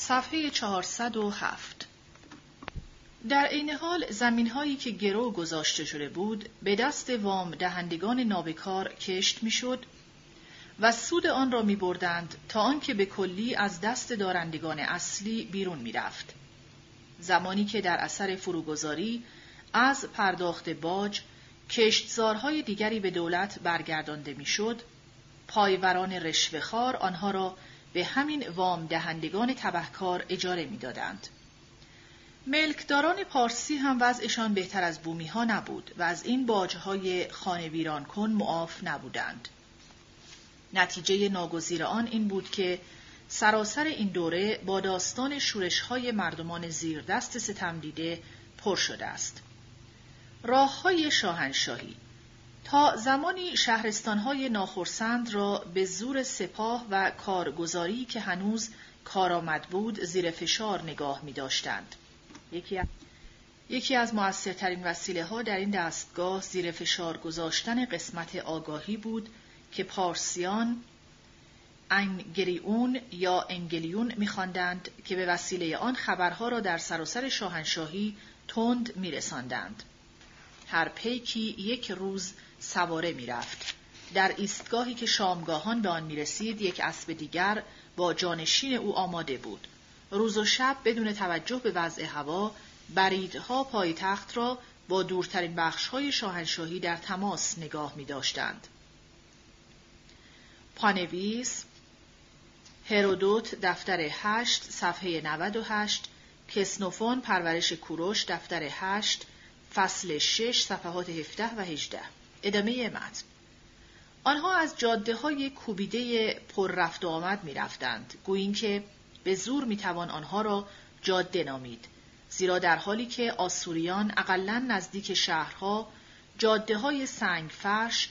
صفحه 407. در عین حال زمین‌هایی که گرو گذاشته شده بود به دست وام دهندگان نابکار کشت می‌شد و سود آن را می‌بردند تا آنکه به کلی از دست دارندگان اصلی بیرون می‌رفت. زمانی که در اثر فروگذاری از پرداخت باج کشتزارهای دیگری به دولت برگردانده می‌شد، پایوران رشوه‌خوار آنها را به همین وام دهندگان تبهکار اجاره می‌دادند. ملکداران پارسی هم وضعشان بهتر از بومیها نبود و از این باجهای خانه ویران کن معاف نبودند. نتیجه ناگزیر آن این بود که سراسر این دوره با داستان شورش‌های مردمان زیر دست ستم دیده پر شده است. راه‌های شاهنشاهی تا زمانی شهرستان‌های ناخرسند را به زور سپاه و کارگزاری که هنوز کارآمد بود زیر فشار نگاه می‌داشتند. یکی از مؤثرترین وسیله‌ها در این دستگاه زیر فشار گذاشتن قسمت آگاهی بود که پارسیان انگریون یا انگلیون می‌خواندند که به وسیله آن خبرها را در سراسر شاهنشاهی تند می‌رساندند. هر پیکی یک روز سواره می‌رفت. در ایستگاهی که شامگاهان به آن می‌رسید یک اسب دیگر با جانشین او آماده بود. روز و شب بدون توجه به وضع هوا بریدها پایتخت را با دورترین بخش‌های شاهنشاهی در تماس نگاه می‌داشتند. پانویس هرودوت دفتر 8 صفحه 98، کسنوفون پرورش کوروش دفتر 8 فصل 6 صفحات 17 و 18. ادامه متن. آنها از جاده‌های کوبیده پر رفت و آمد می‌رفتند، گویا اینکه به زور میتوان آنها را جاده نامید، زیرا در حالی که آسوریان اقلن نزدیک شهرها جاده‌های سنگ فرش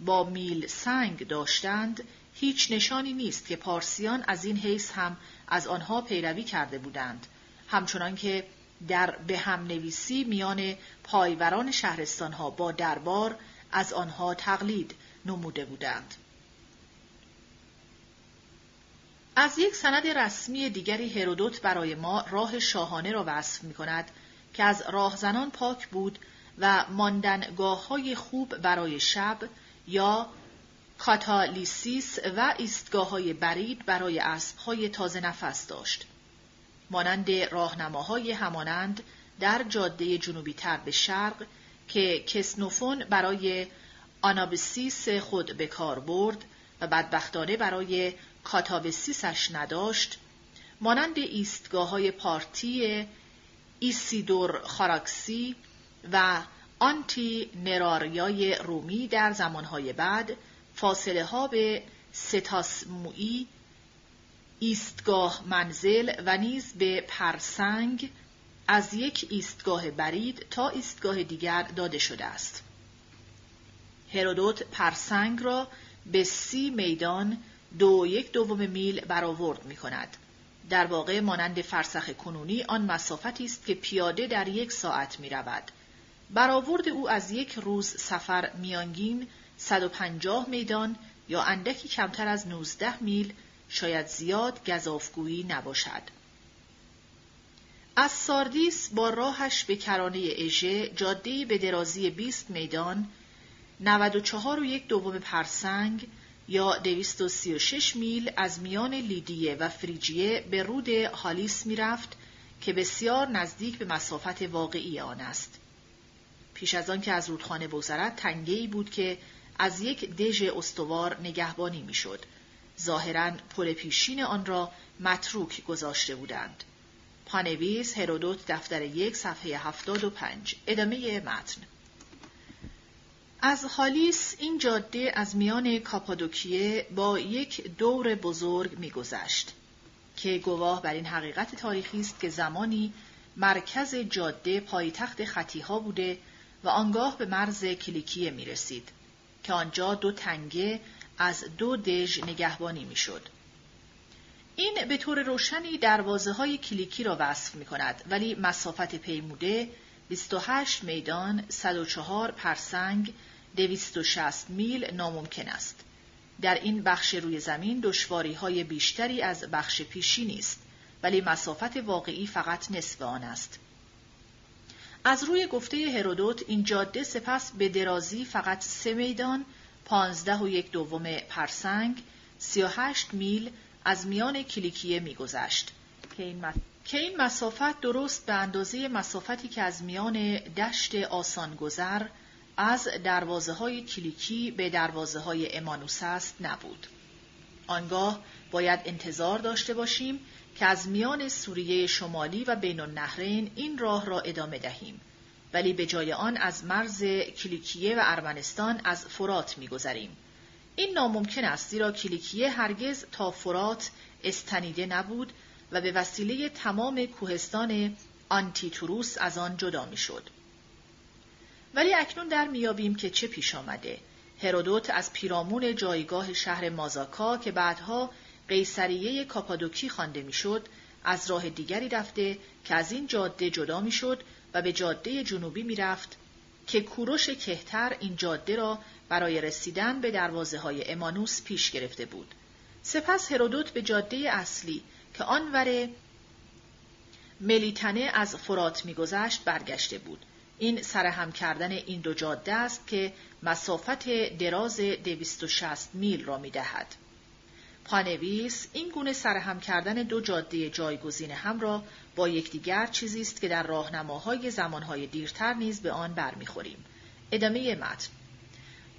با میل سنگ داشتند، هیچ نشانی نیست که پارسیان از این حیث هم از آنها پیروی کرده بودند، همچنان که در به هم نویسی میان پایوران شهرستانها با دربار از آنها تقلید نموده بودند. از یک سند رسمی دیگری هرودوت برای ما راه شاهانه را وصف می کند که از راهزنان پاک بود و ماندنگاه‌های خوب برای شب یا کاتالیسیس و ایستگاه‌های برید برای اسب‌های تازه نفس داشت. مانند راهنماهای همانند در جاده جنوبی تر به شرق که کسنوفون برای آنابسیس خود به کار برد و بدبختانه برای کاتاوسیسش نداشت، مانند ایستگاه‌های پارتی ایسیدور خاراکسی و آنتی نراریای رومی در زمانهای بعد، فاصله ها به ستاسموئی، ایستگاه منزل و نیز به پرسنگ از یک ایستگاه برید تا ایستگاه دیگر داده شده است. هرودوت پرسنگ را به 30 میدان 2.1 میل برآورد می کند. در واقع مانند فرسخ کنونی آن مسافتی است که پیاده در یک ساعت می رود. برآورد او از یک روز سفر میانگین 150 میدان یا اندکی کمتر از 19 میل شاید زیاد گزافگویی نباشد. از ساردیس با راهش به کرانه اژه جاده‌ای به درازی 20 میدان 94.1 پرسنگ یا 236 میل از میان لیدیه و فریجیه به رود هالیس میرفت که بسیار نزدیک به مسافت واقعی آن است. پیش از آن که از رودخانه بگذرد تنگه‌ای بود که از یک دژ استوار نگهبانی میشد. ظاهراً پل پیشین آن را متروک گذاشته بودند. پانویس هرودوت دفتر 1 صفحه 75. ادامه متن. از هالیس این جاده از میان کاپادوکیه با یک دور بزرگ می‌گذشت که گواه بر این حقیقت تاریخی است که زمانی مرکز جاده پایتخت خطی‌ها بوده و آنگاه به مرز کلیکیه می‌رسید که آنجا 2 تنگه از 2 دژ نگهبانی می‌شد. این به طور روشنی دروازه‌های کلیکی را وصف می‌کند، ولی مسافت پیموده 28 میدان 104 پرسنگ 260 میل ناممکن است. در این بخش روی زمین دشواری‌های بیشتری از بخش پیشین است ولی مسافت واقعی فقط نصف آن است. از روی گفته هرودوت این جاده سپس به درازی فقط 3 میدان، 15 و 1/2 پرسنگ، 38 میل از میان کلیکیه می‌گذشت که این مسافت درست به اندازه مسافتی که از میان دشت آسانگذر از دروازه‌های کلیکی به دروازه‌های امانوسست نبود. آنگاه باید انتظار داشته باشیم که از میان سوریه شمالی و بین النهرین این راه را ادامه دهیم، ولی به جای آن از مرز کلیکیه و ارمنستان از فرات می‌گذریم. این ناممکن است، زیرا کلیکیه هرگز تا فرات استنیده نبود و به وسیله تمام کوهستان آنتیتروس از آن جدا می‌شد. ولی اکنون در میابیم که چه پیش آمده. هرودوت از پیرامون جایگاه شهر مازاکا که بعدها قیصریه کاپادوکی خوانده میشد، از راه دیگری رفته که از این جاده جدا میشد و به جاده جنوبی میرفت که کوروش کهتر این جاده را برای رسیدن به دروازه های امانوس پیش گرفته بود. سپس هرودوت به جاده اصلی که آنور ملیتنه از فرات میگذشت برگشته بود. این سرهم کردن این دو جاده است که مسافت دراز 260 میل را می‌دهد. پانویس این گونه سرهم کردن دو جاده جایگزین هم را با یکدیگر چیزی است که در راهنماهای زمانهای دیرتر نیز به آن برمیخوریم. ادامه متن.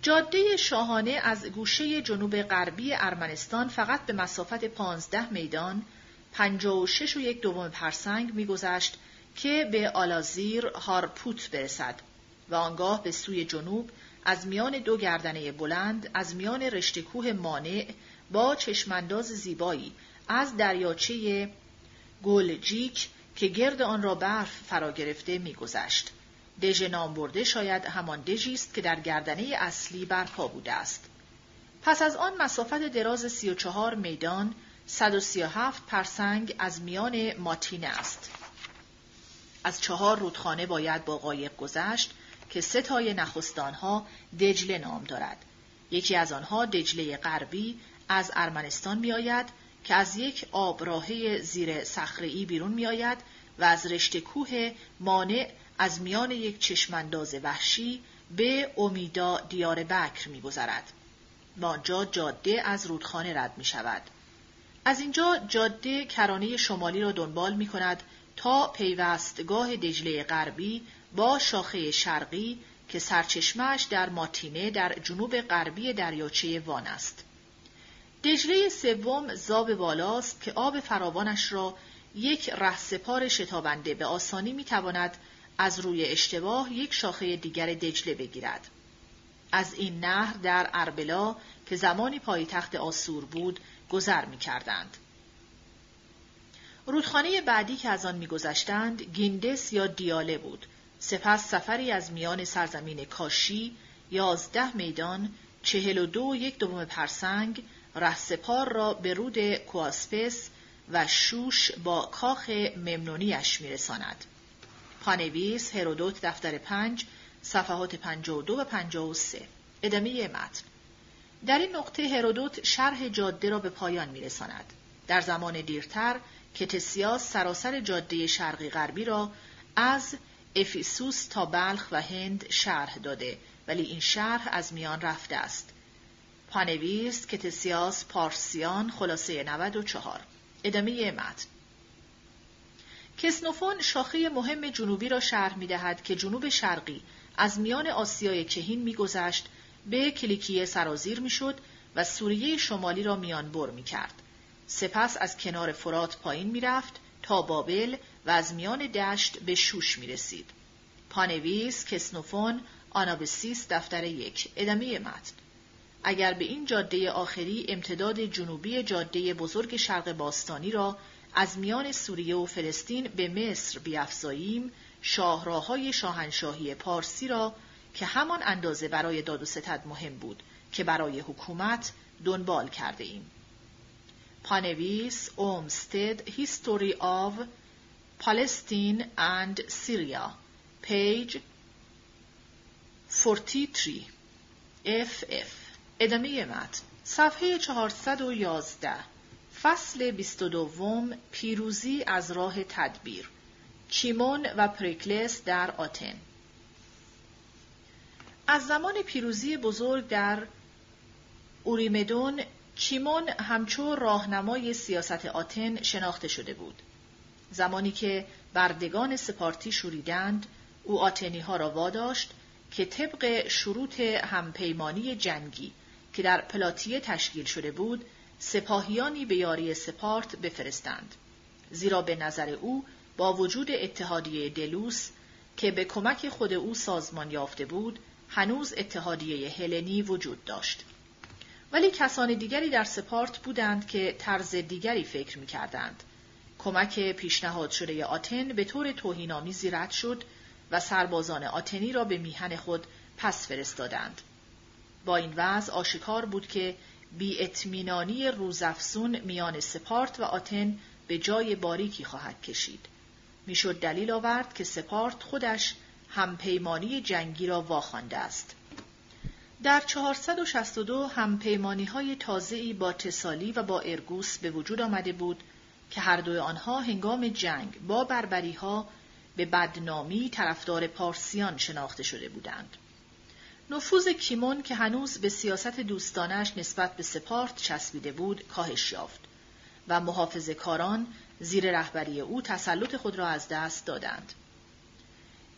جاده شاهانه از گوشه جنوب غربی ارمنستان فقط به مسافت 15 میدان، 56 و 1/2 پرسنگ می‌گذشت که به آلازیر هارپوت برسد و آنگاه به سوی جنوب از میان 2 گردنه بلند از میان رشته‌کوه مانع با چشمانداز زیبایی از دریاچه گلجیک که گرد آن را برف فرا گرفته می‌گذشت. دژ نامبرده شاید همان دژی است که در گردنه اصلی برپا بوده است. پس از آن مسافت دراز 34 میدان، 137 پرسنگ از میان ماتینه است. از 4 رودخانه باید با قایق گذشت که 3 تای نخستانها دجله نام دارد. یکی از آنها دجله غربی از ارمنستان می آید که از یک آبراهه زیر صخره‌ای بیرون می آید و از رشته کوه مانع از میان یک چشمانداز وحشی به امیدا دیار بکر می گذرد. با آنجا جاده از رودخانه رد می شود. از اینجا جاده کرانه شمالی را دنبال می کند تا پیوستگاه دجله غربی با شاخه شرقی که سرچشمه‌اش در ماتینه در جنوب غربی دریاچه وان است. دجله سوم زاب بالاست که آب فراوانش را یک رهسپار شتابنده به آسانی می‌تواند از روی اشتباه یک شاخه دیگر دجله بگیرد. از این نهر در اربلا که زمانی پایتخت آسور بود گذر می‌کردند. رودخانه بعدی که از آن می‌گذشتند گیندس یا دیاله بود. سپس سفری از میان سرزمین کاشی 11 میدان، 42 و 1/2 پرسنگ رهسپار را به رود کواسپس و شوش با کاخ ممنونیش می‌رساند. پانویس هرودوت دفتر 5 صفحات 52 و 53. ادامه متن. در این نقطه هرودوت شرح جاده را به پایان می‌رساند. در زمان دیرتر که تسیاس سراسر جاده شرقی غربی را از افیسوس تا بلخ و هند شرح داده، ولی این شرح از میان رفته است. پانویس که تسیاس پارسیان خلاصه 94. ادامه متن. کسنوفون شاخه مهم جنوبی را شرح می دهد که جنوب شرقی از میان آسیای کهین می گذشت به کلیکیه سرازیر می شد و سوریه شمالی را میان بر می کرد. سپس از کنار فرات پایین می رفت تا بابل و از میان دشت به شوش می رسید. پانویس، کسنوفون، آنابسیس دفتر 1. ادامه متن. اگر به این جاده آخری امتداد جنوبی جاده بزرگ شرق باستانی را از میان سوریه و فلسطین به مصر بیفزاییم، شاهراهای شاهنشاهی پارسی را که همان اندازه برای داد و ستد مهم بود که برای حکومت دنبال کرده ایم. پانویس اومستد هیستوری آف پالستین اند سیریا پیج 43 FF. ادامه متن. صفحه 411. فصل 22 پیروزی از راه تدبیر چیمون و پریکلس در آتن. از زمان پیروزی بزرگ در اوریمدون، چیمون همچون راهنمای سیاست آتن شناخته شده بود. زمانی که بردگان سپارتی شوریدند، او آتنیها را واداشت که طبق شروط همپیمانی جنگی که در پلاتیه تشکیل شده بود، سپاهیانی به یاری سپارت بفرستند. زیرا به نظر او با وجود اتحادیه دلوس که به کمک خود او سازمان یافته بود، هنوز اتحادیه هلنی وجود داشت. ولی کسان دیگری در سپارت بودند که طرز دیگری فکر می‌کردند. کمک پیشنهاد شده آتن به طور توهین‌آمیزی رد شد و سربازان آتنی را به میهن خود پس فرستادند. با این وضع آشکار بود که بی‌اطمینانی روزافزون میان سپارت و آتن به جای باریکی خواهد کشید. میشد دلیل آورد که سپارت خودش همپیمانی جنگی را واخوانده است. در 462 همپیمانی‌های تازه‌ای با تسالی و با ارگوس به وجود آمده بود که هر دوی آنها هنگام جنگ با بربری‌ها به بدنامی طرفدار پارسیان شناخته شده بودند. نفوذ کیمون که هنوز به سیاست دوستانش نسبت به سپارت چسبیده بود، کاهش یافت و محافظه‌کاران زیر رهبری او تسلط خود را از دست دادند.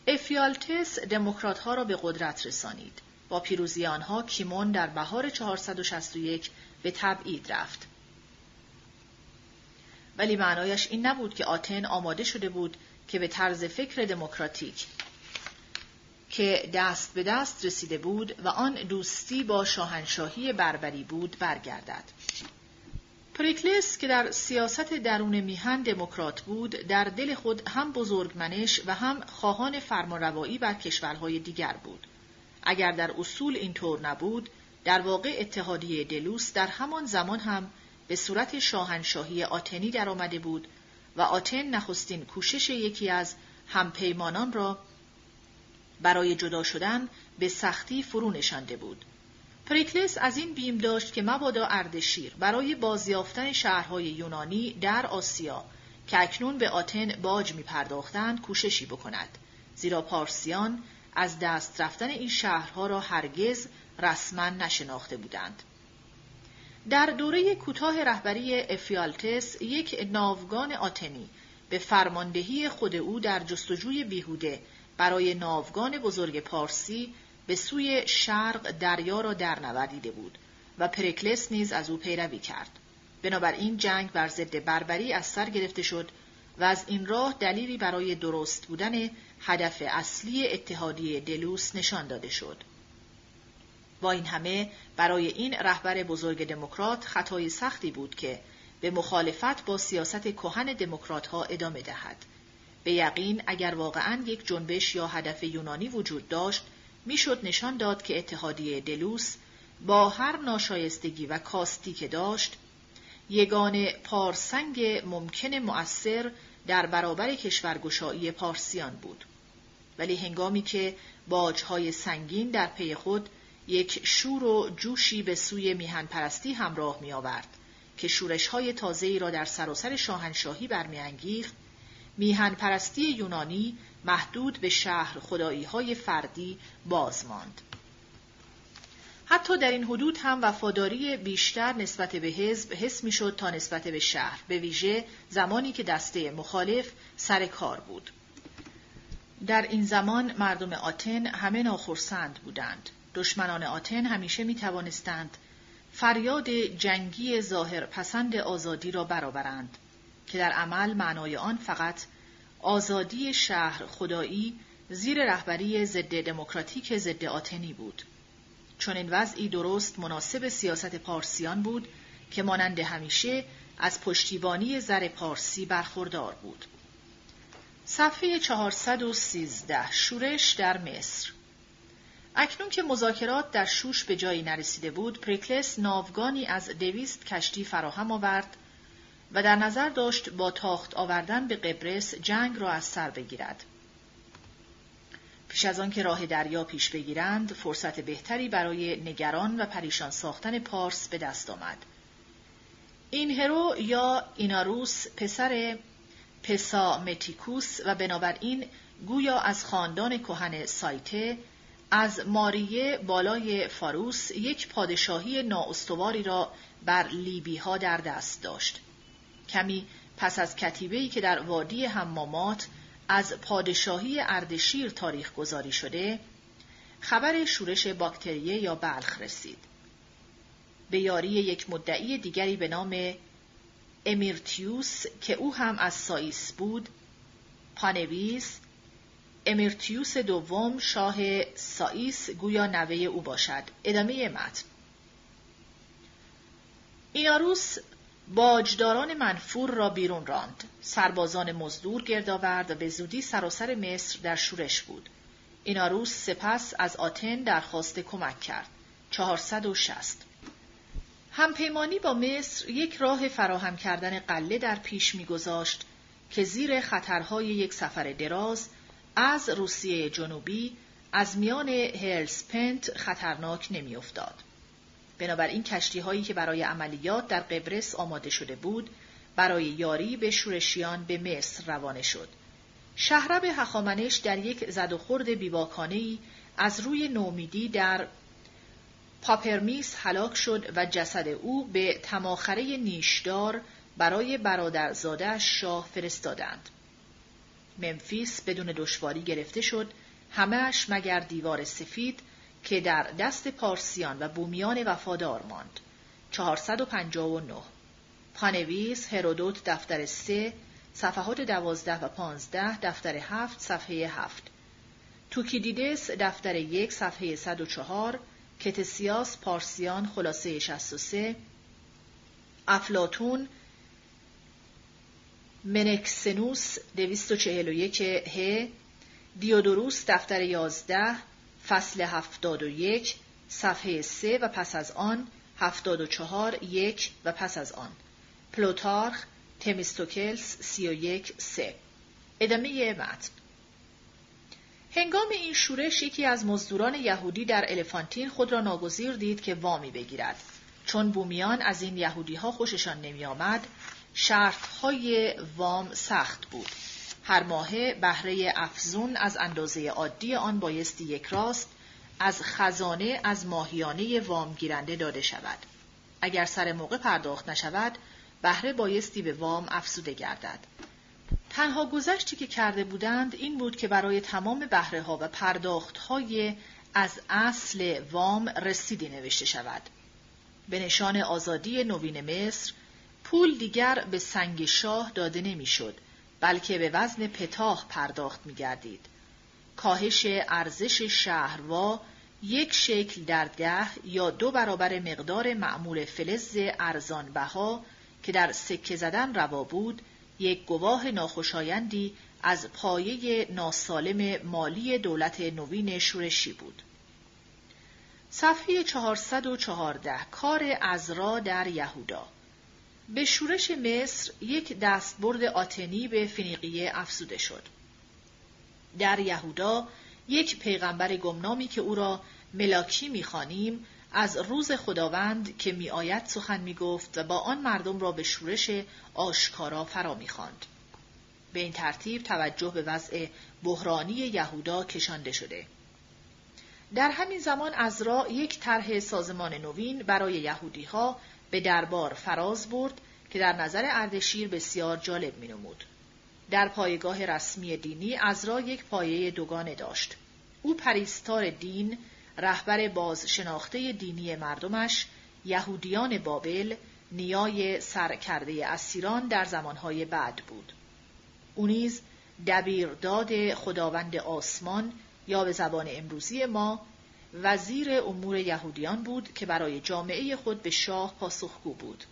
افیالتس دموکرات‌ها را به قدرت رسانید. با پیروزی آنها کیمون در بهار 461 به تبعید رفت. ولی معنایش این نبود که آتن آماده شده بود که به طرز فکر دموکراتیک که دست به دست رسیده بود و آن دوستی با شاهنشاهی بربری بود برگردد. پریکلس که در سیاست درون میهن دموکرات بود، در دل خود هم بزرگمنش و هم خواهان فرمانروایی بر کشورهای دیگر بود. اگر در اصول اینطور نبود، در واقع اتحادیه دلوس در همان زمان هم به صورت شاهنشاهی آتنی در آمده بود و آتن نخستین کوشش یکی از همپیمانان را برای جدا شدن به سختی فرو نشانده بود. پریکلس از این بیم داشت که مبادا اردشیر برای بازیافتن شهرهای یونانی در آسیا که اکنون به آتن باج می پرداختند کوششی بکند، زیرا پارسیان از دست رفتن این شهرها را هرگز رسما نشناخته بودند. در دوره کوتاه رهبری افیالتس، یک ناوگان آتنی به فرماندهی خود او در جستجوی بیهوده برای ناوگان بزرگ پارسی به سوی شرق دریا را درنوردیده بود و پریکلس نیز از او پیروی کرد. بنابراین جنگ بر ضد بربری از سر گرفته شد و از این راه دلیلی برای درست بودن هدف اصلی اتحادیه دلوس نشان داده شد. با این همه برای این رهبر بزرگ دموکرات خطای سختی بود که به مخالفت با سیاست کهن دموکرات‌ها ادامه دهد. به یقین اگر واقعاً یک جنبش یا هدف یونانی وجود داشت، میشد نشان داد که اتحادیه دلوس با هر ناشایستگی و کاستی که داشت، یگانه پارسنگ ممکن مؤثر در برابر کشورگشایی پارسیان بود. ولی هنگامی که باج‌های سنگین در پی خود یک شور و جوشی به سوی میهن پرستی همراه می آورد که شورش‌های تازه‌ای را در سراسر شاهنشاهی برمی‌انگیخت، میهن پرستی یونانی محدود به شهر خدایی‌های فردی باز ماند. حتی در این حدود هم وفاداری بیشتر نسبت به حزب حس می‌شد تا نسبت به شهر، به ویژه زمانی که دسته مخالف سر کار بود. در این زمان مردم آتن همه ناخرسند بودند. دشمنان آتن همیشه می‌توانستند فریاد جنگی ظاهر پسند آزادی را برآورند که در عمل معنای آن فقط آزادی شهر خدایی زیر رهبری ضد دموکراتیک ضد آتنی بود. چون این وضعی درست مناسب سیاست پارسیان بود که مانند همیشه از پشتیبانی زر پارسی برخوردار بود. صفحه 413 شورش در مصر. اکنون که مذاکرات در شوش به جایی نرسیده بود، پریکلس ناوگانی از 200 کشتی فراهم آورد و در نظر داشت با تاخت آوردن به قبرس جنگ را از سر بگیرد. پیش از آن که راه دریا پیش بگیرند، فرصت بهتری برای نگران و پریشان ساختن پارس به دست آمد. این هرو یا ایناروس پسر پسامتیکوس و بنابراین گویا از خاندان کهن سایته از ماریه بالای فاروس یک پادشاهی نااستواری را بر لیبی ها در دست داشت. کمی پس از کتیبه‌ای که در وادی حمامات از پادشاهی اردشیر تاریخ گذاری شده، خبر شورش باکتریه یا بلخ رسید. به یاری یک مدعی دیگری به نام امرتیوس که او هم از سائیس بود، پانویس امرتیوس دوم شاه سائیس گویا نوه او باشد. ادامه متن. ایناروس باجداران منفور را بیرون راند، سربازان مزدور گرد آورد و به زودی سراسر مصر در شورش بود. ایناروس سپس از آتن درخواست کمک کرد. 460 همپیمانی با مصر یک راه فراهم کردن قله در پیش می‌گذاشت که زیر خطرهای یک سفر دراز از روسیه جنوبی از میان هرسپنت خطرناک نمی‌افتاد. بنابراین کشتی‌هایی که برای عملیات در قبرس آماده شده بود، برای یاری به شورشیان به مصر روانه شد. شهرب هخامنش در یک زد و خورد بیباکانه‌ای از روی نومیدی در پاپرمیس هلاک شد و جسد او به تماخره نیشدار برای برادرزاده‌اش شاه فرستادند. ممفیس بدون دشواری گرفته شد، همه‌اش مگر دیوار سفید که در دست پارسیان و بومیان وفادار ماند. 459 پانویس هرودوت دفتر 3 صفحات 12 و 15 دفتر 7 صفحه 7 توکیدیدس دفتر 1 صفحه 104 کتسیاس پارسیان خلاصه 63 افلاطون منکسنوس 241 ه دیودوروس دفتر 11 فصل 71 صفحه 3 و پس از آن 74 1 و پس از آن پلوتارخ تمیستوکلس 31 3 ادامه متن. هنگام این شورش یکی از مزدوران یهودی در الفانتین خود را ناگزیر دید که وامی بگیرد. چون بومیان از این یهودی‌ها خوششان نمی‌آمد، شرط‌های وام سخت بود. هر ماه بهره افزون از اندازه عادی آن بایستی یک راست از خزانه از ماهیانه وام گیرنده داده شود. اگر سر موقع پرداخت نشود، بهره بایستی به وام افزوده گردد. تنها گذشتی که کرده بودند این بود که برای تمام بهره ها و پرداخت های از اصل وام رسیدی نوشته شود. به نشان آزادی نوین مصر، پول دیگر به سنگ شاه داده نمی شد، بلکه به وزن پتاه پرداخت می گردید. کاهش ارزش شهروا یک شکل در 10 یا 2 برابر مقدار معمول فلز ارزانبها که در سکه زدن روا بود، یک گواه ناخوشایندی از پایه ناسالم مالی دولت نوین شورشی بود. صفحه 414 کار عزرا در یهودا. به شورش مصر یک دستبرد آتنی به فنیقیه افزوده شد. در یهودا یک پیغمبر گمنامی که او را ملاکی می‌خوانیم از روز خداوند که می‌آید سخن می‌گفت و با آن مردم را به شورش آشکارا فرا می‌خواند. به این ترتیب توجه به وضع بحرانی یهودا کشانده شده. در همین زمان عزرا یک طرح سازمان نوین برای یهودی‌ها به دربار فراز برد که در نظر اردشیر بسیار جالب می‌نمود. در پایگاه رسمی دینی عزرا یک پایه دوگانه داشت. او پریستار دین، رهبر بازشناخته دینی مردمش، یهودیان بابل، نیای سرکرده اسیران در زمانهای بعد بود. او نیز دبیرداد خداوند آسمان یا به زبان امروزی ما وزیر امور یهودیان بود که برای جامعه خود به شاه پاسخگو بود.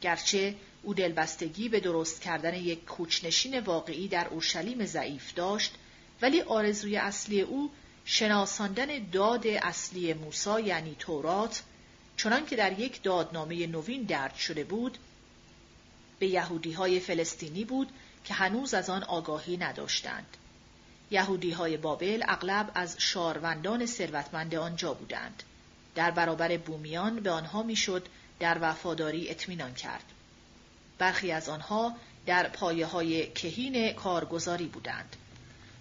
گرچه او دلبستگی به درست کردن یک کوچنشین واقعی در اورشلیم ضعیف داشت، ولی آرزوی اصلی او شناساندن داد اصلی موسی یعنی تورات، چنان که در یک دادنامه نوین درج شده بود، به یهودی‌های فلسطینی بود که هنوز از آن آگاهی نداشتند. یهودی‌های بابل اغلب از شاروندان ثروتمند آنجا بودند. در برابر بومیان به آنها میشد در وفاداری اطمینان کرد. برخی از آنها در پایه‌های کهین کارگزاری بودند.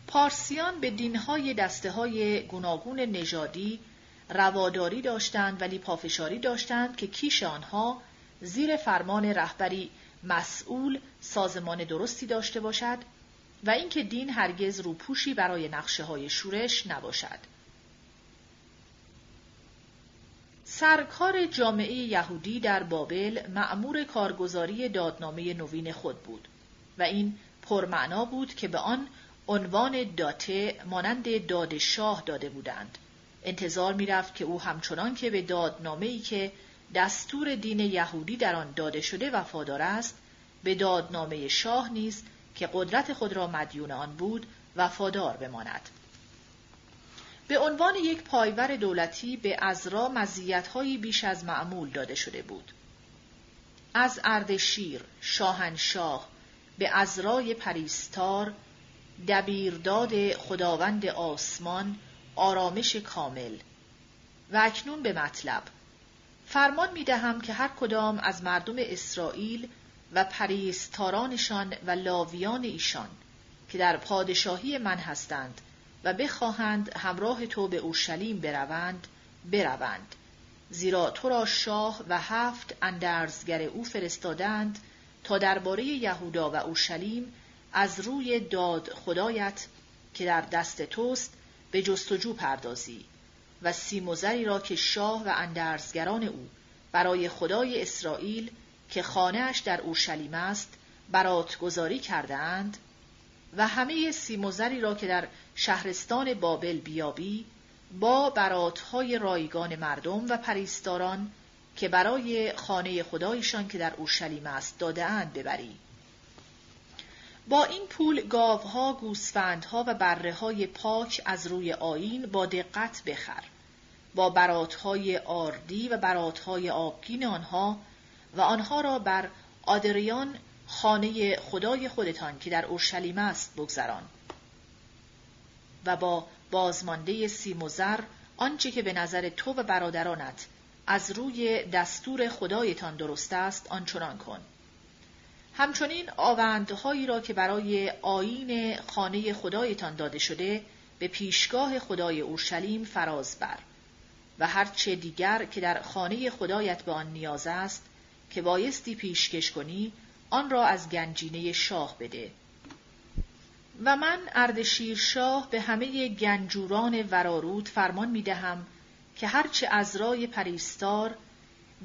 پارسیان به دین‌های دسته‌های گوناگون نژادی رواداری داشتند ولی پافشاری داشتند که کیش آنها زیر فرمان رهبری مسئول سازمان درستی داشته باشد و اینکه دین هرگز روپوشی برای نقشه‌های شورش نباشد. سرکار جامعه یهودی در بابل مأمور کارگزاری دادنامه نوین خود بود و این پرمعنا بود که به آن عنوان داته مانند داد شاه داده بودند. انتظار می‌رفت که او همچنان که به دادنامه‌ای که دستور دین یهودی در آن داده شده وفادار است، به دادنامه شاه نیز که قدرت خود را مدیون آن بود وفادار بماند. به عنوان یک پایور دولتی به عزرا مزیت‌هایی بیش از معمول داده شده بود. از اردشیر شاهنشاه به عزرای پریستار، دبیرداد خداوند آسمان، آرامش کامل. و اکنون به مطلب. فرمان می‌دهم که هر کدام از مردم اسرائیل و پریستارانشان و لاویان ایشان که در پادشاهی من هستند و بخواهند همراه تو به اورشلیم بروند، زیرا تو را شاه و 7 اندرزگر او فرستادند تا درباره یهودا و اورشلیم از روی داد خدایت که در دست توست به جستجو پردازی و سیموزری را که شاه و اندرزگران او برای خدای اسرائیل که خانه‌اش در اورشلیم است برات گذاری کردند و همه سیموزری را که در شهرستان بابل بیابی با براتهای رایگان مردم و پریستاران که برای خانه خدایشان که در اورشلیم است داده‌اند ببری. با این پول گاوها، گوسفندها و بره‌های پاک از روی آیین با دقت بخر. با براتهای آردی و براتهای آبگین آنها و آنها را بر آدریان خانه خدای خودتان که در اورشلیم است بگذران. و با بازمانده سیموزر آنچه که به نظر تو و برادرانت از روی دستور خدایتان درست است آنچنان کن. همچنین آوندهایی را که برای آیین خانه خدایتان داده شده به پیشگاه خدای اورشلیم فراز بر و هر چه دیگر که در خانه خدایت به آن نیاز است که بایستی پیشکش کنی آن را از گنجینه شاه بده. و من اردشیر شاه به همه گنجوران ورارود فرمان می دهم که هرچه عزرای پریستار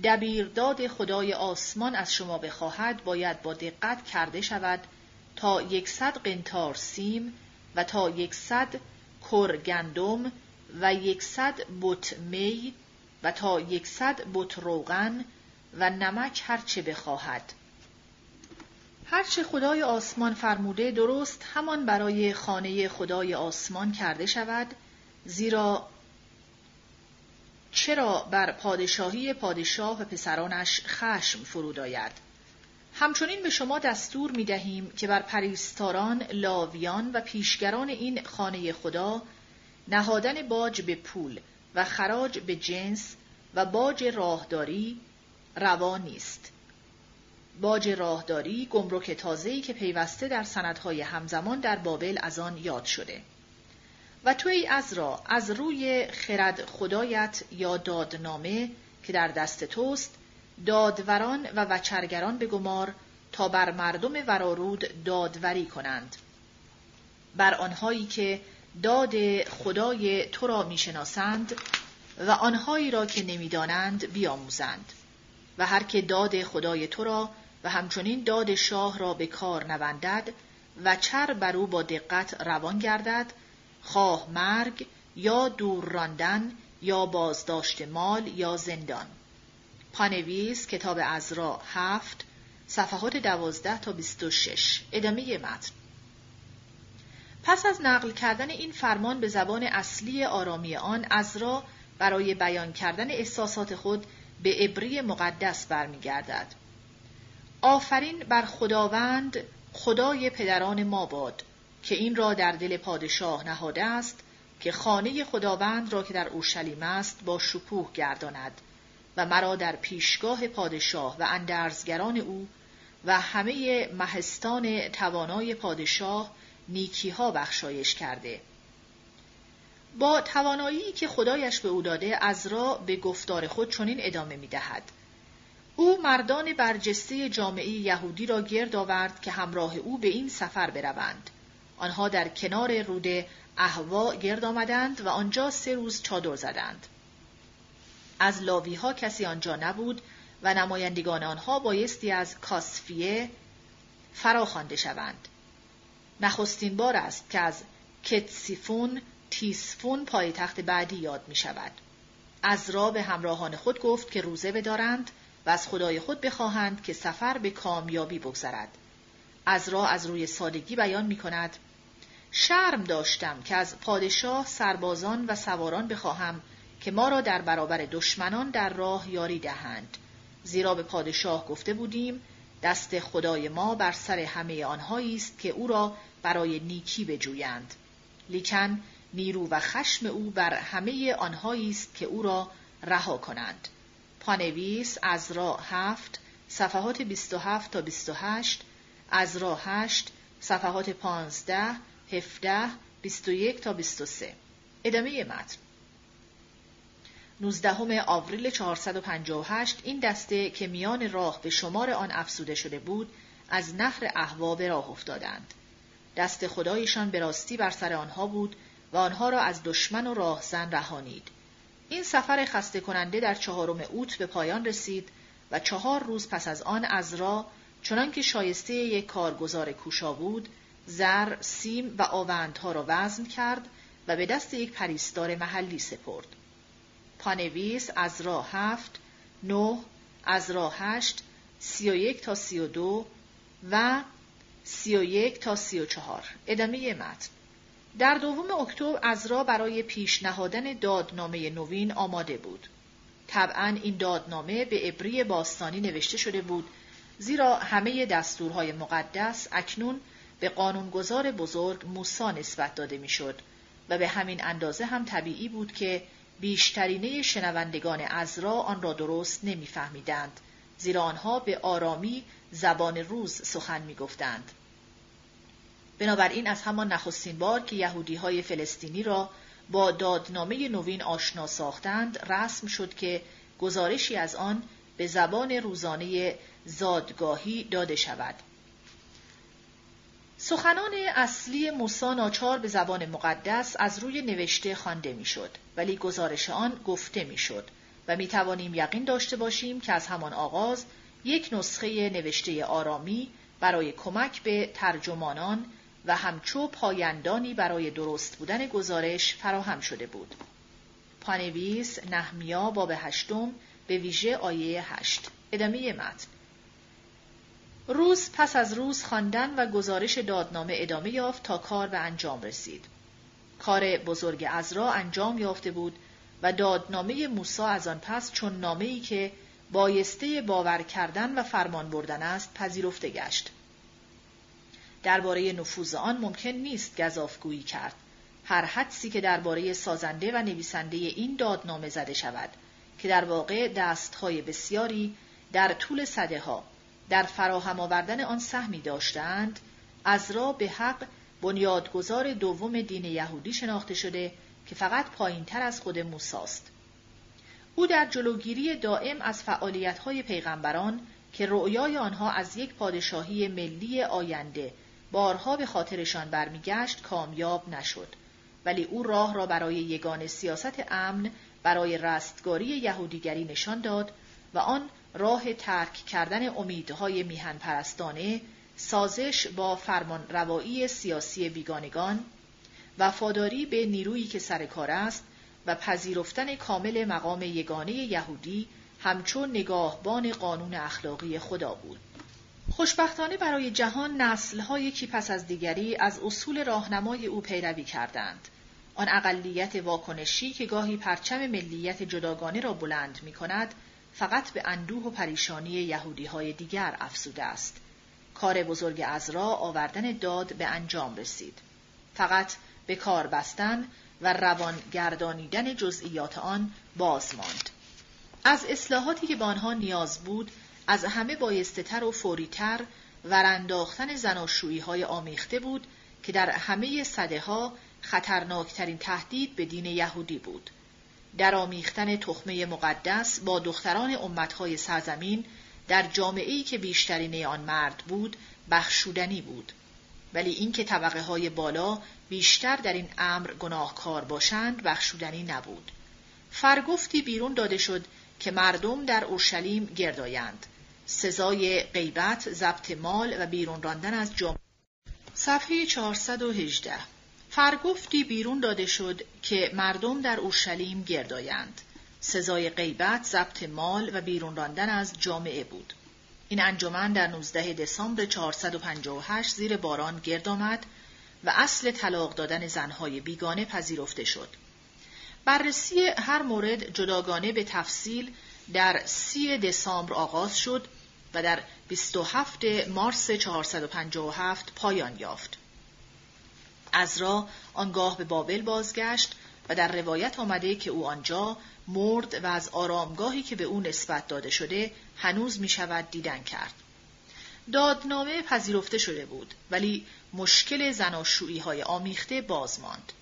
دبیرداد خدای آسمان از شما بخواهد باید با دقت کرده شود تا 100 قنطار سیم و تا 100 کر گندم و 100 بت می و تا 100 بت روغن و نمک هرچه بخواهد. هرچه خدای آسمان فرموده درست همان برای خانه خدای آسمان کرده شود، زیرا چرا بر پادشاهی پادشاه و پسرانش خشم فرود آید. همچنین به شما دستور می دهیم که بر پریستاران، لاویان و پیشگران این خانه خدا نهادن باج به پول و خراج به جنس و باج راهداری روا نیست. باج راهداری گمرک تازه‌ای که پیوسته در سندهای همزمان در بابل از آن یاد شده. و تو ای عزرا از روی خرد خدایت یا دادنامه که در دست توست دادوران و وچرگران بگمار تا بر مردم ورارود دادوری کنند، بر آنهایی که داد خدای تو را میشناسند و آنهایی را که نمیدانند بیاموزند. و هر که داد خدای تو را و همچنین داد شاه را به کار نبندد و چر بر او با دقت روان گردد، خواه مرگ یا دور راندن یا بازداشت مال یا زندان. پانویس کتاب عزرا 7 صفحات 12 تا 26. ادامه متن. پس از نقل کردن این فرمان به زبان اصلی آرامی آن، عزرا برای بیان کردن احساسات خود به عبری مقدس برمیگردد. آفرین بر خداوند خدای پدران ما باد که این را در دل پادشاه نهاده است که خانه خداوند را که در اورشلیم است با شکوه گرداند و مرا در پیشگاه پادشاه و اندرزگران او و همه مهستان توانای پادشاه نیکیها بخشایش کرده. با توانایی که خدایش به او داده، عزرا به گفتار خود چنین ادامه می دهد: او مردان برجسته جامعه یهودی را گرد آورد که همراه او به این سفر بروند. آنها در کنار رود احوا گرد آمدند و آنجا 3 روز چادر زدند. از لاوی ها کسی آنجا نبود و نمایندگان آنها بایستی از کاسفیه فراخوانده شوند. نخستین بار است که از کتسیفون تیسفون پایتخت بعدی یاد می شود. عزرا به همراهان خود گفت که روزه بدارند و از خدای خود بخواهند که سفر به کامیابی بگذرد. عزرا از روی سادگی بیان می کند: شرم داشتم که از پادشاه، سربازان و سواران بخواهم که ما را در برابر دشمنان در راه یاری دهند، زیرا به پادشاه گفته بودیم دست خدای ما بر سر همه آنهایی است که او را برای نیکی بجویند، لیکن نیرو و خشم او بر همه آنهایی است که او را رها کنند. پانویس عزرا 7 صفحات 27 تا 28، عزرا 8 صفحات 15 17 21 تا 23. ادامه متن. 19 آوریل 458 این دسته که میان راه به شمار آن افسوده شده بود، از نهر احوا به راه افتادند. دست خدایشان به راستی بر سر آنها بود و آنها را از دشمن و راهزن رهانید. این سفر خسته کننده در 4 اوت به پایان رسید و 4 روز پس از آن عزرا، چنان که شایسته یک کارگزار کوشا بود، زر، سیم و آوندها را وزن کرد و به دست یک پریستار محلی سپرد. پانویس عزرا 7 9 عزرا 8 31 تا 32 و 31 تا 34. ادامه متن. در 2 اکتبر عزرا برای پیش نهادن دادنامه نوین آماده بود. طبعا این دادنامه به عبری باستانی نوشته شده بود، زیرا همه دستورهای مقدس اکنون به قانونگذار بزرگ موسی نسبت داده میشد و به همین اندازه هم طبیعی بود که بیشترینه شنوندگان عزرا آن را درست نمیفهمیدند، زیرا آنها به آرامی زبان روز سخن میگفتند. بنابراین از همان نخستین بار که یهودی‌های فلسطینی را با دادنامه نوین آشنا ساختند، رسم شد که گزارشی از آن به زبان روزانه زادگاهی داده شود. سخنان اصلی موسی ناچار به زبان مقدس از روی نوشته خوانده میشد، ولی گزارش آن گفته میشد و می توانیم یقین داشته باشیم که از همان آغاز یک نسخه نوشته آرامی برای کمک به ترجمانان و همچو پایندانی برای درست بودن گزارش فراهم شده بود. پانویس نحمیا باب 8 به ویژه آیه 8. ادامه متن. روز پس از روز خواندن و گزارش دادنامه ادامه یافت تا کار به انجام رسید. کار بزرگ عزرا انجام یافته بود و دادنامه موسی از آن پس چون نامه‌ای که بایسته باور کردن و فرمان بردن است پذیرفته گشت. درباره نفوذ آن ممکن نیست گزافگویی کرد. هر حدسی که درباره سازنده و نویسنده این دادنامه زده شود که در واقع دستهای بسیاری در طول سده‌ها در فراهم آوردن آن سهمی داشتند، عزرا به حق بنیادگذار 2 دین یهودی شناخته شده که فقط پایین‌تر از خود موسی است. او در جلوگیری دائم از فعالیت‌های پیغمبران که رؤیای آنها از یک پادشاهی ملی آینده بارها به خاطرشان برمیگشت کامیاب نشد، ولی او راه را برای یگانه سیاست امن برای رستگاری یهودیگری نشان داد و آن راه ترک کردن امیدهای میهن پرستانه، سازش با فرمان روایی سیاسی بیگانگان، وفاداری به نیرویی که سر کار است و پذیرفتن کامل مقام یگانه یهودی همچون نگاهبان قانون اخلاقی خدا بود. خوشبختانه برای جهان نسل‌های یکی پس از دیگری از اصول راهنمای او پیروی کردند. آن اقلیت واکنشی که گاهی پرچم ملیت جداگانه را بلند می‌کند، فقط به اندوه و پریشانی یهودی‌های دیگر افزوده است. کار بزرگ عزرا آوردن داد به انجام رسید. فقط به کار بستن و روان گردانیدن جزئیات آن باز ماند. از اصلاحاتی که به آنها نیاز بود، از همه بایسته‌تر و فوری‌تر ورانداختن زناشویی‌های آمیخته بود که در همه سده‌ها خطرناکترین تهدید به دین یهودی بود. در آمیختن تخمه مقدس با دختران امتهای سرزمین در جامعه‌ای که بیشترین آن مرد بود بخشودنی بود، ولی اینکه طبقه‌های بالا بیشتر در این امر گناهکار باشند بخشودنی نبود. فرگفتی بیرون داده شد که مردم در اورشلیم گردایند. سزای غیبت، ضبط مال و بیرون راندن از جامعه. صفحه 418. فرگفتی بیرون داده شد که مردم در اورشلیم گردایند. سزای غیبت، ضبط مال و بیرون راندن از جامعه بود. این انجمن در 19 دسامبر 458 زیر باران گرد آمد و اصل طلاق دادن زنهای بیگانه پذیرفته شد. بررسی هر مورد جداگانه به تفصیل در 3 دسامبر آغاز شد و در 27 مارس 457 پایان یافت. عزرا آنگاه به بابل بازگشت و در روایت آمده که او آنجا مرد و از آرامگاهی که به او نسبت داده شده هنوز می شود دیدن کرد. دادنامه پذیرفته شده بود، ولی مشکل زناشویی‌های آمیخته باز ماند.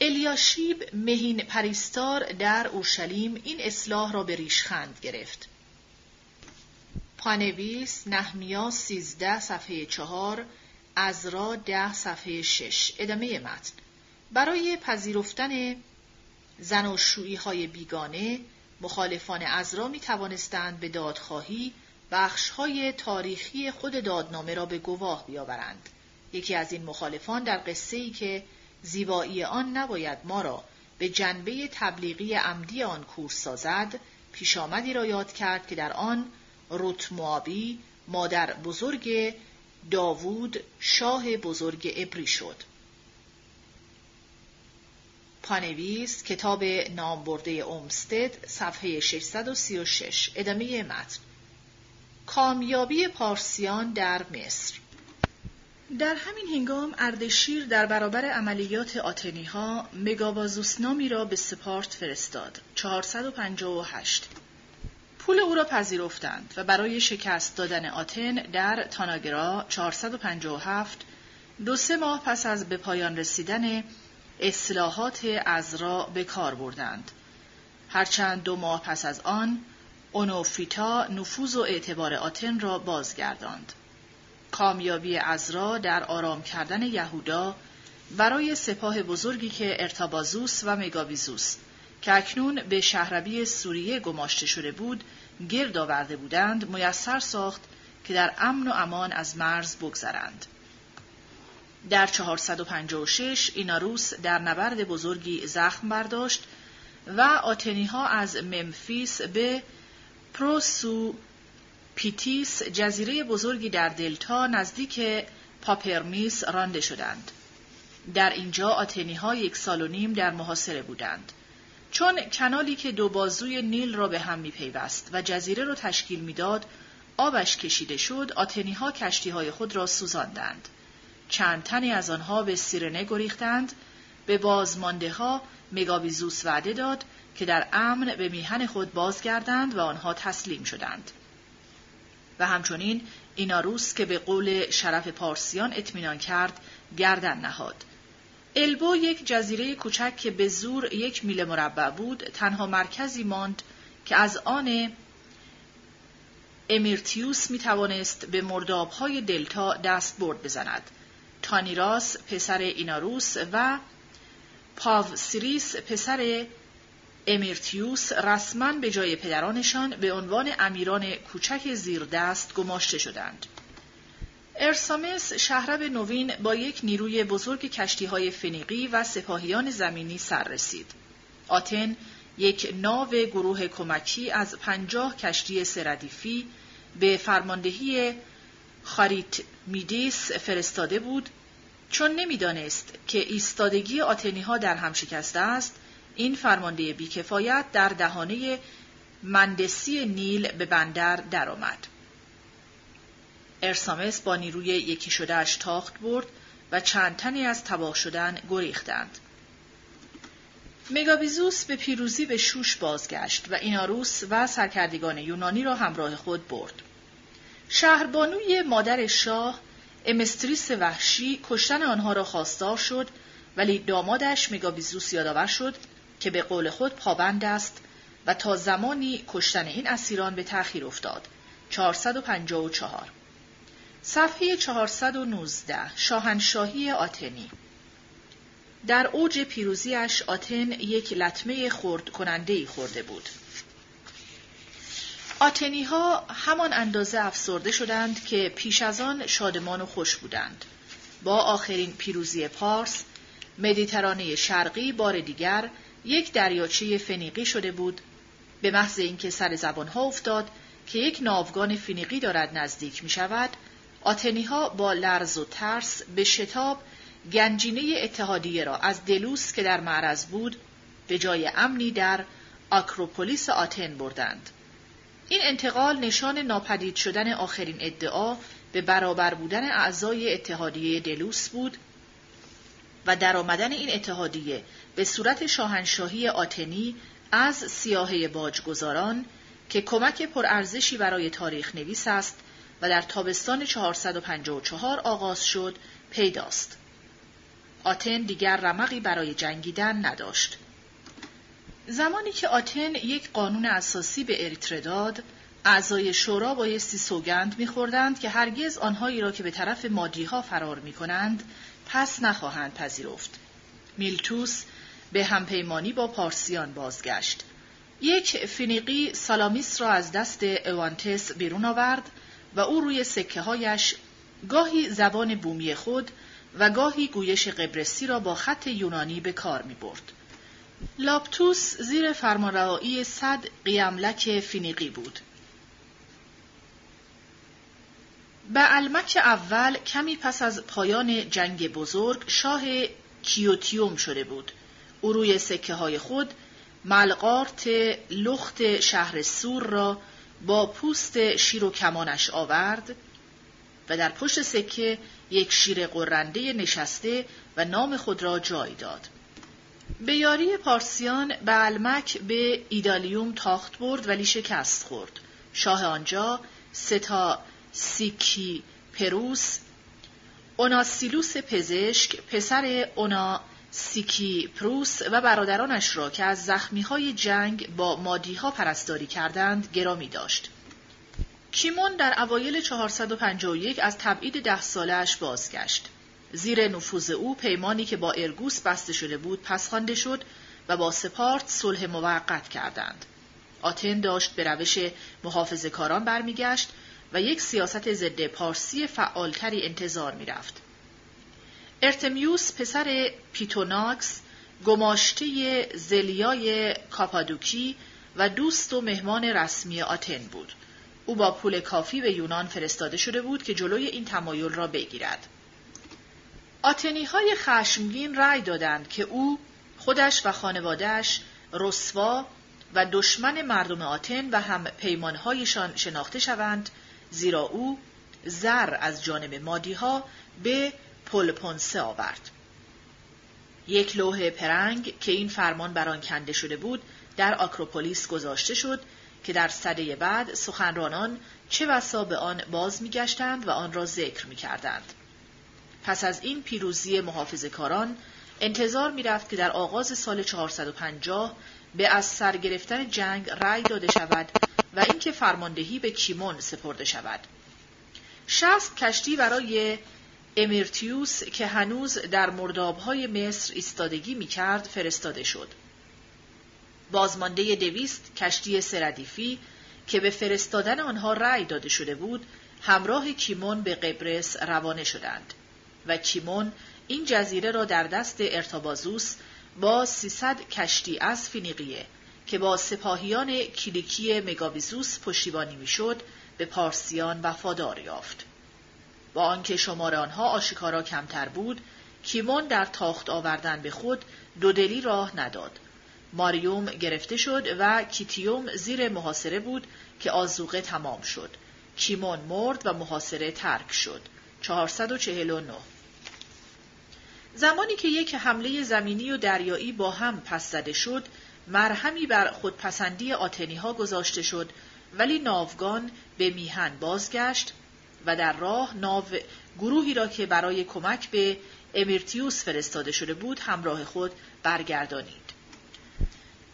الیاشیب مهین پریستار در اورشلیم این اصلاح را به ریشخند گرفت. پانویس نحمیا 13 صفحه 4، عزرا 10 صفحه 6. ادامه متن. برای پذیرفتن زناشویی‌های بیگانه مخالفان عزرا می توانستند به دادخواهی بخش‌های تاریخی خود دادنامه را به گواه بیاورند. یکی از این مخالفان در قصه‌ای که زیبایی آن نباید ما را به جنبه تبلیغی عمدی آن کور سازد، پیشامدی را یاد کرد که در آن روت موآبی مادر بزرگ داوود شاه بزرگ عبری شد. پانویس کتاب نامبرده اومستد صفحه 636. ادامه متن. کامیابی پارسیان در مصر. در همین هنگام اردشیر در برابر عملیات آتنیها مگابازوس نامی را به سپارت فرستاد. 458. پول او را پذیرفتند و برای شکست دادن آتن در تاناگرا 457 2-3 ماه پس از به پایان رسیدن اصلاحات عزرا به کار بردند. هرچند 2 ماه پس از آن اونوفیتا نفوذ و اعتبار آتن را بازگرداند. کامیابی عزرا در آرام کردن یهودا برای سپاه بزرگی که ارتابازوس و مگابیزوس که اکنون به شهربی سوریه گماشته شده بود گرد آورده بودند میسر ساخت که در امن و امان از مرز بگذرند. در 456 ایناروس در نبرد بزرگی زخم برداشت و آتنیها از ممفیس به پروسو پیتیس جزیره بزرگی در دلتا نزدیک پاپرمیس رانده شدند. در اینجا آتنیها 1.5 سال در محاصره بودند. چون کانالی که 2 بازوی نیل را به هم می‌پیوست و جزیره را تشکیل می‌داد آبش کشیده شد، آتنیها کشتی‌های خود را سوزاندند. چند تنی از آنها به سیرنه گریختند. به بازمانده‌ها مگابیزوس وعده داد که در امن به میهن خود بازگردند و آنها تسلیم شدند. و همچنین ایناروس که به قول شرف پارسیان اطمینان کرد گردن نهاد. البو یک جزیره کوچک که به زور 1 میل مربع بود تنها مرکزی ماند که از آن امرتیوس می توانست به مردابهای دلتا دست برد بزند. تانیراس پسر ایناروس و پاوسیریس پسر امرتیوس رسما به جای پدرانشان به عنوان امیران کوچک زیردست گماشته شدند. ارسامس شهرب نوین با یک نیروی بزرگ کشتی‌های فنیقی و سپاهیان زمینی سر رسید. آتن 1 ناو گروه کمکی از 50 کشتی سردیفی به فرماندهی خاریت میدیس فرستاده بود. چون نمی‌دانست که ایستادگی آتنی‌ها در هم شکسته است، این فرمانده بیکفایت در دهانه مندسی نیل به بندر درآمد. ارسامس با نیروی یکی شدهش تاخت برد و چند تنی از تباه شدن گریختند. مگابیزوس به پیروزی به شوش بازگشت و ایناروس و سرکردگان یونانی را همراه خود برد. شهربانوی مادر شاه، امستریس وحشی، کشتن آنها را خواستار شد، ولی دامادش مگابیزوس یادآور شد که به قول خود پابند است و تا زمانی کشتن این اسیران به تأخیر افتاد. 454 صفحه 419 شاهنشاهی آتنی. در اوج پیروزیش آتن یک لطمه خرد کننده‌ای خورده بود. آتنیها همان اندازه افسرده شدند که پیش از آن شادمان و خوش بودند. با آخرین پیروزی پارس، مدیترانه شرقی بار دیگر یک دریاچه فنیقی شده بود. به محض اینکه سر زبانها افتاد که یک ناوگان فنیقی دارد نزدیک می شود، آتنیها با لرز و ترس به شتاب گنجینه اتحادیه را از دلوس که در معرض بود به جای امنی در آکروپولیس آتن بردند. این انتقال نشان ناپدید شدن آخرین ادعا به برابر بودن اعضای اتحادیه دلوس بود و درآمدن این اتحادیه به صورت شاهنشاهی آتنی از سیاهه باجگزاران که کمک پرارزشی برای تاریخ نویس است و در تابستان 454 آغاز شد پیداست. آتن دیگر رمقی برای جنگیدن نداشت. زمانی که آتن یک قانون اساسی به اریتره داد، اعضای شورا بایستی سوگند می‌خوردند که هرگز آنهایی را که به طرف مادیها فرار می‌کنند پس نخواهند پذیرفت. میلتوس به همپیمانی با پارسیان بازگشت. یک فنیقی سالامیس را از دست اوانتس بیرون آورد و او روی سکه‌هایش گاهی زبان بومی خود و گاهی گویش قبرسی را با خط یونانی به کار می‌برد. لاپتوس زیر فرمانروائی 100 قیملک فنیقی بود. بعلمک اول کمی پس از پایان جنگ بزرگ شاه کیوتیوم شده بود. او روی سکه های خود ملغارت لخت شهر سور را با پوست شیر و کمانش آورد و در پشت سکه یک شیر قرنده نشسته و نام خود را جای داد. به یاری پارسیان بعلمک به ایدالیوم تاخت برد ولی شکست خورد. شاه آنجا ستا سیکی پروس، اوناسیلوس پزشک، پسر اوناسیکی پروس و برادرانش را که از زخمیهای جنگ با مادیها پرستاری کردند گرامی داشت. کیمون در اوایل 451 از تبعید 10 ساله‌اش بازگشت. زیر نفوذ او پیمانی که با ارگوس بسته شده بود پس خوانده شد و با سپارت صلح موقت کردند. آتن داشت به روش محافظه‌کاران برمیگشت و یک سیاست ضد پارسی فعالتری انتظار می‌رفت. ارتمیوس پسر پیتوناکس، گماشته زلیای کاپادوکی و دوست و مهمان رسمی آتن بود. او با پول کافی به یونان فرستاده شده بود که جلوی این تمایل را بگیرد. آتنی‌های خشمگین رأی دادند که او خودش و خانواده‌اش رسوا و دشمن مردم آتن و هم پیمان‌هایشان شناخته شوند، زیرا او زر از جانب مادی‌ها به پلپونسه آورد. یک لوح پرنگ که این فرمان بر آن کنده شده بود در آکروپولیس گذاشته شد که در سده بعد سخنرانان چه بسا به آن باز می‌گشتند و آن را ذکر می‌کردند. پس از این پیروزی محافظه‌کاران انتظار می‌رفت که در آغاز سال 450 به از سر گرفتن جنگ رأی داده شود و اینکه فرماندهی به کیمون سپرده شود. 60 کشتی برای امرتیوس که هنوز در مرداب‌های مصر ایستادگی می‌کرد فرستاده شد. بازمانده 200 کشتی سردیفی که به فرستادن آنها رأی داده شده بود، همراه کیمون به قبرس روانه شدند و کیمون این جزیره را در دست ارتابازوس با 300 کشتی از فنیقیه که با سپاهیان کلیکی مگابیزوس پشتیبانی میشد به پارسیان وفادار یافت. با آنکه شمار آنها آشکارا کمتر بود، کیمون در تاخت آوردن به خود دودلی راه نداد. ماریوم گرفته شد و کیتیوم زیر محاصره بود که آذوقه تمام شد. کیمون مرد و محاصره ترک شد. 449 زمانی که یک حمله زمینی و دریایی با هم پس زده شد، مرهمی بر خودپسندی آتنیها گذاشته شد، ولی ناوگان به میهن بازگشت و در راه گروهی را که برای کمک به امرتیوس فرستاده شده بود همراه خود برگردانید.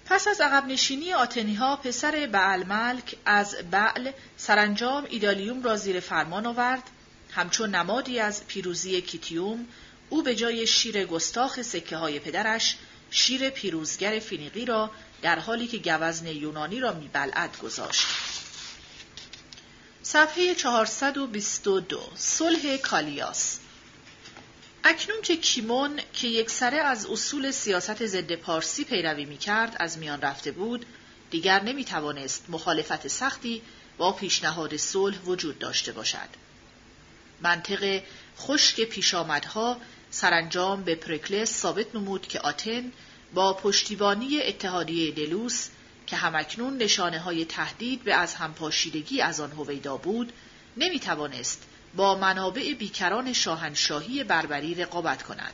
پس از عقب نشینی آتنیها، پسر بعلملک از بعل سرانجام ایدالیوم را زیر فرمان آورد. همچون نمادی از پیروزی کیتیوم، او به جای شیر گستاخ سکه های پدرش، شیر پیروزگر فینیقی را در حالی که گوزن یونانی را می‌بلعد گذاشت. صفحه 422. صلح کالیاس. اکنون که کیمون که یکسره از اصول سیاست ضد پارسی پیروی می‌کرد از میان رفته بود، دیگر نمی‌توانست مخالفت سختی با پیشنهاد صلح وجود داشته باشد. منطق خشک پیشامدها سرانجام به پرکلس ثابت نمود که آتن با پشتیبانی اتحادیه دلوس که همکنون نشانه‌های تهدید به از همپاشیدگی از آن هویدا بود، نمی‌توانست با منابع بیکران شاهنشاهی بربری رقابت کند.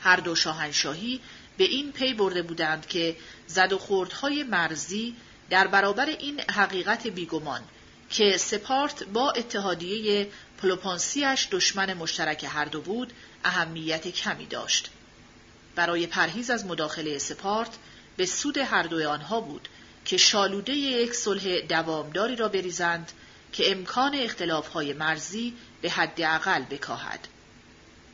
هر دو شاهنشاهی به این پی برده بودند که زد و خوردهای مرزی در برابر این حقیقت بیگمان که سپارت با اتحادیه پلوپانسیش دشمن مشترک هر دو بود، اهمیت کمی داشت. برای پرهیز از مداخله سپارت به سود هر دوی آنها بود که شالوده یک صلح دوامداری را بریزند که امکان اختلاف‌های مرزی به حد اقل بکاهد.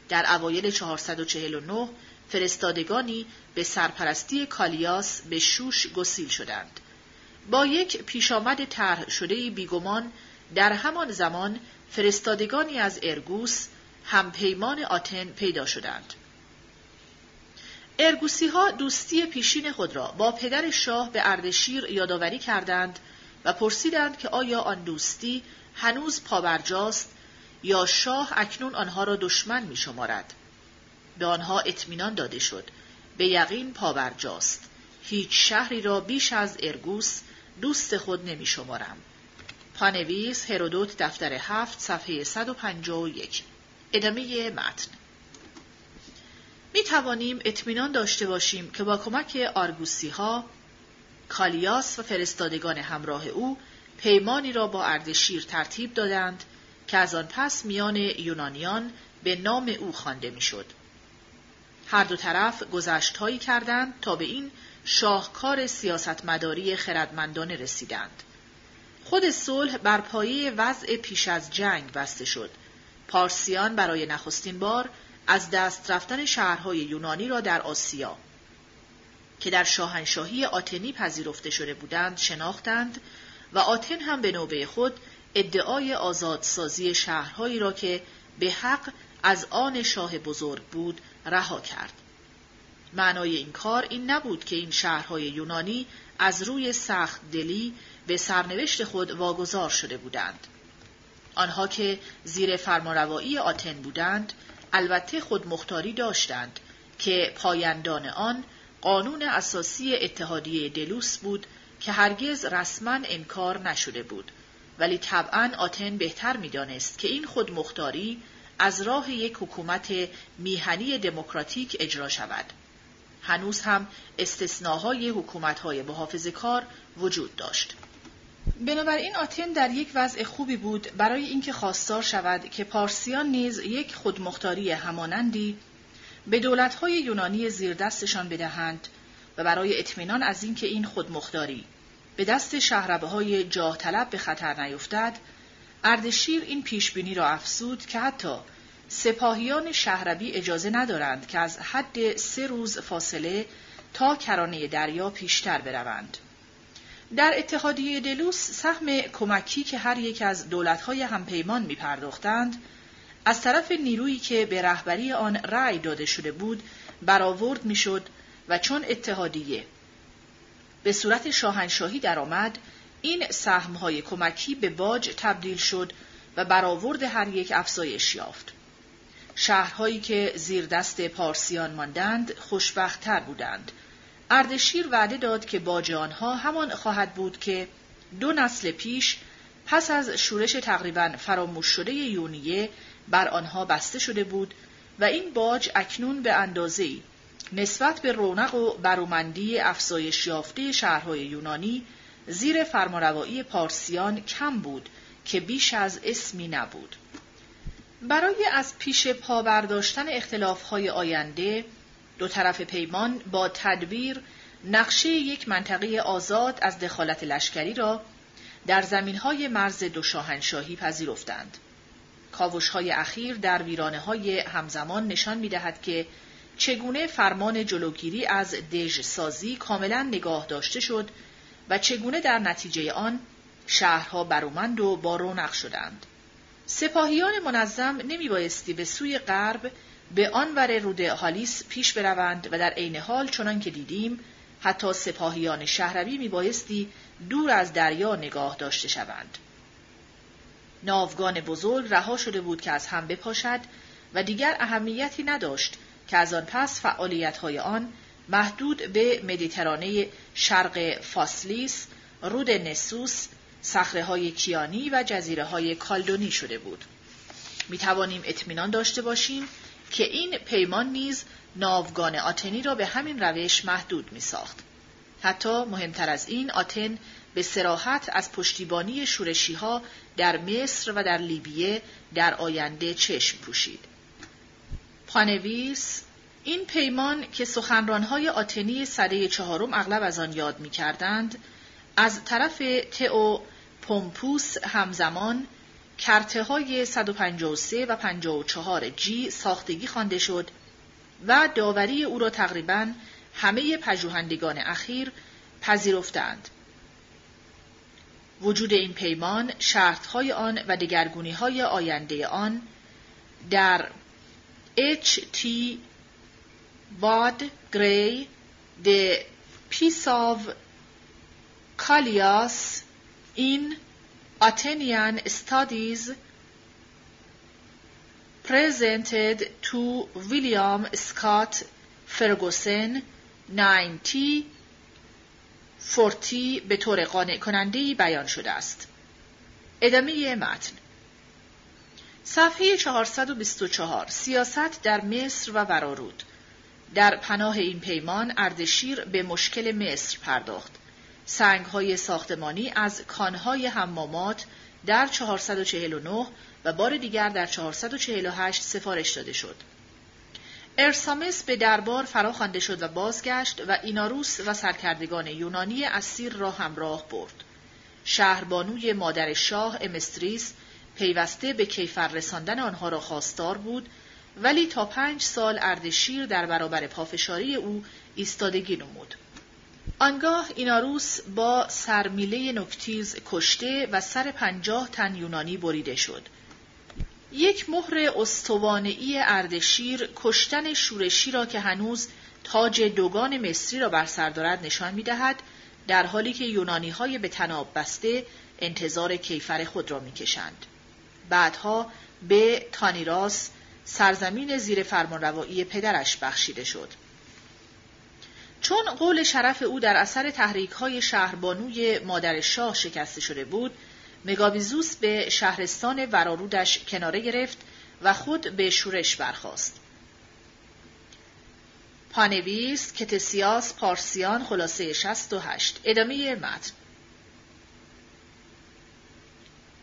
در اوایل 449 فرستادگانی به سرپرستی کالیاس به شوش گسیل شدند. با یک پیشامد طرح شده بیگمان، در همان زمان فرستادگانی از ارگوس همپیمان آتن پیدا شدند. ارگوسی ها دوستی پیشین خود را با پدر شاه به اردشیر یادآوری کردند و پرسیدند که آیا آن دوستی هنوز پابرجاست یا شاه اکنون آنها را دشمن می شمارد. به آنها اطمینان داده شد. به یقین پابرجاست. هیچ شهری را بیش از ارگوس دوست خود نمی شمارم. پانویس هرودوت دفتر 7 صفحه 151. ادامه متن. می توانیم اطمینان داشته باشیم که با کمک آرگوسی ها، کالیاس و فرستادگان همراه او پیمانی را با اردشیر ترتیب دادند که از آن پس میان یونانیان به نام او خوانده میشد. هر دو طرف گذشت‌هایی کردند تا به این شاهکار سیاستمداری خردمندانه رسیدند. خود صلح بر پایه وضع پیش از جنگ بسته شد. پارسیان برای نخستین بار از دست رفتن شهرهای یونانی را در آسیا که در شاهنشاهی آتنی پذیرفته شده بودند شناختند و آتن هم به نوبه خود ادعای آزادسازی شهرهایی را که به حق از آن شاه بزرگ بود رها کرد. معنای این کار این نبود که این شهرهای یونانی از روی سخت دلی به سرنوشت خود واگذار شده بودند. آنها که زیر فرمانروایی آتن بودند البته خود مختاری داشتند که پایندان آن قانون اساسی اتحادیه دلوس بود که هرگز رسما انکار نشده بود، ولی طبعاً آتن بهتر می‌دانست که این خود مختاری از راه یک حکومت میهنی دموکراتیک اجرا شود. هنوز هم استثناهای حکومت‌های محافظه‌کار وجود داشت. بنابراین آتن در یک وضع خوبی بود برای اینکه خواستار شود که پارسیان نیز یک خودمختاری همانندی به دولت‌های یونانی زیر دستشان بدهند و برای اطمینان از اینکه این خودمختاری به دست شهربه‌های جاه طلب به خطر نیفتد، اردشیر این پیشبینی را افزود که حتی سپاهیان شهربی اجازه ندارند که از حد 3 روز فاصله تا کرانه دریا پیشتر بروند. در اتحادیه دلوس سهم کمکی که هر یک از دولت‌های همپیمان می‌پرداختند، از طرف نیرویی که به رهبری آن رأی داده شده بود برآورد می‌شد و چون اتحادیه به صورت شاهنشاهی درآمد، این سهم‌های کمکی به باج تبدیل شد و برآورد هر یک افزایش یافت. شهرهایی که زیر دست پارسیان ماندند خوشبخت‌تر بودند. اردشیر وعده داد که باج آنها همان خواهد بود که 2 نسل پیش پس از شورش تقریباً فراموش شده یونیه بر آنها بسته شده بود و این باج اکنون به اندازه‌ای نسبت به رونق و برومندی افزایش یافته شهرهای یونانی زیر فرمانروایی پارسیان کم بود که بیش از اسمی نبود. برای از پیش پا برداشتن اختلاف‌های آینده، دو طرف پیمان با تدبیر نقشه یک منطقه آزاد از دخالت لشکری را در زمین‌های مرز دو شاهنشاهی پذیرفتند. کاوش‌های اخیر در ویرانه‌های همزمان نشان می‌دهد که چگونه فرمان جلوگیری از دژسازی کاملا نگاه داشته شد و چگونه در نتیجه آن شهرها برومند و با رونق شدند. سپاهیان منظم نمیبایستی به سوی غرب به آنور رود هالیس پیش بروند و در عین حال چنان که دیدیم حتی سپاهیان شهروی میبایستی دور از دریا نگاه داشته شوند. ناوگان بزرگ رها شده بود که از هم بپاشد و دیگر اهمیتی نداشت که از آن پس فعالیت‌های آن محدود به مدیترانه شرق فاسلیس، رود نسوس، صخره‌های کیانی و جزیره‌های کالدونی شده بود. می‌توانیم اطمینان داشته باشیم که این پیمان نیز ناوگان آتنی را به همین روش محدود می‌ساخت. حتی مهمتر از این، آتن به صراحت از پشتیبانی شورشی‌ها در مصر و در لیبیه در آینده چشم پوشید. پانویس: این پیمان که سخنران‌های آتنی سده چهارم اغلب از آن یاد می‌کردند، از طرف تئو پومپوس همزمان کرته‌های 153 و 54 جی ساختگی خوانده شد و داوری او را تقریباً همه پژوهندگان اخیر پذیرفتند. وجود این پیمان، شرط‌های آن و دگرگونی‌های آینده آن در H.T. Bad Gray The Peace of Callias in Athenian Studies presented to William Scott Ferguson 1940 به طور قانع کننده‌ای بیان شده است. ادامه متن. صفحه 424. سیاست در مصر و ورارود. در پناه این پیمان اردشیر به مشکل مصر پرداخت. سنگ‌های ساختمانی از کانهای حمامات در 449 و بار دیگر در 448 سفارش داده شد. ارسامس به دربار فراخوانده شد و بازگشت و ایناروس و سرکردگان یونانی اسیر را همراه برد. شهربانوی مادر شاه امستریس پیوسته به کیفر رساندن آنها را خواستار بود، ولی تا 5 سال اردشیر در برابر پافشاری او ایستادگی نمود. آنگاه ایناروس با سرمیله نوکتیز کشته و سر 50 تن یونانی بریده شد. یک مهر استوانه‌ای اردشیر کشتن شورشی را که هنوز تاج دوگان مصری را بر سر دارد نشان می‌دهد، در حالی که یونانی‌های به تناب بسته انتظار کیفر خود را می‌کشند. بعدها به تانیراس سرزمین زیر فرمانروایی پدرش بخشیده شد. چون قول شرف او در اثر تحریک‌های شهربانوی مادر شاه شکسته شده بود، مگابیزوس به شهرستان ورارودش کناره گرفت و خود به شورش برخاست. پانویس: کتسیاس پارسیان، خلاصه 68. ادامه متن.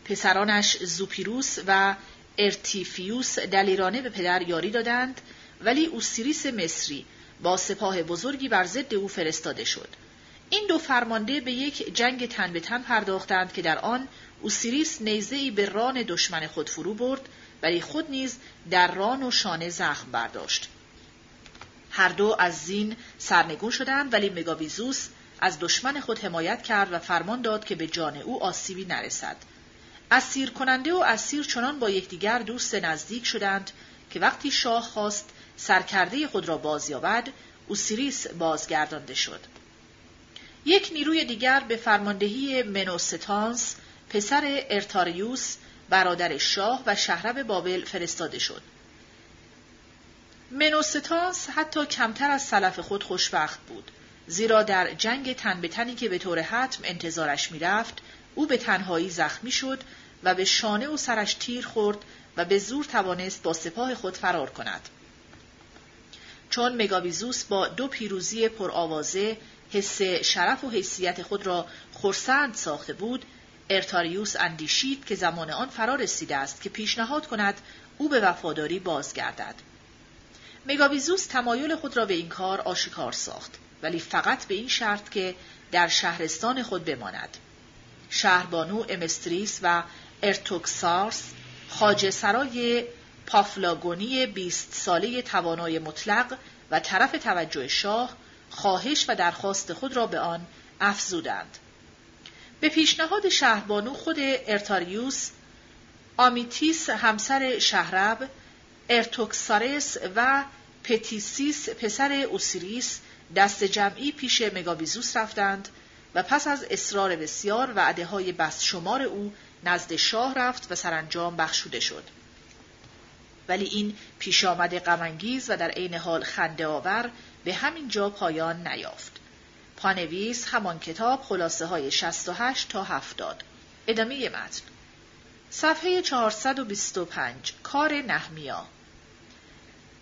پسرانش زوپیروس و ارتیفیوس دلیرانه به پدر یاری دادند، ولی اوسیریس مصری با سپاه بزرگی بر ضد او فرستاده شد. این دو فرمانده به یک جنگ تن به تن پرداختند که در آن اوسیریس نیزه‌ای به ران دشمن خود فرو برد، ولی خود نیز در ران و شانه زخم برداشت. هر دو از زین سرنگون شدند، ولی مگابیزوس از دشمن خود حمایت کرد و فرمان داد که به جان او آسیبی نرسد. اسیر کننده و اسیر چنان با یکدیگر دوست نزدیک شدند که وقتی شاه خواست سرکرده خود را بازیابد، اوسیریس بازگردانده شد. یک نیروی دیگر به فرماندهی منوستانس پسر ارتاریوس برادر شاه و شهرب بابل فرستاده شد. منوستانس حتی کمتر از سلف خود خوشبخت بود، زیرا در جنگ تن به تنی که به طور حتم انتظارش می‌رفت، او به تنهایی زخمی شد و به شانه و سرش تیر خورد و به زور توانست با سپاه خود فرار کند. چون مگاویزوس با دو پیروزی پرآوازه حس شرف و حیثیت خود را خرسند ساخته بود، ارتاریوس اندیشید که زمان آن فرا رسیده است که پیشنهاد کند او به وفاداری بازگردد. مگاویزوس تمایل خود را به این کار آشکار ساخت، ولی فقط به این شرط که در شهرستان خود بماند. شهربانو امستریس و ارتوکسارس، خواجه سرای پافلاگونی 20 ساله توانای مطلق و طرف توجه شاه، خواهش و درخواست خود را به آن افزودند. به پیشنهاد شهربانو خود ارتاریوس، آمیتیس همسر شهرب، ارتوکسارس و پتیسیس پسر اوسیریس دست جمعی پیش مگاویزوس رفتند و پس از اصرار بسیار و عده‌های بس شمار او نزد شاه رفت و سرانجام بخشوده شد. ولی این پیش آمد غم‌انگیز و در عین حال خنده آور به همین جا پایان نیافت. پانویس همان کتاب، خلاصه های 68 تا 70. ادامه متن. صفحه 425. کار نهمیا.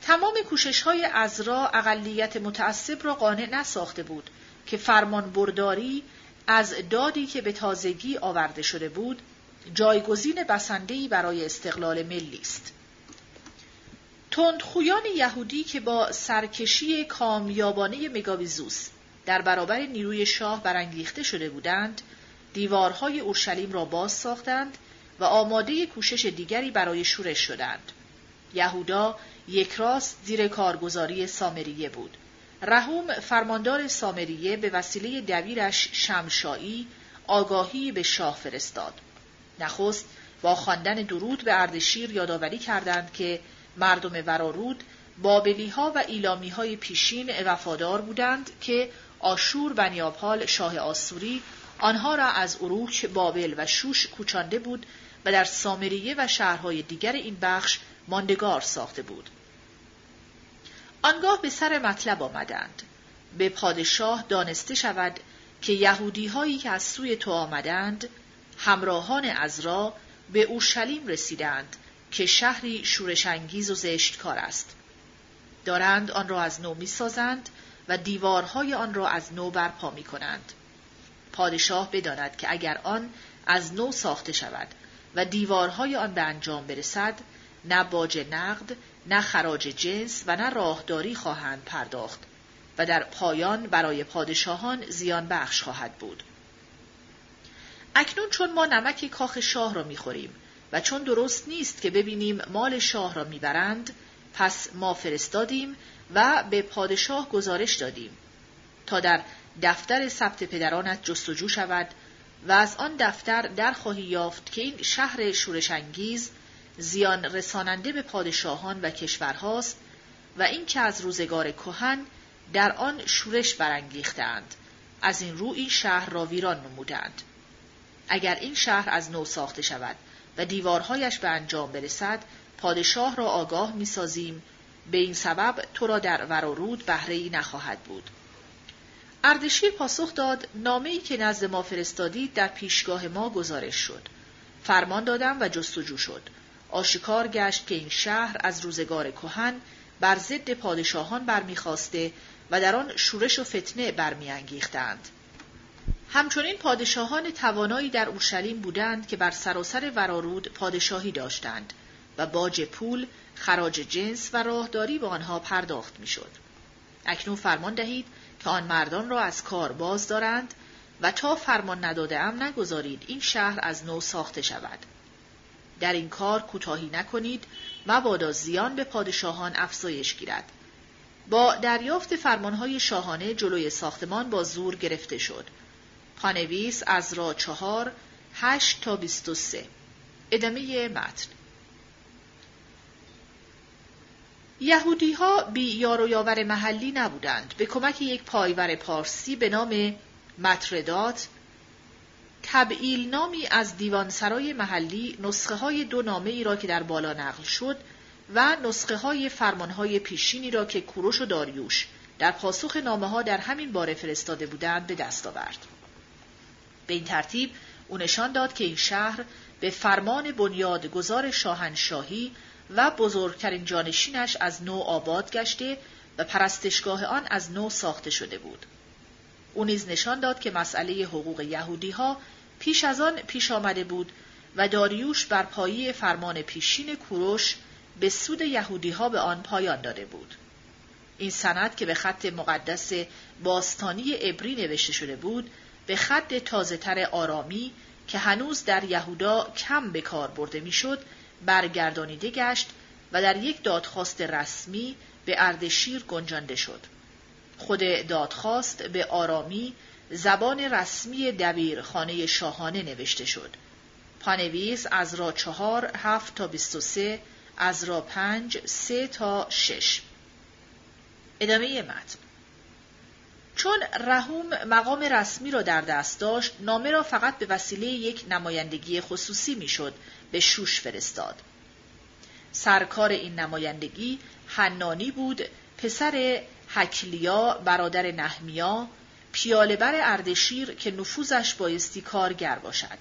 تمام کوشش‌های عزرا اقلیت متعصب را قانع نساخته بود که فرمان برداری از دادی که به تازگی آورده شده بود جایگزین بسنده‌ای برای استقلال ملی است. تندخویان یهودی که با سرکشی کامیابانه مگاویزوس در برابر نیروی شاه برانگیخته شده بودند، دیوارهای اورشلیم را باز ساختند و آماده کوشش دیگری برای شورش شدند. یهودا یک راست زیر کارگزاری سامریه بود. رحوم فرماندار سامریه به وسیله دبیرش شمشایی آگاهی به شاه فرستاد. نخست با خواندن درود به اردشیر یادآوری کردند که مردم ورارود، بابلی‌ها و ایلامی‌های پیشین وفادار بودند که آشور و نیاپال شاه آسوری آنها را از اروک، بابل و شوش کوچانده بود و در سامریه و شهرهای دیگر این بخش ماندگار ساخته بود. آنگاه به سر مطلب آمدند. به پادشاه دانسته شود که یهودی‌هایی که از سوی تو آمدند، همراهان عزرا، به اورشلیم رسیدند که شهری شورش‌انگیز و زشتکار است. دارند آن را از نو می‌سازند و دیوارهای آن را از نو برپا می‌کنند. پادشاه بداند که اگر آن از نو ساخته شود و دیوارهای آن به انجام برسد، نه باج نقد، نه خراج جنس و نه راهداری خواهند پرداخت و در پایان برای پادشاهان زیان بخش خواهد بود. اکنون چون ما نمک کاخ شاه را می‌خوریم و چون درست نیست که ببینیم مال شاه را می‌برند، پس ما فرستادیم و به پادشاه گزارش دادیم تا در دفتر ثبت پدرانت جستجو شود و از آن دفتر درخواهی یافت که این شهر شورش‌انگیز زیان رساننده به پادشاهان و کشورهاست و این که از روزگار کهن در آن شورش برانگیختند، از این رو این شهر را ویران نمودند. اگر این شهر از نو ساخته شود و دیوارهایش به انجام برسد، پادشاه را آگاه می‌سازیم، به این سبب تو را در ورارود بهره‌ای نخواهد بود. اردشیر پاسخ داد: نامه‌ای که نزد ما فرستادید در پیشگاه ما گزارش شد. فرمان دادم و جستجو شد. آشکار گشت که این شهر از روزگار کهن بر ضد پادشاهان برمیخواسته و در آن شورش و فتنه برمیانگیختند. همچنین پادشاهان توانایی در اورشلیم بودند که بر سراسر ورارود پادشاهی داشتند و باج پول، خراج جنس و راهداری به آنها پرداخت میشد. اکنون فرمان دهید که آن مردان را از کار باز دارند و تا فرمان نداده ام نگذارید این شهر از نو ساخته شود. در این کار کوتاهی نکنید، مبادا زیان به پادشاهان افزایش گیرد. با دریافت فرمانهای شاهانه جلوی ساختمان با زور گرفته شد. پانویس عزرا 4:8 تا 23. ادامه متن. یهودی‌ها بی یار و یاور محلی نبودند. به کمک یک پایور پارسی به نام متردات، تبعیل نامی از دیوانسرای محلی، نسخه های 2 نامه‌ای را که در بالا نقل شد و نسخه های فرمانهای پیشینی را که کوروش و داریوش در پاسخ نامه‌ها در همین باره فرستاده بودند به دست آورد. به این ترتیب او نشان داد که این شهر به فرمان بنیادگذار شاهنشاهی و بزرگترین جانشینش از نو آباد گشته و پرستشگاه آن از نو ساخته شده بود. او نیز نشان داد که مسئله حقوق یهودی‌ها پیش از آن پیش آمده بود و داریوش بر پایه فرمان پیشین کوروش به سود یهودی‌ها به آن پایان داده بود. این سند که به خط مقدس باستانی عبری نوشته شده بود، به خط تازه‌تر آرامی که هنوز در یهودا کم به کار برده میشد، برگردانیده گشت و در یک دادخواست رسمی به اردشیر گنجانده شد. خود دادخواست به آرامی زبان رسمی دبیر خانه شاهانه نوشته شد. پانویس از را 4:7-23، از را 5:3-6. ادامه متن. چون رحوم مقام رسمی را در دست داشت، نامه را فقط به وسیله یک نمایندگی خصوصی میشد به شوش فرستاد. سرکار این نمایندگی حنانی بود، پسر حکلیا برادر نهمیا، پیاله‌بر اردشیر که نفوذش بایستی کارگر باشد.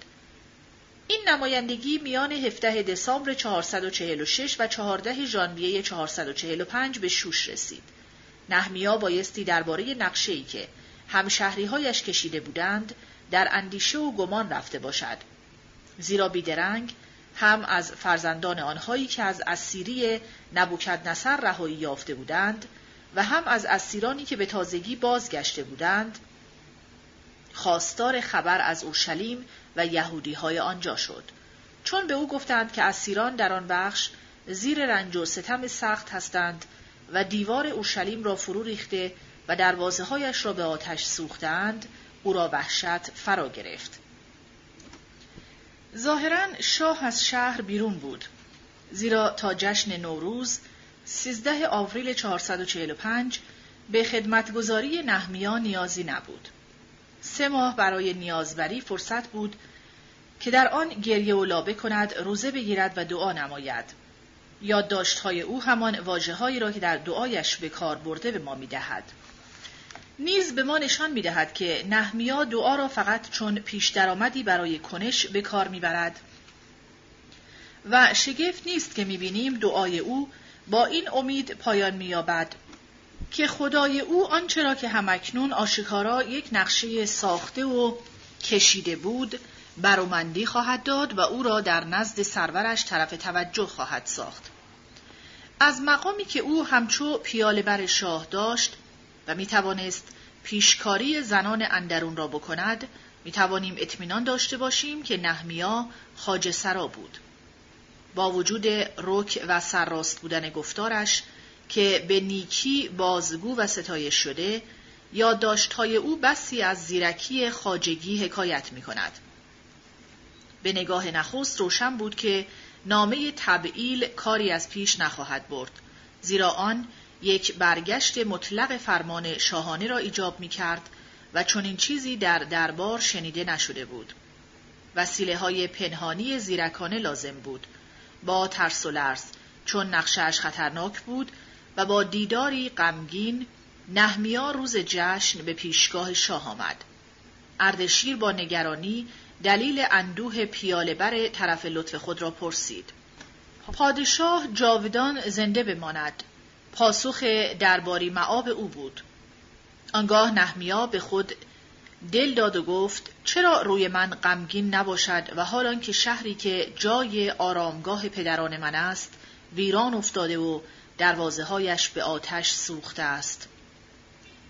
این نمایندگی میان 17 دسامبر 446 و 14 ژانویه 445 به شوش رسید. نهمیا بایستی درباره نقشه‌ای که همشهری‌هایش کشیده بودند در اندیشه و گمان رفته باشد، زیرا بیدرنگ هم از فرزندان آنهایی که از اسیری نبوکدنصر رهایی یافته بودند و هم از اسیرانی که به تازگی بازگشته بودند خواستار خبر از اورشلیم و یهودی‌های آنجا شد، چون به او گفتند که اسیران در آن بخش زیر رنج و ستم سخت هستند و دیوار اورشلیم را فرو ریخته و دروازه‌هایش را به آتش سوختند. او را وحشت فرا گرفت. ظاهراً شاه از شهر بیرون بود، زیرا تا جشن نوروز 13 آوریل 445 به خدمتگزاری نهمیا نیازی نبود. 3 ماه برای نیازبری فرصت بود که در آن گریه و لابه کند، روزه بگیرد و دعا نماید. یادداشت‌های او همان واژه‌هایی را که در دعایش به کار برده به ما می‌دهد. نیز به ما نشان می‌دهد که نهمیا دعا را فقط چون پیش درآمدی برای کنش به کار می‌برد و شگفت نیست که می‌بینیم دعای او با این امید پایان می‌یابد که خدای او آنچه را که همکنون آشکارا یک نقشه ساخته و کشیده بود برومندی خواهد داد و او را در نزد سرورش طرف توجه خواهد ساخت. از مقامی که او همچو پیاله‌بر شاه داشت و میتوانست پیشکاری زنان اندرون را بکند، میتوانیم اطمینان داشته باشیم که نهمیا خواجه سرا بود. با وجود رک و سرراست بودن گفتارش که به نیکی بازگو و ستایش شده، یادداشت‌های او بسی از زیرکی خواجگی حکایت میکند. به نگاه نخست روشن بود که نامه تبعیل کاری از پیش نخواهد برد، زیرا آن یک برگشت مطلق فرمان شاهانه را ایجاب می کرد و چنین چیزی در دربار شنیده نشده بود. وسیله های پنهانی زیرکانه لازم بود. با ترس و لرز، چون نقشه‌اش خطرناک بود و با دیداری غمگین، نهمیا روز جشن به پیشگاه شاه آمد. اردشیر با نگرانی دلیل اندوه پیاله‌بر طرف لطف خود را پرسید. پادشاه جاودان زنده بماند، پاسخ درباری معاب او بود. آنگاه نهمیا به خود دل داد و گفت چرا روی من غمگین نباشد و حال آنکه شهری که جای آرامگاه پدران من است ویران افتاده و دروازه‌هایش به آتش سوخته است.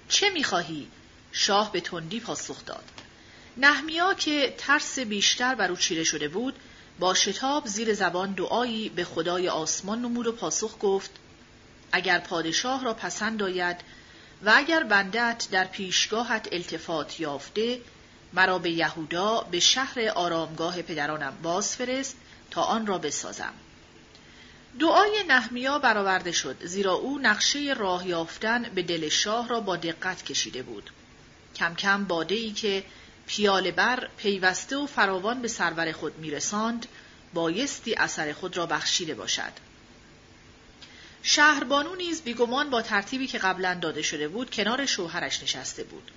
چه می‌خواهی؟ شاه به تندی پاسخ داد. نهمیا که ترس بیشتر بر او چیره شده بود، با شتاب زیر زبان دعایی به خدای آسمان نمود و پاسخ گفت اگر پادشاه را پسند آید و اگر بنده‌ات در پیشگاهت التفات یافته، مرا به یهودا به شهر آرامگاه پدرانم باز فرست تا آن را بسازم. دعای نهمیا برآورده شد، زیرا او نقشه راه یافتن به دل شاه را با دقت کشیده بود. کم کم باده‌ای که پیاله‌بر پیوسته و فراوان به سرور خود میرساند، بایستی اثر خود را بخشیده باشد. شهربانو نیز بیگمان با ترتیبی که قبلا داده شده بود کنار شوهرش نشسته بود.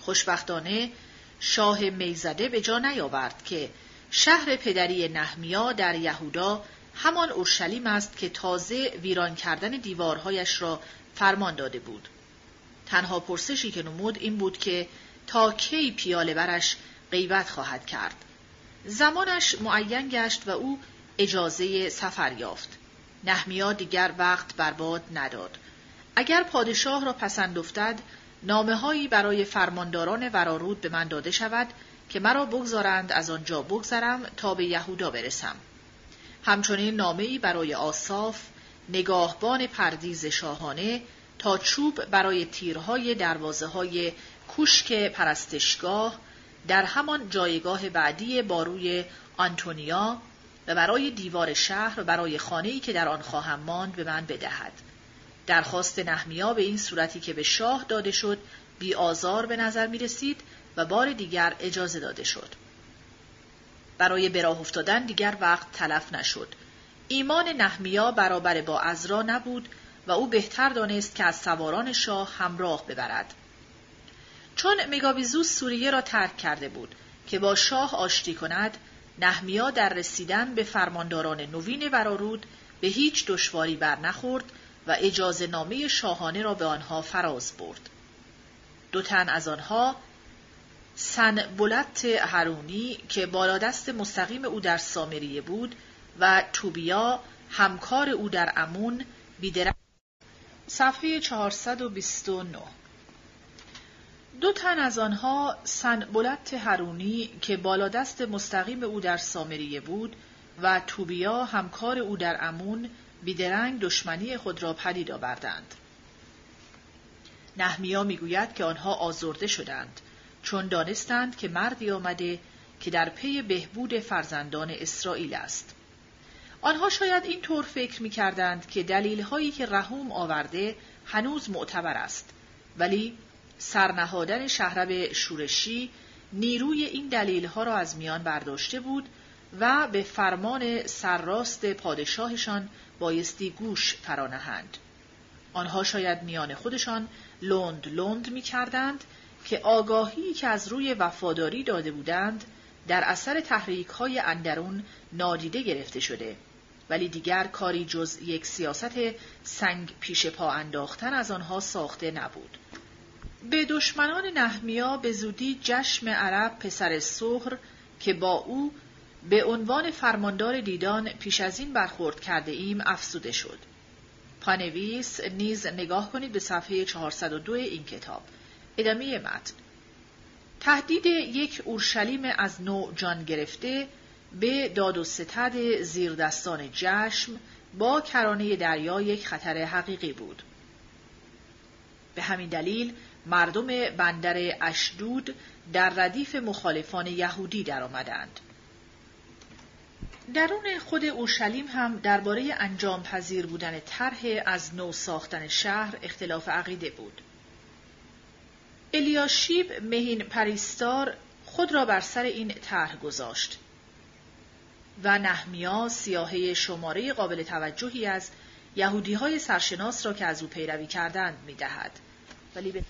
خوشبختانه شاه میزده به جا نیاورد که شهر پدری نهمیا در یهودا همان اورشلیم است که تازه ویران کردن دیوارهایش را فرمان داده بود. تنها پرسشی که نمود این بود که تا کی پیاله برش غیبت خواهد کرد. زمانش معین گشت و او اجازه سفر یافت. نهمیا دیگر وقت برباد نداد. اگر پادشاه را پسند افتد، نامه‌هایی برای فرمانداران ورارود به من داده شود که مرا بگذارند از آنجا بگذرم تا به یهودا برسم. همچنین نامه‌ای برای آصاف، نگاهبان پردیز شاهانه، تا چوب برای تیرهای دروازه‌های کوشک پرستشگاه در همان جایگاه بعدی باروی آنتونیا و برای دیوار شهر و برای خانه‌ای که در آن خواهم ماند به من بدهد. درخواست نهمیا به این صورتی که به شاه داده شد بی آزار به نظر می رسید و بار دیگر اجازه داده شد. برای براه افتادن دیگر وقت تلف نشد. ایمان نهمیا برابر با عزرا نبود و او بهتر دانست که از سواران شاه همراه ببرد. چون مگابیزوس سوریه را ترک کرده بود که با شاه آشتی کند، نهمیا در رسیدن به فرمانداران نوین ورارود به هیچ دشواری برنخورد و اجازه نامه شاهانه را به آنها فراز برد. دو تن از آنها، سنبلت هرونی که بالادست مستقیم او در سامریه بود و توبیا همکار او در امون، بیدرنگ. صفحه 429. دو تن از آنها سنبلت هرونی که بالادست مستقیم او در سامریه بود و توبیا همکار او در امون بیدرنگ دشمنی خود را پدید آوردند. نهمیا میگوید که آنها آزرده شدند چون دانستند که مردی آمده که در پی بهبود فرزندان اسرائیل است. آنها شاید این طور فکر می‌کردند که دلیل‌هایی که رحوم آورده هنوز معتبر است، ولی سرنهادن شهرب شورشی نیروی این دلیل‌ها را از میان برداشته بود و به فرمان سرراست پادشاهشان بایستی گوش فرانهند. آنها شاید میان خودشان لند لند می‌کردند که آگاهی که از روی وفاداری داده بودند در اثر تحریک‌های اندرون نادیده گرفته شده، ولی دیگر کاری جز یک سیاست سنگ پیش پا انداختن از آنها ساخته نبود. به دشمنان نهمیا به زودی جشم عرب پسر سهر که با او به عنوان فرماندار دیدان پیش از این برخورد کرده ایم افزوده شد. پانویس نیز نگاه کنید به صفحه 402 این کتاب. ادامه متن. تهدید یک اورشلیم از نو جان گرفته به داد و ستد زیردستان جشم با کرانه دریا یک خطر حقیقی بود. به همین دلیل مردم بندر اشدود در ردیف مخالفان یهودی درآمدند. درون خود اورشلیم هم درباره انجام پذیر بودن طرح از نو ساختن شهر اختلاف عقیده بود. الیاشیب مهین پریستار خود را بر سر این طرح گذاشت و نهمیا سیاهه شماره قابل توجهی از یهودی‌های سرشناس را که از او پیروی کردند می‌دهد.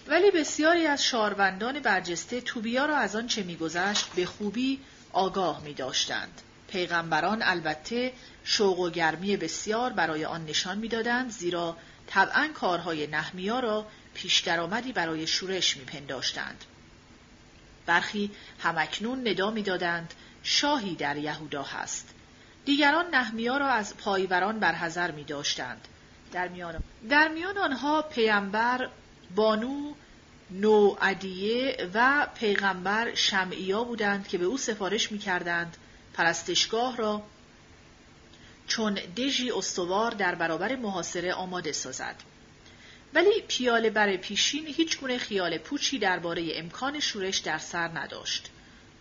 ولی بسیاری از شاروندان برجسته توبیا را از آن چه می‌گذشت به خوبی آگاه می‌داشتند. پیغمبران البته شوق و گرمی بسیار برای آن نشان می‌دادند، زیرا طبعاً کارهای نهمیا را پیش درآمدی برای شورش می‌پنداشتند. برخی همکنون ندا می‌دادند شاهی در یهودا هست. دیگران نهمیا را از پایوران برحذر می‌داشتند. در میان آنها پیامبر بانو نوعدیه و پیغمبر شمعیا بودند که به او سفارش می‌کردند پرستشگاه را چون دژی استوار در برابر محاصره آماده سازد. ولی پیاله بر پیشین هیچگونه خیال پوچی درباره امکان شورش در سر نداشت.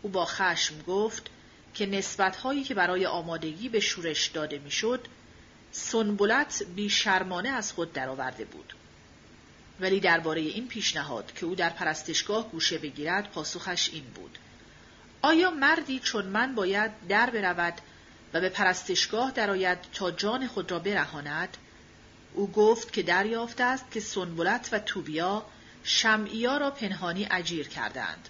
او با خشم گفت که نسبت‌هایی که برای آمادگی به شورش داده می‌شد، سنبلت بی‌شرمانه از خود درآورده بود. ولی درباره این پیشنهاد که او در پرستشگاه گوشه بگیرد، پاسخش این بود: آیا مردی چون من باید در برود و به پرستشگاه درآید تا جان خود را برهاند؟ او گفت که دریافته است که سنبلت و توبیا شمعیا را پنهانی اجیر کردند.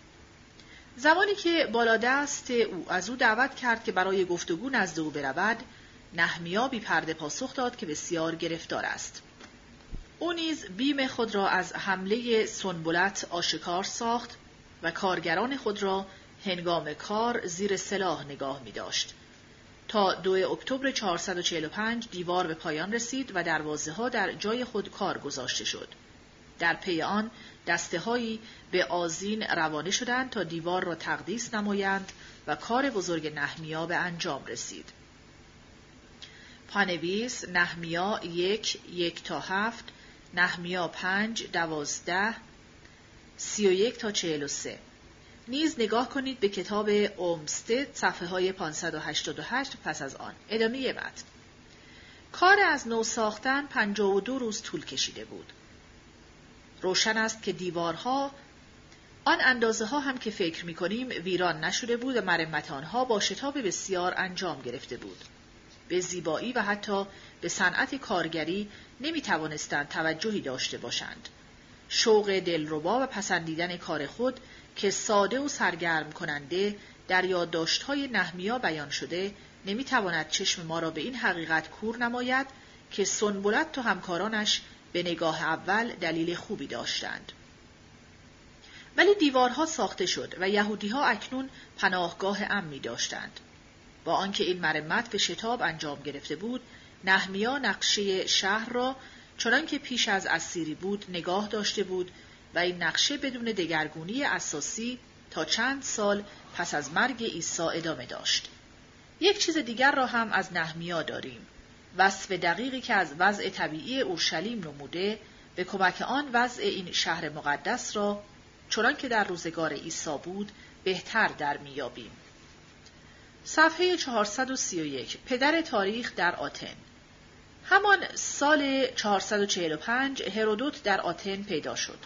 زمانی که بالادست او از او دعوت کرد که برای گفتگو نزد او برود، نحمیا بی پرده پاسخ داد که بسیار گرفتار است. او نیز بیم خود را از حمله سنبلت آشکار ساخت و کارگران خود را هنگام کار زیر سلاح نگاه می داشت. تا 2 اکتبر 445 دیوار به پایان رسید و دروازه ها در جای خود کار گذاشته شد. در پی آن دسته هایی به آذین روانه شدند تا دیوار را تقدیس نمایند و کار بزرگ نحمیا به انجام رسید. پانویس نحمیا 1:1-7، نحمیا 5:12، 31-43. نیز نگاه کنید به کتاب اومستد صفحه های 588 پس از آن. ادامه متن. کار از نو ساختن 52 روز طول کشیده بود. روشن است که دیوارها آن اندازه ها هم که فکر می کنیم ویران نشده بود و مرمت آنها با شتاب بسیار انجام گرفته بود. به زیبایی و حتی به صنعت کارگری نمی توانستند توجهی داشته باشند. شوق دلربا و پسندیدن کار خود که ساده و سرگرم کننده در یادداشت‌های نحمیا بیان شده، نمی‌تواند چشم ما را به این حقیقت کور نماید که سنبلت و همکارانش به نگاه اول دلیل خوبی داشتند. ولی دیوارها ساخته شد و یهودی‌ها اکنون پناهگاه امنی داشتند. با آنکه این مرمت به شتاب انجام گرفته بود، نحمیا نقشه شهر را چنان که پیش از اسیری بود نگاه داشته بود و این نقشه بدون دگرگونی اساسی تا چند سال پس از مرگ عیسی ادامه داشت. یک چیز دیگر را هم از نحمیا داریم. وصف دقیقی که از وضع طبیعی اورشلیم نموده، به کمک آن وضع این شهر مقدس را چنان که در روزگار عیسی بود بهتر در میابیم. صفحه 431، پدر تاریخ در آتن. همان سال 445 هرودوت در آتن پیدا شد.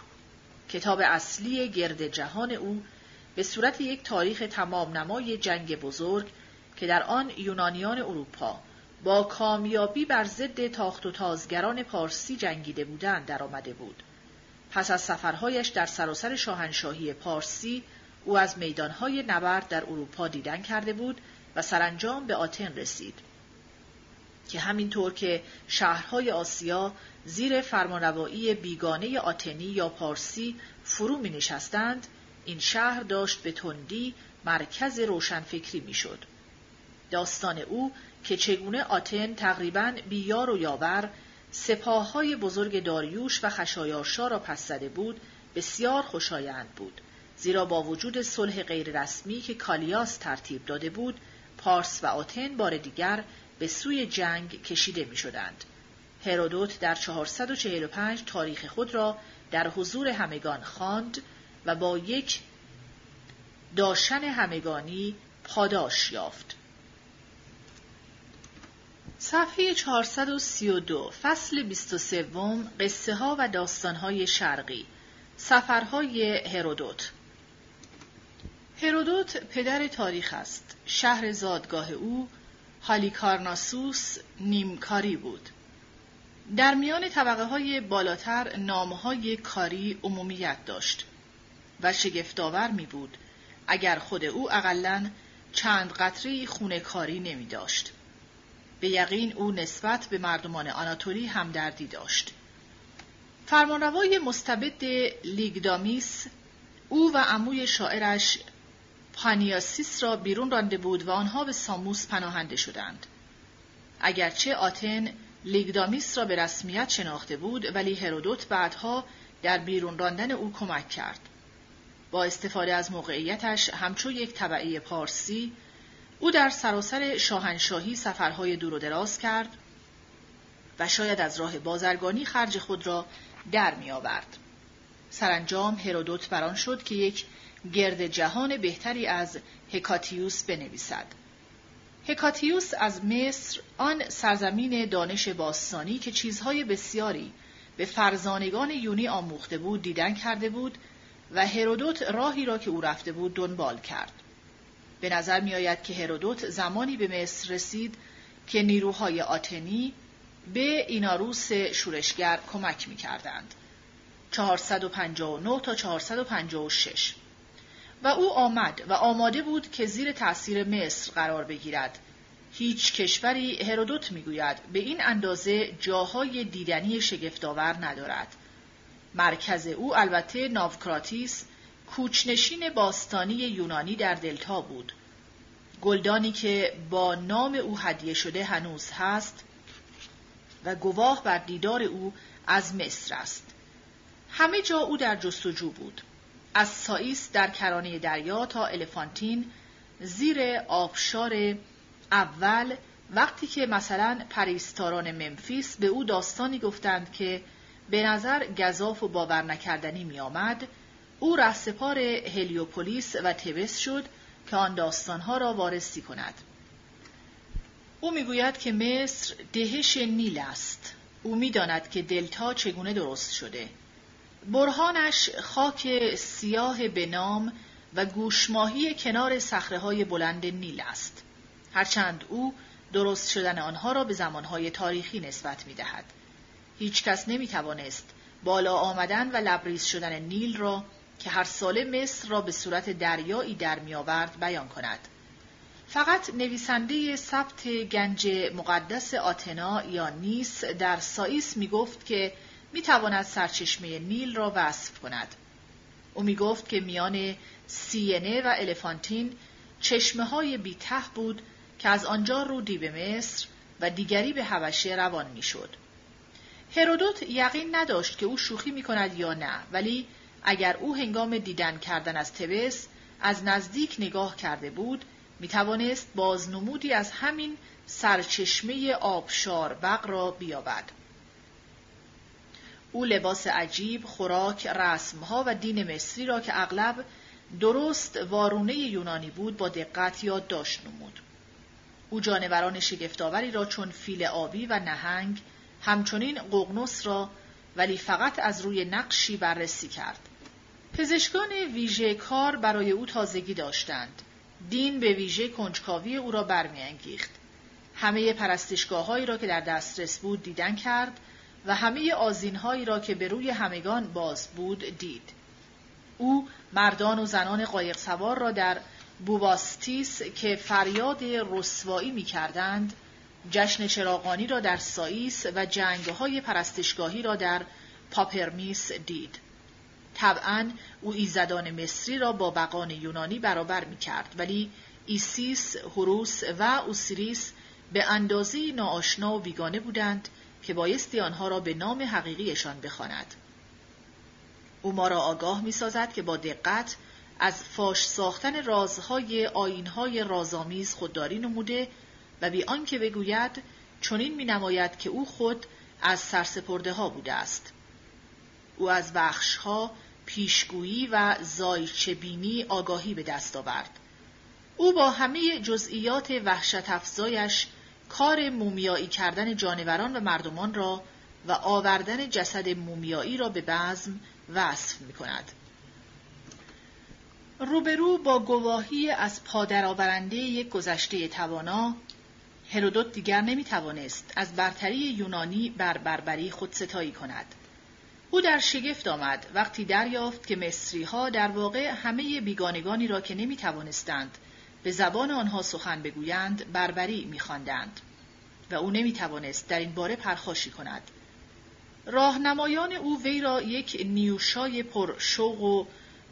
کتاب اصلی گرد جهان او به صورت یک تاریخ تمام نمای جنگ بزرگ که در آن یونانیان اروپا با کامیابی بر ضد تاخت و تازگران پارسی جنگیده بودند در آمده بود. پس از سفرهایش در سراسر شاهنشاهی پارسی، او از میدانهای نبرد در اروپا دیدن کرده بود و سرانجام به آتن رسید، که همینطور که شهرهای آسیا زیر فرمانروایی بیگانه آتنی یا پارسی فرو می نشستند، این شهر داشت به تندی مرکز روشنفکری می شد. داستان او که چگونه آتن تقریباً بیار و یاور سپاههای بزرگ داریوش و خشایارشا را پس زده بود، بسیار خوشایند بود، زیرا با وجود صلح غیررسمی که کالیاس ترتیب داده بود، پارس و آتن بار دیگر به سوی جنگ کشیده می شدند. هرودوت در 445 تاریخ خود را در حضور همگان خواند و با یک داشن همگانی پاداش یافت. صفحه 432، فصل 23، قصه ها و داستان های شرقی، سفرهای هرودوت. هرودوت پدر تاریخ است. شهر زادگاه او هالیکارناسوس نیمکاری بود. در میان طبقه های بالاتر نامهای کاری عمومیت داشت و شگفت‌آور می بود اگر خود او اقلن چند قطره خون کاری نمی داشت. به یقین او نسبت به مردمان آناتولی همدردی داشت. فرمانروای مستبد لیگدامیس او و عموی شاعرش پانیاسیس را بیرون رانده بود و آنها به ساموس پناهنده شدند. اگرچه آتن لیگدامیس را به رسمیت شناخته بود، ولی هرودوت بعدها در بیرون راندن او کمک کرد. با استفاده از موقعیتش همچون یک تبعی پارسی، او در سراسر شاهنشاهی سفرهای دور و دراز کرد و شاید از راه بازرگانی خرج خود را در می آورد. سرانجام هرودوت بران شد که یک گرد جهان بهتری از هکاتیوس بنویسد. هکاتیوس از مصر، آن سرزمین دانش باستانی که چیزهای بسیاری به فرزانگان یونی آموخته بود دیدن کرده بود و هرودوت راهی را که او رفته بود دنبال کرد. به نظر می آید که هرودوت زمانی به مصر رسید که نیروهای آتنی به ایناروس شورشگر کمک می کردند. 459 تا 456 و او آمد و آماده بود که زیر تأثیر مصر قرار بگیرد هیچ کشوری، هرودوت میگوید، به این اندازه جاهای دیدنی شگفت‌آور ندارد. مرکز او البته ناوکراتیس، کوچنشین باستانی یونانی در دلتا بود. گلدانی که با نام او هدیه شده هنوز هست و گواه بر دیدار او از مصر است. همه جا او در جستجو بود، از سائیس در کرانه دریا تا الفانتین زیر آبشار اول، وقتی که مثلا پریستاران ممفیس به او داستانی گفتند که به نظر گزاف و باور نکردنی می آمد، او رهسپار هلیوپولیس و تبس شد که آن داستانها را وارسی کند. او میگوید که مصر دهش نیل است. او میداند که دلتا چگونه درست شده. برهانش خاک سیاه بنام و گوشماهی کنار صخره‌های بلند نیل است، هرچند او درست شدن آنها را به زمانهای تاریخی نسبت می‌دهد. هیچ کس نمی‌توانست بالا آمدن و لبریز شدن نیل را که هر ساله مصر را به صورت دریایی در می‌آورد بیان کند. فقط نویسنده سبت گنج مقدس آتنا یا نیس در سائیس می‌گفت که می‌تواند سرچشمه نیل را وصف کند. او می‌گفت که میان سینه و الفانتین چشمه‌های بی‌ته بود که از آنجا رودی به مصر و دیگری به حبشه روان می‌شد. هرودوت یقین نداشت که او شوخی می‌کند یا نه، ولی اگر او هنگام دیدن کردن از تبس از نزدیک نگاه کرده بود، می‌توانست بازنمودی از همین سرچشمه آبشار بق را بیابد. او لباس عجیب، خوراک، رسم‌ها و دین مصری را که اغلب درست وارونه یونانی بود با دقت یادداشت نمود. او جانوران شگفت‌آوری را چون فیل آبی و نهنگ، همچنین ققنوس را، ولی فقط از روی نقشی بررسی کرد. پزشکان ویژه کار برای او تازگی داشتند. دین به ویژه کنجکاوی او را برمی‌انگیخت. همه پرستشگاه‌هایی را که در دسترس بود دیدن کرد و همه آذین‌هایی را که به روی همگان باز بود دید. او مردان و زنان قایق سوار را در بوباستیس که فریاد رسوایی می‌کردند، جشن چراغانی را در سائیس و جنگ‌های پرستشگاهی را در پاپرمیس دید. طبعاً او ایزدان مصری را با بقان یونانی برابر می‌کرد، ولی ایسیس، هوروس و اوسیریس به اندازه‌ای ناآشنا و بیگانه بودند که بایستی آنها را به نام حقیقیشان بخواند. او ما را آگاه می‌سازد که با دقت از فاش ساختن رازهای آیین‌های رازآمیز خودداری نموده و بی آنکه بگوید چنین می‌نماید که او خود از سرسپرده‌ها بوده است. او از بخش‌ها، پیشگویی و زایچه‌بینی آگاهی به دست آورد. او با همه جزئیات وحشت‌افزایش کار مومیایی کردن جانوران و مردمان را و آوردن جسد مومیایی را به بزم وصف می‌کند. روبرو با گواهی از پادرآورنده یک گذشته توانا، هرودوت دیگر نمی‌توانست از برتری یونانی بر بربری خودستایی کند. او در شگفت آمد وقتی دریافت که مصری‌ها در واقع همه بیگانگانی را که نمی‌توانستند به زبان آنها سخن بگویند بربری می‌خواندند و او نمی‌توانست در این باره پرخاشی کند. راهنمایان او وی را یک نیوشای پرشوق و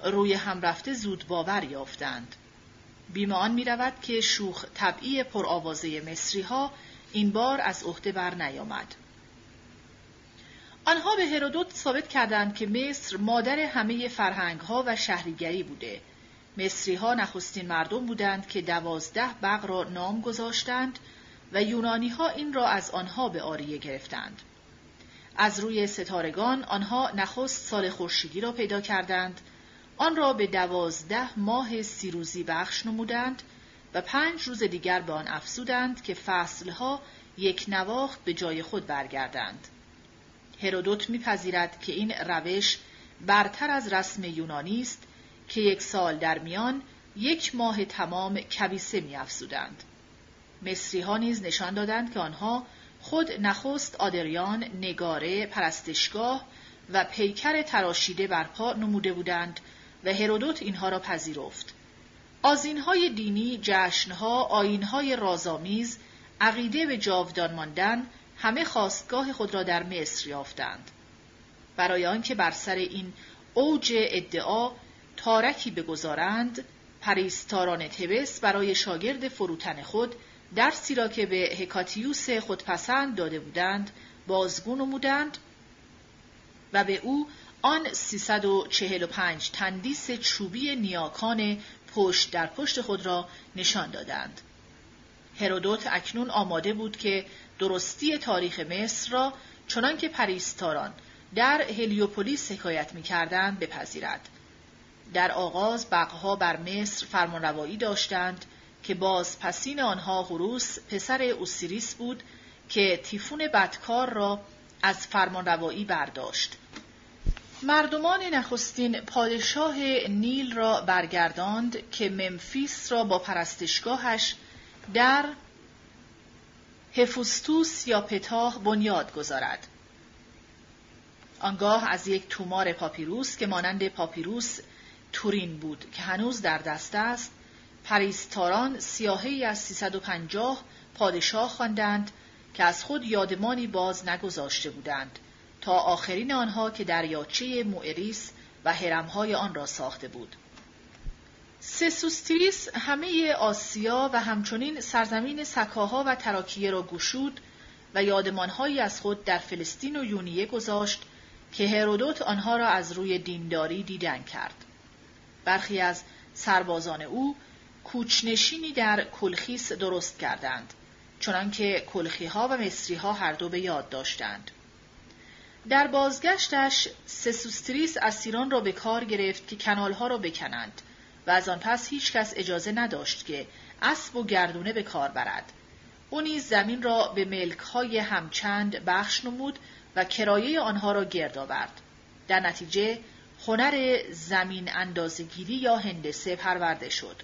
روی هم رفته زود باور یافتند. بیم آن می‌رود که شوخ طبعی پرآوازه مصری‌ها این بار از عهده بر نیامد. آنها به هرودوت ثابت کردند که مصر مادر همه فرهنگ‌ها و شهریگری بوده. مصری‌ها نخستین مردم بودند که 12 بق را نام گذاشتند و یونانی‌ها این را از آنها به عاریه گرفتند. از روی ستارگان آنها نخست سال خورشیدی را پیدا کردند، آن را به 12 ماه 30 روزی بخش نمودند و 5 روز دیگر به آن افزودند که فصلها یک نواخت به جای خود برگردند. هرودوت می‌پذیرد که این روش برتر از رسم یونانی است که یک سال در میان 1 ماه تمام کبیسه می‌افزودند. مصری‌ها نیز نشان دادند که آنها خود نخست آدریان، نگاره، پرستشگاه و پیکر تراشیده برپا نموده بودند و هرودوت اینها را پذیرفت. آذین‌های دینی، جشن‌ها، آیین‌های رازآمیز عقیده به جاودان ماندن، همه خواستگاه خود را در مصر یافتند. برای آنکه بر سر این اوج ادعا تارکی بگذارند، پریستاران تبس برای شاگرد فروتن خود درسی را که به هکاتیوس خودپسند داده بودند بازگو نمودند و به او آن 345 تندیس چوبی نیاکان پشت در پشت خود را نشان دادند. هرودوت اکنون آماده بود که درستی تاریخ مصر را چنان که پریستاران در هلیوپولیس حکایت می‌کردند بپذیرد. در آغاز بقها بر مصر فرمانروایی داشتند که باز پسین آنها هوروس پسر اوسیریس بود که تیفون بدکار را از فرمانروایی برداشت. مردمان نخستین پادشاه نیل را برگرداند که ممفیس را با پرستشگاهش در هفوستوس یا پتاه بنیاد گذارد. آنگاه از یک تومار پاپیروس که مانند پاپیروس تورین بود که هنوز در دست است، پریستاران سیاهی از 350 پادشاه خواندند که از خود یادمانی باز نگذاشته بودند تا آخرین آنها که دریاچه موئریس و هرمهای آن را ساخته بود. سسوستریس همه آسیا و همچنین سرزمین سکاها و تراکیه را گشود و یادمانهایی از خود در فلسطین و یونیه گذاشت که هرودوت آنها را از روی دینداری دیدن کرد. برخی از سربازان او کوچنشینی در کلخیس درست کردند، چنانکه کلخی‌ها و مصری‌ها هر دو به یاد داشتند. در بازگشتش سسوستریس اسیران را به کار گرفت که کانال‌ها را بکنند و از آن پس هیچ کس اجازه نداشت که اسب و گردونه به کار برد. او نیز زمین را به ملک‌های همچند بخش نمود و کرایه آنها را گرد آورد. در نتیجه هنر زمین اندازه‌گیری یا هندسه پرورده شد.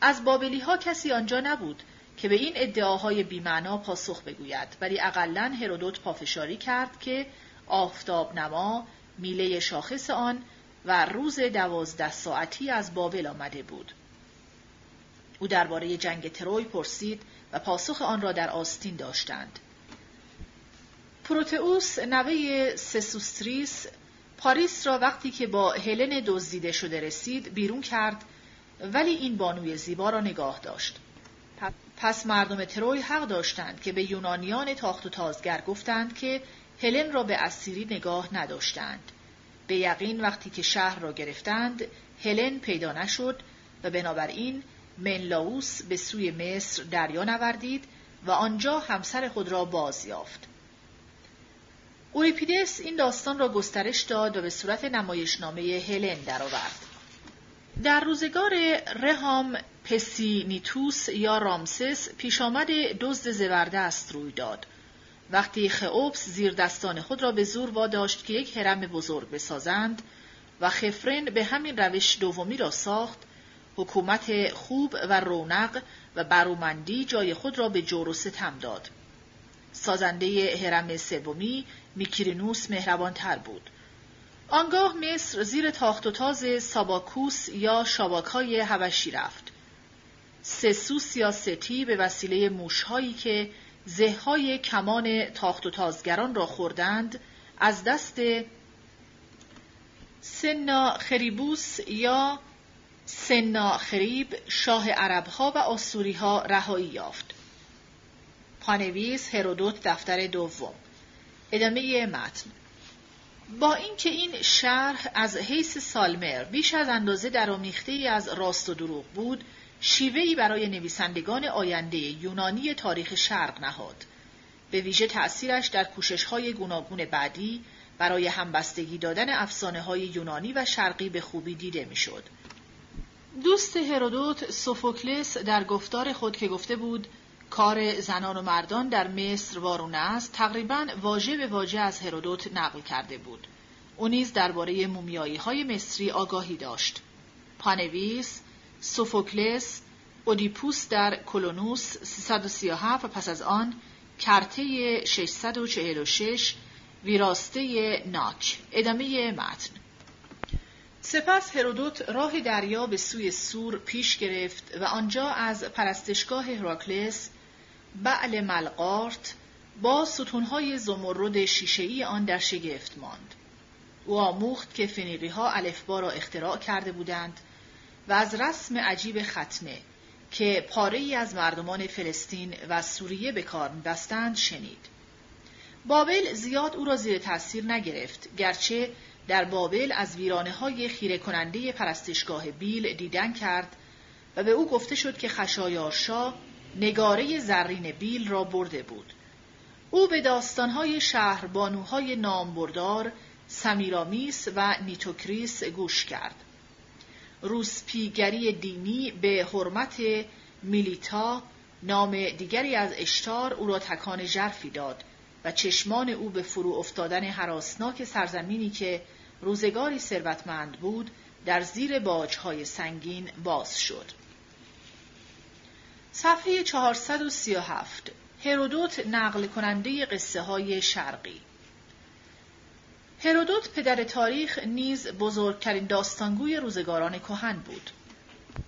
از بابلی‌ها کسی آنجا نبود که به این ادعاهای بی‌معنا پاسخ بگوید، ولی اقلاً هرودوت پافشاری کرد که آفتاب نما میله شاخص آن و روز 12 ساعتی از بابل آمده بود. او درباره جنگ تروی پرسید و پاسخ آن را در آستین داشتند. پروتئوس نوه سسوستریس پاریس را وقتی که با هلن دزدیده شده رسید بیرون کرد، ولی این بانوی زیبا را نگاه داشت. پس مردم تروی حق داشتند که به یونانیان تاخت و تازگر گفتند که هلن را به اسیری نگاه نداشتند. به یقین وقتی که شهر را گرفتند هلن پیدا نشد و بنابراین منلاوس به سوی مصر دریا نوردید و آنجا همسر خود را باز یافت. اوریپیدس این داستان را گسترش داد و به صورت نمایشنامه هلن درآورد. در روزگار رهام پسینیتوس یا رامسس پیشامد دزد زبردست روی داد. وقتی خئوبس زیر دستان خود را به زور واداشت که یک هرم بزرگ بسازند و خفرن به همین روش دومی را ساخت، حکومت خوب و رونق و برومندی جای خود را به جور و ستم داد. سازنده هرم سومی میکرینوس مهربان تر بود. آنگاه مصر زیر تاخت و تاز ساباکوس یا شاباکای حبشی رفت. سسوس یا ستی به وسیله موشهایی که زههای کمان تاخت و تازگران را خوردند از دست سنا خریبوس یا سنا خریب شاه عربها و آسوریها رهایی یافت. پانویس هرودوت دفتر دوم. ادامه متن. با اینکه این شرح از حیث سالمر بیش از اندازه درآمیخته‌ای از راست و دروغ بود، شیوهی برای نویسندگان آینده یونانی تاریخ شرق نهاد. به ویژه تأثیرش در کوشش‌های گوناگون بعدی برای همبستگی دادن افسانه‌های یونانی و شرقی به خوبی دیده می‌شد. دوست هرودوت سوفوکلس در گفتار خود که گفته بود کار زنان و مردان در مصر وارونه است، تقریباً واژه به واژه از هرودوت نقل کرده بود. او نیز درباره مومیایی‌های مصری آگاهی داشت. پانویس سوفوکلس، اودیپوس در کولونوس 337 و پس از آن کرته 646 ویراسته ناک. ادامه متن. سپس هرودوت راه دریا به سوی سور پیش گرفت و آنجا از پرستشگاه هراکلس بعل ملقارت با ستونهای زمرد شیشه‌ای آن در شگفت ماند. او آموخت که فنیقی‌ها الفبا را اختراع کرده بودند و از رسم عجیب ختنه که پاره‌ای از مردمان فلسطین و سوریه به کار می‌بستند شنید. بابل زیاد او را زیر تأثیر نگرفت، گرچه در بابل از ویرانه‌های خیره کننده پرستشگاه بیل دیدن کرد و به او گفته شد که خشایارشا نگاره زرین بیل را برده بود. او به داستان‌های شهربانوهای نامبردار سمیرامیس و نیتوکریس گوش کرد. روسپیگری دینی به حرمت میلیتا، نام دیگری از اشتار، او را تکان ژرفی داد و چشمان او به فرو افتادن هراسناک سرزمینی که روزگاری ثروتمند بود در زیر باج‌های سنگین باز شد. صفحه 437. هرودوت نقل کننده قصه های شرقی. هرودوت پدر تاریخ نیز بزرگترین داستانگوی روزگاران کهن بود.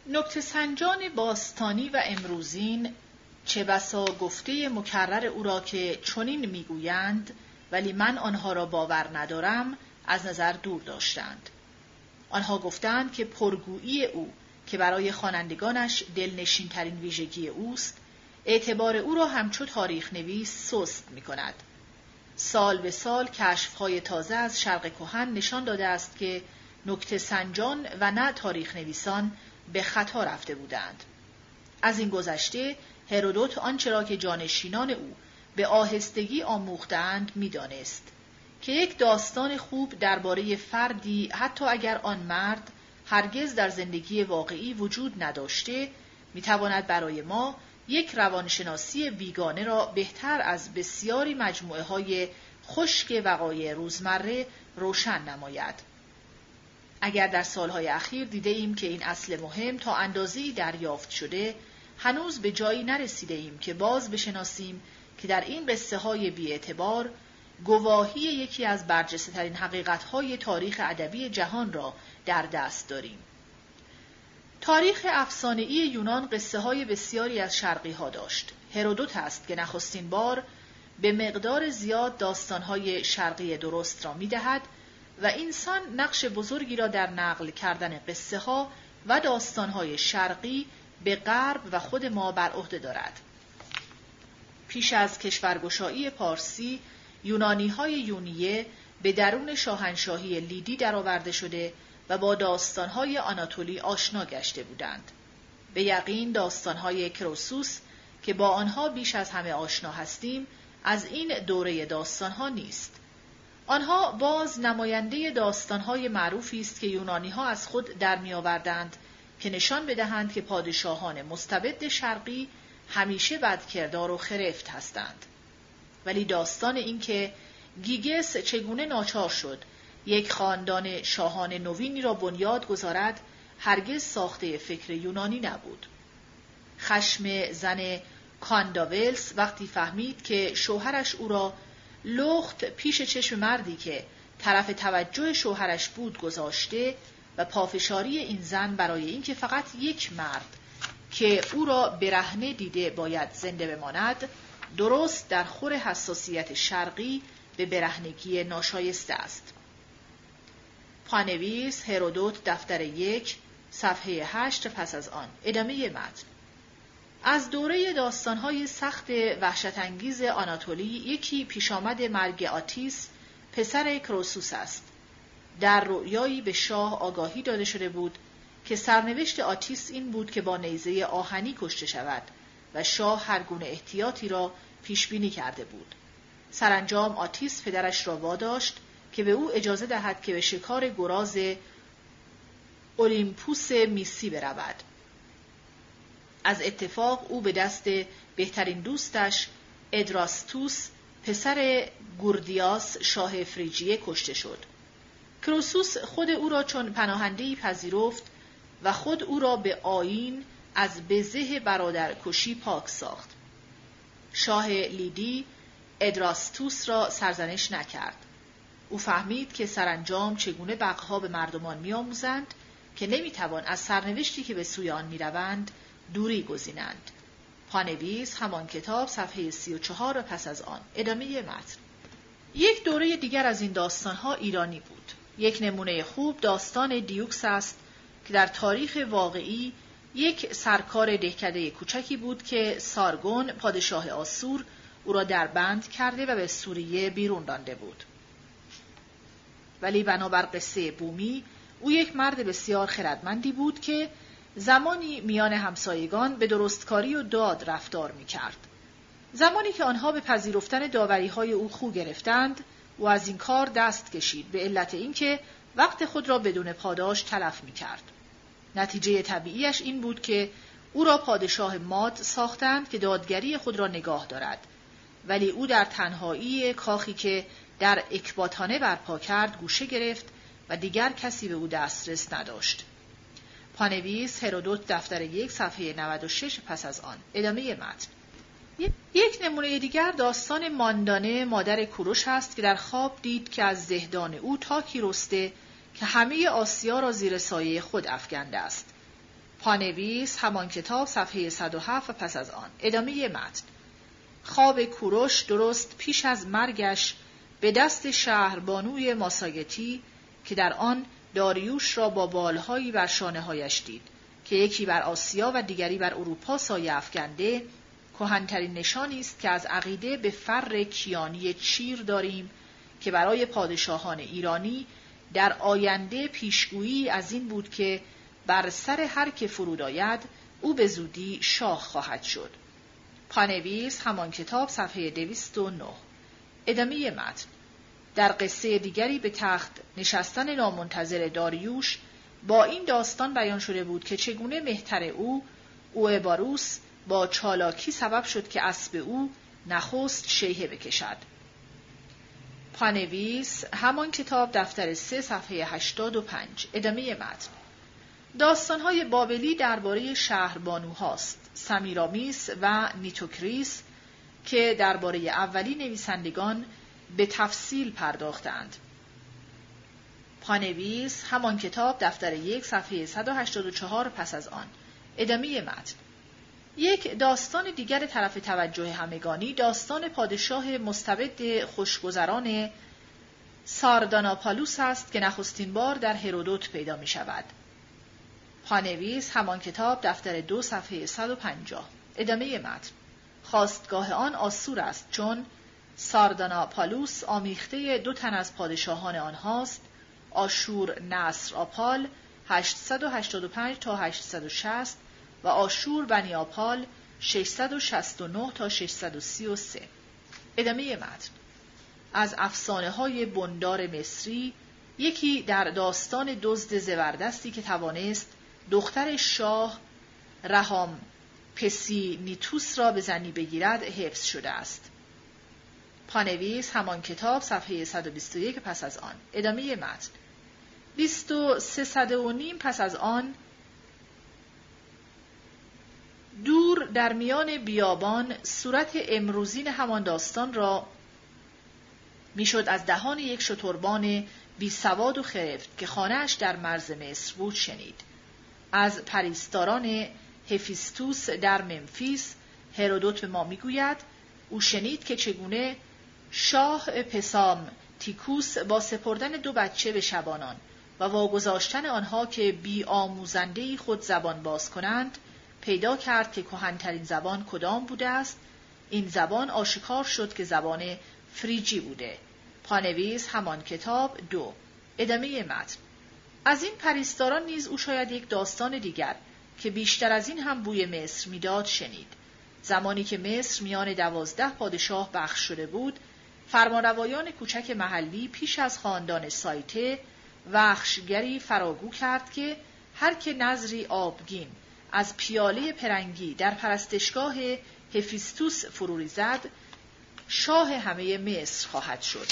نکته سنجان باستانی و امروزین چه بسا گفته مکرر او را که چنین میگویند ولی من آنها را باور ندارم از نظر دور داشتند. آنها گفتند که پرگویی او که برای خوانندگانش دلنشین‌ترین ویژگی اوست، اعتبار او را همچو تاریخ نویس سست می کند. سال به سال کشف‌های تازه از شرق کهن نشان داده است که نکته سنجان و نه تاریخ نویسان به خطا رفته بودند. از این گذشته هرودوت آنچه را که جانشینان او به آهستگی آموختند می‌دانست که یک داستان خوب درباره فردی حتی اگر آن مرد هرگز در زندگی واقعی وجود نداشته می‌تواند برای ما یک روانشناسی بیگانه را بهتر از بسیاری مجموعه های خشک وقایع روزمره روشن نماید. اگر در سالهای اخیر دیده ایم که این اصل مهم تا اندازه‌ای دریافت شده، هنوز به جایی نرسیده ایم که باز بشناسیم که در این قصه های بی‌اعتبار گواهی یکی از برجسته‌ترین حقیقت‌های تاریخ ادبی جهان را در دست داریم. تاریخ افسانه‌ای یونان قصه‌های بسیاری از شرقی‌ها داشت. هرودوت است که نخستین بار به مقدار زیاد داستان‌های شرقی درست را می‌دهد و انسان نقش بزرگی را در نقل کردن قصه‌ها و داستان‌های شرقی به غرب و خود ما بر عهده دارد. پیش از کشورگشایی پارسی، یونانی‌های یونیه به درون شاهنشاهی لیدی درآورده شده و با داستان‌های آناتولی آشنا گشته بودند. به یقین داستان‌های کروسوس که با آنها بیش از همه آشنا هستیم، از این دوره داستان‌ها نیست. آنها باز نماینده داستان‌های معروفی است که یونانی‌ها از خود درمی‌آوردند که نشان بدهند که پادشاهان مستبد شرقی همیشه بدکردار و خرفت هستند. ولی داستان این که گیگس چگونه ناچار شد یک خاندان شاهان نوینی را بنیاد گذارد هرگز ساخته فکر یونانی نبود. خشم زن کانداولس وقتی فهمید که شوهرش او را لخت پیش چشم مردی که طرف توجه شوهرش بود گذاشته و پافشاری این زن برای اینکه فقط یک مرد که او را برهنه دیده باید زنده بماند، درست در خور حساسیت شرقی به برهنگی ناشایسته است. پانویس هرودوت دفتر 1 صفحه 8 پس از آن. ادامه متن. از دوره داستان‌های سخت وحشت‌انگیز آناتولی یکی پیشامد مرگ آتیس پسر کروسوس است. در رؤیایی به شاه آگاهی داده شده بود که سرنوشت آتیس این بود که با نیزه آهنی کشته شود و شاه هرگونه احتیاطی را پیشبینی کرده بود. سرانجام آتیس پدرش را واداشت که به او اجازه دهد که به شکار گراز اولیمپوس میسی برود. از اتفاق او به دست بهترین دوستش ادراستوس پسر گوردیاس شاه فریجیه کشته شد. کروسوس خود او را چون پناهنده‌ای پذیرفت و خود او را به آیین از بزه برادرکشی پاک ساخت. شاه لیدی ادراستوس را سرزنش نکرد. او فهمید که سرانجام چگونه بقها به مردمان می‌آموزند که نمی‌توان از سرنوشتی که به سوی آن می‌روند دوری گزینند. پانویس همان کتاب صفحه 34 و پس از آن. ادامه متن. یک دوره دیگر از این داستانها ایرانی بود. یک نمونه خوب داستان دیوکس است که در تاریخ واقعی یک سرکار دهکده کوچکی بود که سارگون پادشاه آسور او را در بند کرده و به سوریه بیرون رانده بود. ولی بنابر قصه بومی او یک مرد بسیار خردمندی بود که زمانی میان همسایگان به درستکاری و داد رفتار می‌کرد. زمانی که آنها به پذیرفتن داوری‌های او خو گرفتند، او از این کار دست کشید به علت اینکه وقت خود را بدون پاداش تلف می‌کرد. نتیجه طبیعیش این بود که او را پادشاه ماد ساختند که دادگری خود را نگاه دارد، ولی او در تنهایی کاخی که در اکباتانه برپا کرد گوشه گرفت و دیگر کسی به او دسترس نداشت. پانویس هرودوت دفتر 1 صفحه 96 پس از آن. ادامه متن. یک نمونه دیگر داستان ماندانه مادر کوروش است که در خواب دید که از زهدان او تاکی رسته که همه آسیا را زیر سایه خود افکنده است. پانویس همان کتاب صفحه 107 و پس از آن. ادامه متن. خواب کوروش درست پیش از مرگش به دست شهربانوی ماساگتی که در آن داریوش را با بالهایی بر شانه‌هایش دید که یکی بر آسیا و دیگری بر اروپا سایه افکنده، کهن‌ترین نشانی است که از عقیده به فر کیانی چیر داریم که برای پادشاهان ایرانی در آینده پیشگویی از این بود که بر سر هر که فرود آید او به زودی شاه خواهد شد. پانویس همان کتاب صفحه 209. ادامه متن. در قصه دیگری به تخت نشستن نامنتظر داریوش با این داستان بیان شده بود که چگونه مهتر او باروس با چالاکی سبب شد که اسب او نخست شیهه بکشد. پانویس همان کتاب دفتر 3 صفحه 85. ادامه متن. داستان‌های بابلی درباره شهربانوهاست. سمیرامیس و نیتوکریس که درباره اولی نویسندگان به تفصیل پرداختند. پانویس همان کتاب دفتر 1 صفحه 184 پس از آن. ادامه متن. یک داستان دیگر طرف توجه همگانی داستان پادشاه مستبد خوشگذران سارداناپالوس است که نخستین بار در هرودوت پیدا می شود. پانویس همان کتاب دفتر 2 صفحه 150. ادامه متن. خواستگاه آن آسور است چون سارداناپالوس آمیخته دو تن از پادشاهان آنهاست، آشور نصر آپال 885 تا 860 و آشور بنی آپال 669 تا 633. ادامه متن. از افسانه های بندار مصری یکی در داستان دزد زبردستی که توانست دختر شاه رهام پسی نیتوس را به زنی بگیرد حفظ شده است. پانویس همان کتاب صفحه 121 پس از آن. ادامه متن. 23 پس از آن دور در میان بیابان صورت امروزین همان داستان را میشد از دهان یک شتربان بی سواد و خرفت که خانه‌اش در مرز مصر بود شنید. از پریستاران هفیستوس در ممفیس هرودوت به ما میگوید او شنید که چگونه شاه پسام تیکوس با سپردن دو بچه به شبانان و واگذاشتن آنها که بی آموزندهی خود زبان باز کنند پیدا کرد که کهن‌ترین زبان کدام بوده است. این زبان آشکار شد که زبان فریجی بوده. پانویس همان کتاب 2. ادامه متن. از این پریستاران نیز او شاید یک داستان دیگر که بیشتر از این هم بوی مصر میداد شنید. زمانی که مصر میان 12 پادشاه بخش شده بود، فرمانروایان کوچک محلی پیش از خاندان سایته وخشگری فراگو کرد که هر که نظری آبگین از پیاله پرنگی در پرستشگاه هفیستوس فروریزد شاه همه مصر خواهد شد.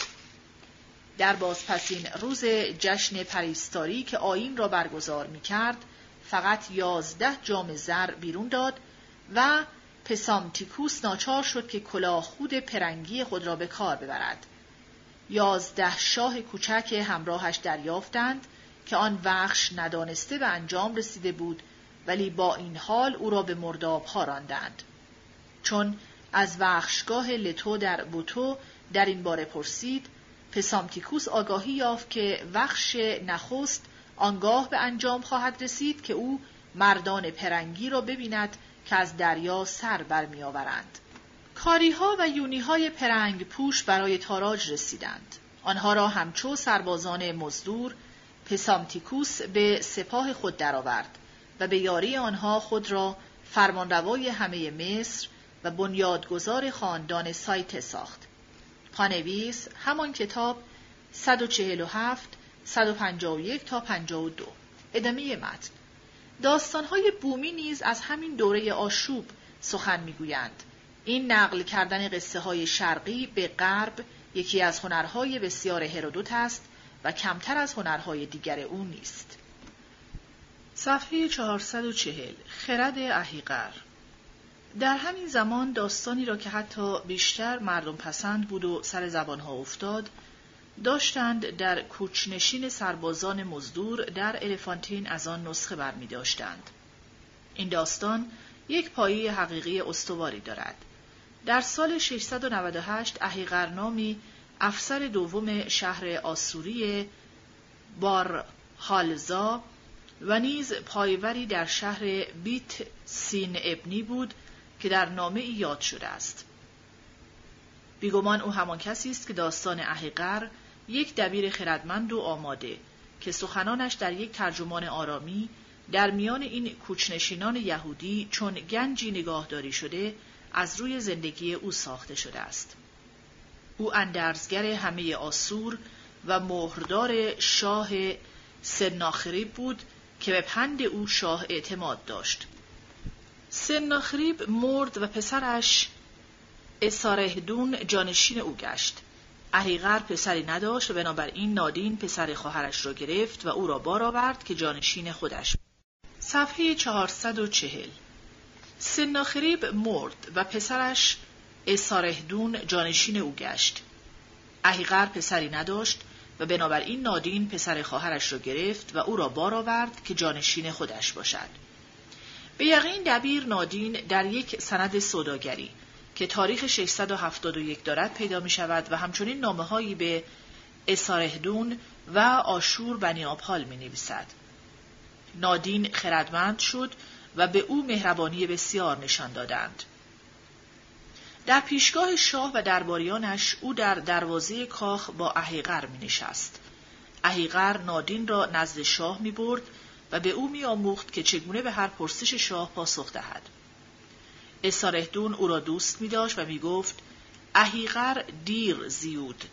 در بازپسین روز جشن پریستاری که آیین را برگزار می کرد فقط 11 جام زر بیرون داد و پسامتیکوس ناچار شد که کلاه خود پرنگی خود را به کار ببرد. 11 شاه کوچک همراهش دریافتند که آن وخش ندانسته به انجام رسیده بود، ولی با این حال او را به مرداب‌ها راندند. چون از وخشگاه لتو در بوتو در این باره پرسید، پسامتیکوس آگاهی یافت که وخش نخست آنگاه به انجام خواهد رسید که او مردان پرنگی را ببیند که از دریا سر برمی آورند. کاریها و یونیهای پرنگ پوش برای تاراج رسیدند. آنها را همچو سربازان مزدور پسامتیکوس به سپاه خود درآورد و به یاری آنها خود را فرمانروای همه مصر و بنیادگذار خاندان سایته ساخت. پانویس همان کتاب 147 151 تا 52. ادامه متن. داستان‌های بومی نیز از همین دوره آشوب سخن می‌گویند. این نقل کردن قصه‌های شرقی به غرب یکی از هنرهای بسیار هرودوت است و کمتر از هنرهای دیگر او نیست. صفحه 440. خرد اهیقر. در همین زمان داستانی را که حتی بیشتر مردم پسند بود و سر زبانها افتاد داشتند در کوچنشین سربازان مزدور در الفانتین از آن نسخه برمی داشتند. این داستان یک پایه حقیقی استواری دارد. در سال 698 اهیقر نامی افسر دوم شهر آسوری بارهالزا و نیز پایوری در شهر بیت سین ابنی بود که در نامه ای یاد شده است. بیگمان او همان کسی است که داستان اهیقر، یک دبیر خردمند و آماده که سخنانش در یک ترجمان آرامی در میان این کوچنشینان یهودی چون گنجی نگاهداری شده از روی زندگی او ساخته شده است. او اندرزگر همه آسور و مهردار شاه سناخریب بود که به پند او شاه اعتماد داشت. سناخریب مرد و پسرش اسارهدون جانشین او گشت. اهیقر پسری نداشت و بنابراین نادین پسر خواهرش را گرفت و او را بار آورد که جانشین خودش. صفحه 440. سناخریب مرد و پسرش اسارهدون جانشین او گشت. اهیقر پسری نداشت و بنابراین نادین پسر خواهرش را گرفت و او را بار آورد که جانشین خودش باشد. به یقین دبیر نادین در یک سند سوداگری که تاریخ 671 دارد پیدا می شود و همچنین نامه هایی به اسارهدون و آشور بنی آپال می نویسد. نادین خردمند شد و به او مهربانی بسیار نشان دادند. در پیشگاه شاه و درباریانش او در دروازه کاخ با اهیقر می نشست. اهیقر نادین را نزد شاه می برد و به او می آموخت که چگونه به هر پرسش شاه پاسخ دهد. اسارهدون او را دوست می داشت و می گفت اهیقر دیر زیود.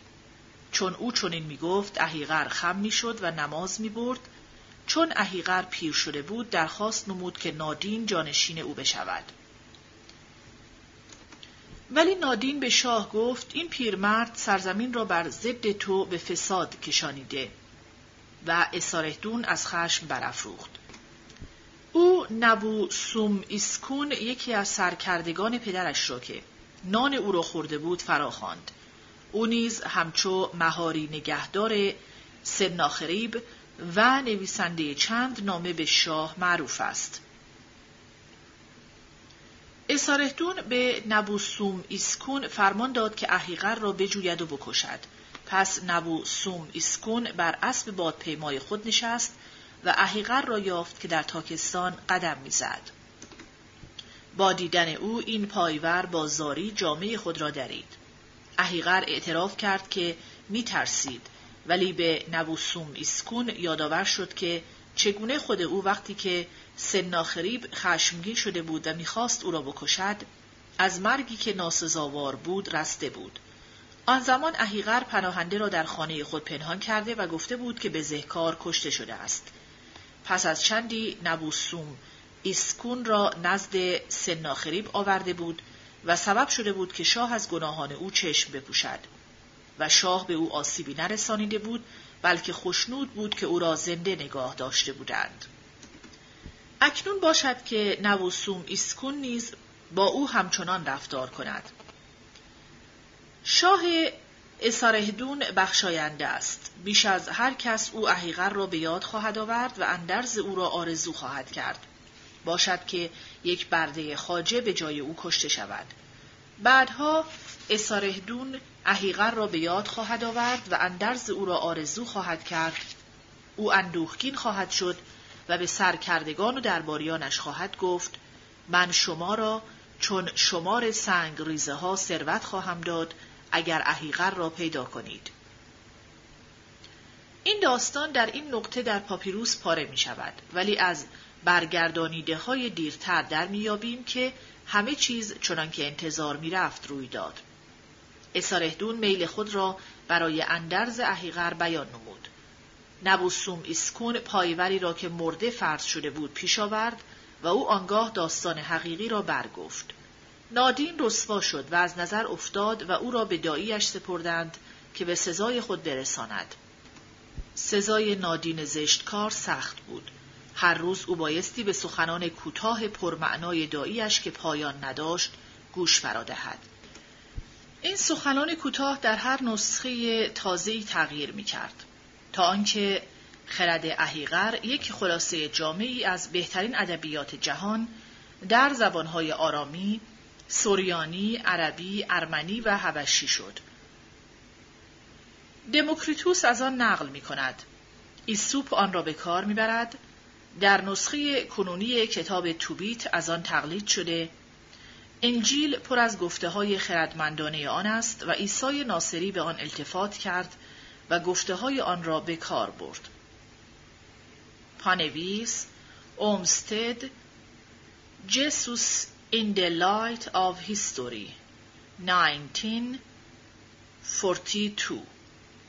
چون او چنین می گفت اهیقر خم می شد و نماز می برد. چون اهیقر پیر شده بود درخواست نمود که نادین جانشین او بشود. ولی نادین به شاه گفت این پیرمرد سرزمین را بر ضد تو به فساد کشانیده و اسارهدون از خشم برافروخت. او نبو سوم ایسکون یکی از سرکردگان پدرش را که نان او را خورده بود فراخواند. او نیز همچو مهاری نگهدار سناخریب و نویسنده چند نامه به شاه معروف است. اسارهدون به نبو سوم ایسکون فرمان داد که اهیقر را بجوید و بکشد. پس نبو سوم ایسکون بر اسب بادپیمای خود نشست و اهیقر را یافت که در تاکستان قدم میزد. با دیدن او این پایور با زاری جامه خود را درید. اهیقر اعتراف کرد که میترسید، ولی به نبو سوم ایسکون یادآور شد که چگونه خود او وقتی که سناخریب خشمگین شده بود و میخواست او را بکشد از مرگی که ناسزاوار بود رسته بود. آن زمان اهیقر پناهنده را در خانه خود پنهان کرده و گفته بود که به زهکار کشته شده است. پس از چندی نبو سوم ایسکون را نزد سناخریب آورده بود و سبب شده بود که شاه از گناهان او چشم بپوشد و شاه به او آسیبی نرسانیده بود، بلکه خوشنود بود که او را زنده نگاه داشته بودند. اکنون باشد که نبو سوم ایسکون نیز با او همچنان رفتار کند. شاه اسارهدون بخشاینده است. بیش از هر کس او اهیقر را به یاد خواهد آورد و اندرز او را آرزو خواهد کرد باشد که یک برده خواجه به جای او کشته شود. بعدها اسارهدون اهیقر را به یاد خواهد آورد و اندرز او را آرزو خواهد کرد. او اندوهگین خواهد شد و به سرکردگان و درباریانش خواهد گفت من شما را چون شمار سنگ ریزه ها ثروت خواهم داد اگر اهیقر را پیدا کنید. این داستان در این نقطه در پاپیروس پاره می شود، ولی از برگردانیده های دیرتر در می یابیم که همه چیز چنان که انتظار می رفت روی داد. اسارهدون میل خود را برای اندرز اهیقر بیان نمود. نبوسوم ایسکون پایوری را که مرده فرض شده بود پیش آورد و او آنگاه داستان حقیقی را برگفت. نادین رسوا شد و از نظر افتاد و او را به داییش سپردند که به سزای خود برساند. سزای نادین زشتکار سخت بود. هر روز او بایستی به سخنان کوتاه پرمعنای داییش که پایان نداشت گوش فرا دهد. این سخنان کوتاه در هر نسخه تازه‌ای تغییر می‌کرد تا آنکه خرد اهیقر یک خلاصه جامعی از بهترین ادبیات جهان در زبان‌های آرامی، سوریانی، عربی، ارمنی و حبشی شد. دموکریتوس از آن نقل می‌کند. ایسوپ آن را به کار می‌برد. در نسخه کنونی کتاب توبیت از آن تقلید شده. انجیل پر از گفته‌های خردمندانه آن است و عیسی ناصری به آن التفات کرد و گفته‌های آن را به کار برد. پانویس اومستد جسوس in the light of history 1942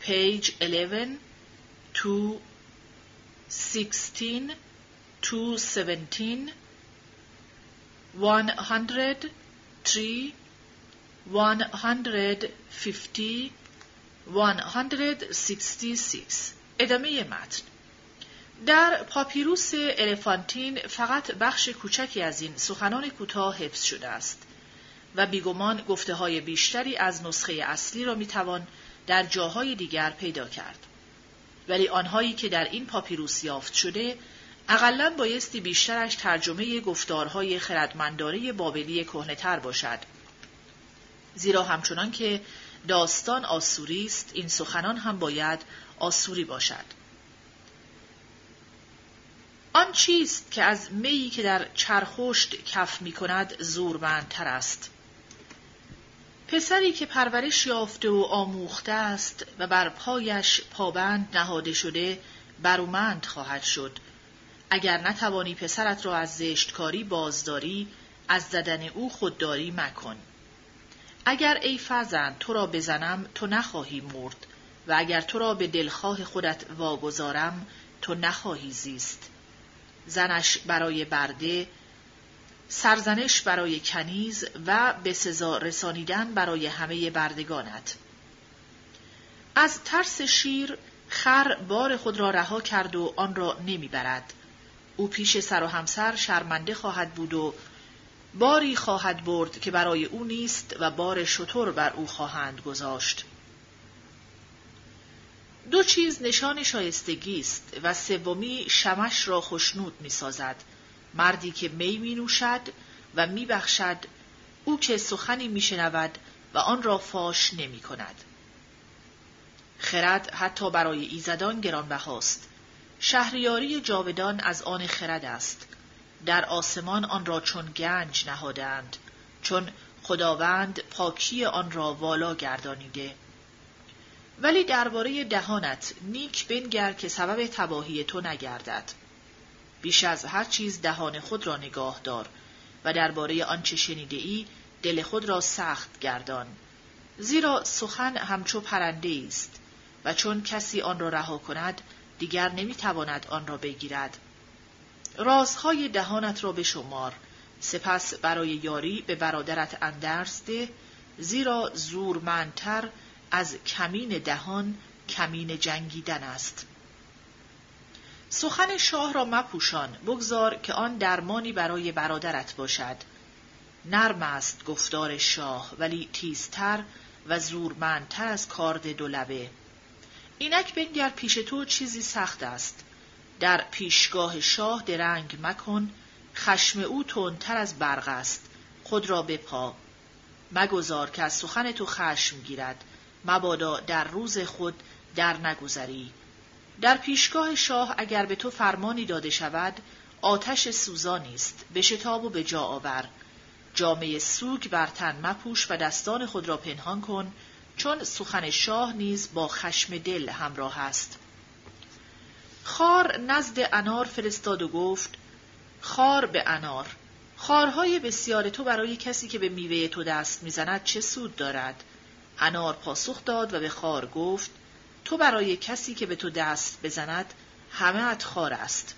page 11 to 16 to 17 103 150 166 ادامه متن. در پاپیروس الفانتین فقط بخش کوچکی از این سخنان کوتاه حفظ شده است و بیگمان گفته‌های بیشتری از نسخه اصلی را میتوان در جاهای دیگر پیدا کرد، ولی آنهایی که در این پاپیروس یافت شده اقلاً بایستی بیشترش ترجمه گفتارهای خردمندانه بابلی کهنه‌تر باشد، زیرا همچنان که داستان آسوری است این سخنان هم باید آسوری باشد. آن چیست که از میی که در چرخشت کف می کند زورمندتر است. پسری که پرورش یافته و آموخته است و بر پایش پابند نهاده شده برومند خواهد شد. اگر نتوانی پسرت را از زشتکاری بازداری، از زدن او خودداری مکن. اگر ای فرزند تو را بزنم تو نخواهی مرد و اگر تو را به دلخواه خودت واگذارم تو نخواهی زیست. زنش برای برده، سرزنش برای کنیز و به سزا رسانیدن برای همه بردگانت. از ترس شیر خر بار خود را رها کرد و آن را نمیبرد. او پیش سر و همسر شرمنده خواهد بود و باری خواهد برد که برای او نیست و بار شتر بر او خواهند گذاشت. دو چیز نشان شایستگی است و سومی شمش را خوشنود می سازد. مردی که می نوشد و می بخشد، او که سخنی می شنود و آن را فاش نمی کند. خرد حتی برای ایزدان گرانبهاست. شهریاری جاودان از آن خرد است. در آسمان آن را چون گنج نهادند، چون خداوند پاکی آن را والا گردانیده. ولی درباره دهانت نیک بنگر که سبب تباهی تو نگردد. بیش از هر چیز دهان خود را نگاه دار و درباره آنچه شنیده‌ای دل خود را سخت گردان، زیرا سخن همچو پرنده است و چون کسی آن را رها کند دیگر نمیتواند آن را بگیرد. رازهای دهانت را بشمار، سپس برای یاری به برادرت اندرز ده، زیرا زورمندتر از کمین دهان کمین جنگیدن است. سخن شاه را مپوشان، بگذار که آن درمانی برای برادرت باشد. نرم است گفتار شاه ولی تیزتر و زورمندتر از کارد دولبه. اینک بنگر پیش تو چیزی سخت است. در پیشگاه شاه درنگ مکن، خشم او تندتر از برق است، خود را بپا، مگذار که از سخن تو خشم گیرد، مبادا در روز خود در نگذری. در پیشگاه شاه اگر به تو فرمانی داده شود، آتش سوزانی است، به شتاب و به جا آور، جامه سوگ بر تن مپوش و دستان خود را پنهان کن، چون سخن شاه نیز با خشم دل همراه است. خار نزد انار فرستاد و گفت: خار به انار، خارهای بسیار تو برای کسی که به میوه تو دست میزند چه سود دارد؟ انار پاسخ داد و به خار گفت: تو برای کسی که به تو دست بزند همه ات خار است.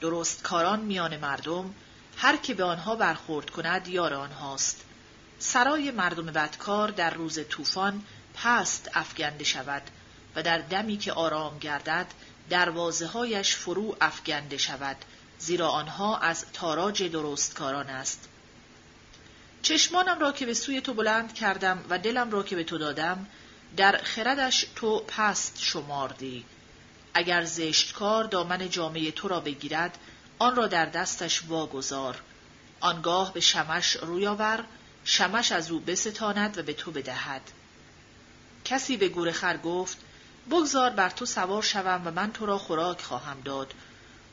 درست کاران میان مردم، هر که به آنها برخورد کند یار آنهاست. سرای مردم بدکار در روز طوفان پست افگنده شود و در دمی که آرام گردد دروازه هایش فرو افگنده شود، زیرا آنها از تاراج درستکاران است. چشمانم را که به سوی تو بلند کردم و دلم را که به تو دادم، در خردش تو پست شماردی. اگر زشتکار دامن جامعه تو را بگیرد، آن را در دستش واگذار. آنگاه به شمش روی آور، شمش از او بستاند و به تو بدهد. کسی به گور خر گفت: بگذار بر تو سوار شوم و من تو را خوراک خواهم داد.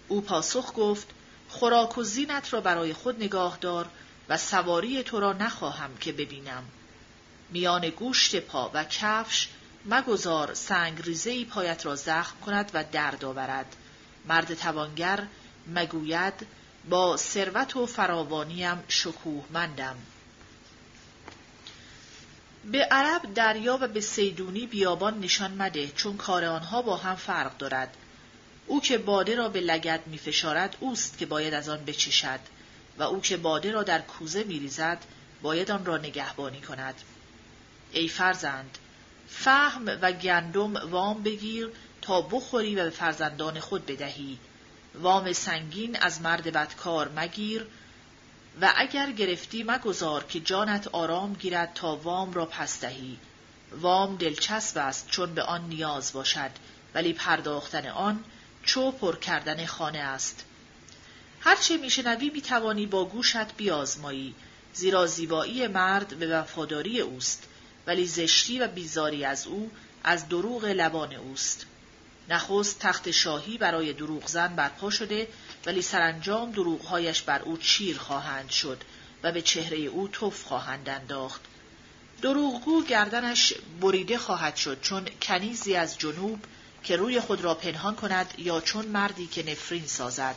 او پاسخ گفت: خوراک و زینت را برای خود نگاه دار و سواری تو را نخواهم که ببینم. میان گوشت پا و کفش مگذار سنگ ریزه‌ای پایت را زخم کند و درد آورد. مرد توانگر مگوید: با ثروت و فراوانیم شکوهمندم. به عرب دریا و به سیدونی بیابان نشان مده، چون کار آنها با هم فرق دارد. او که باده را به لگد می فشارد اوست که باید از آن بچشد، و او که باده را در کوزه می ریزد باید آن را نگهبانی کند. ای فرزند، فهم و گندم وام بگیر تا بخوری و به فرزندان خود بدهی. وام سنگین از مرد بدکار مگیر، و اگر گرفتی مگذار که جانت آرام گیرد تا وام را پس دهی. وام دلچسب است چون به آن نیاز باشد، ولی پرداختن آن چو پر کردن خانه است. هرچه میشنوی میتوانی با گوشت بیازمایی، زیرا زیبایی مرد به وفاداری اوست، ولی زشتی و بیزاری از او از دروغ لبان اوست. نخست تخت شاهی برای دروغ زن برپا شده، ولی سرانجام دروغهایش بر او چیر خواهند شد و به چهره او تف خواهند انداخت. دروغگو گردنش بریده خواهد شد، چون کنیزی از جنوب که روی خود را پنهان کند، یا چون مردی که نفرین سازد.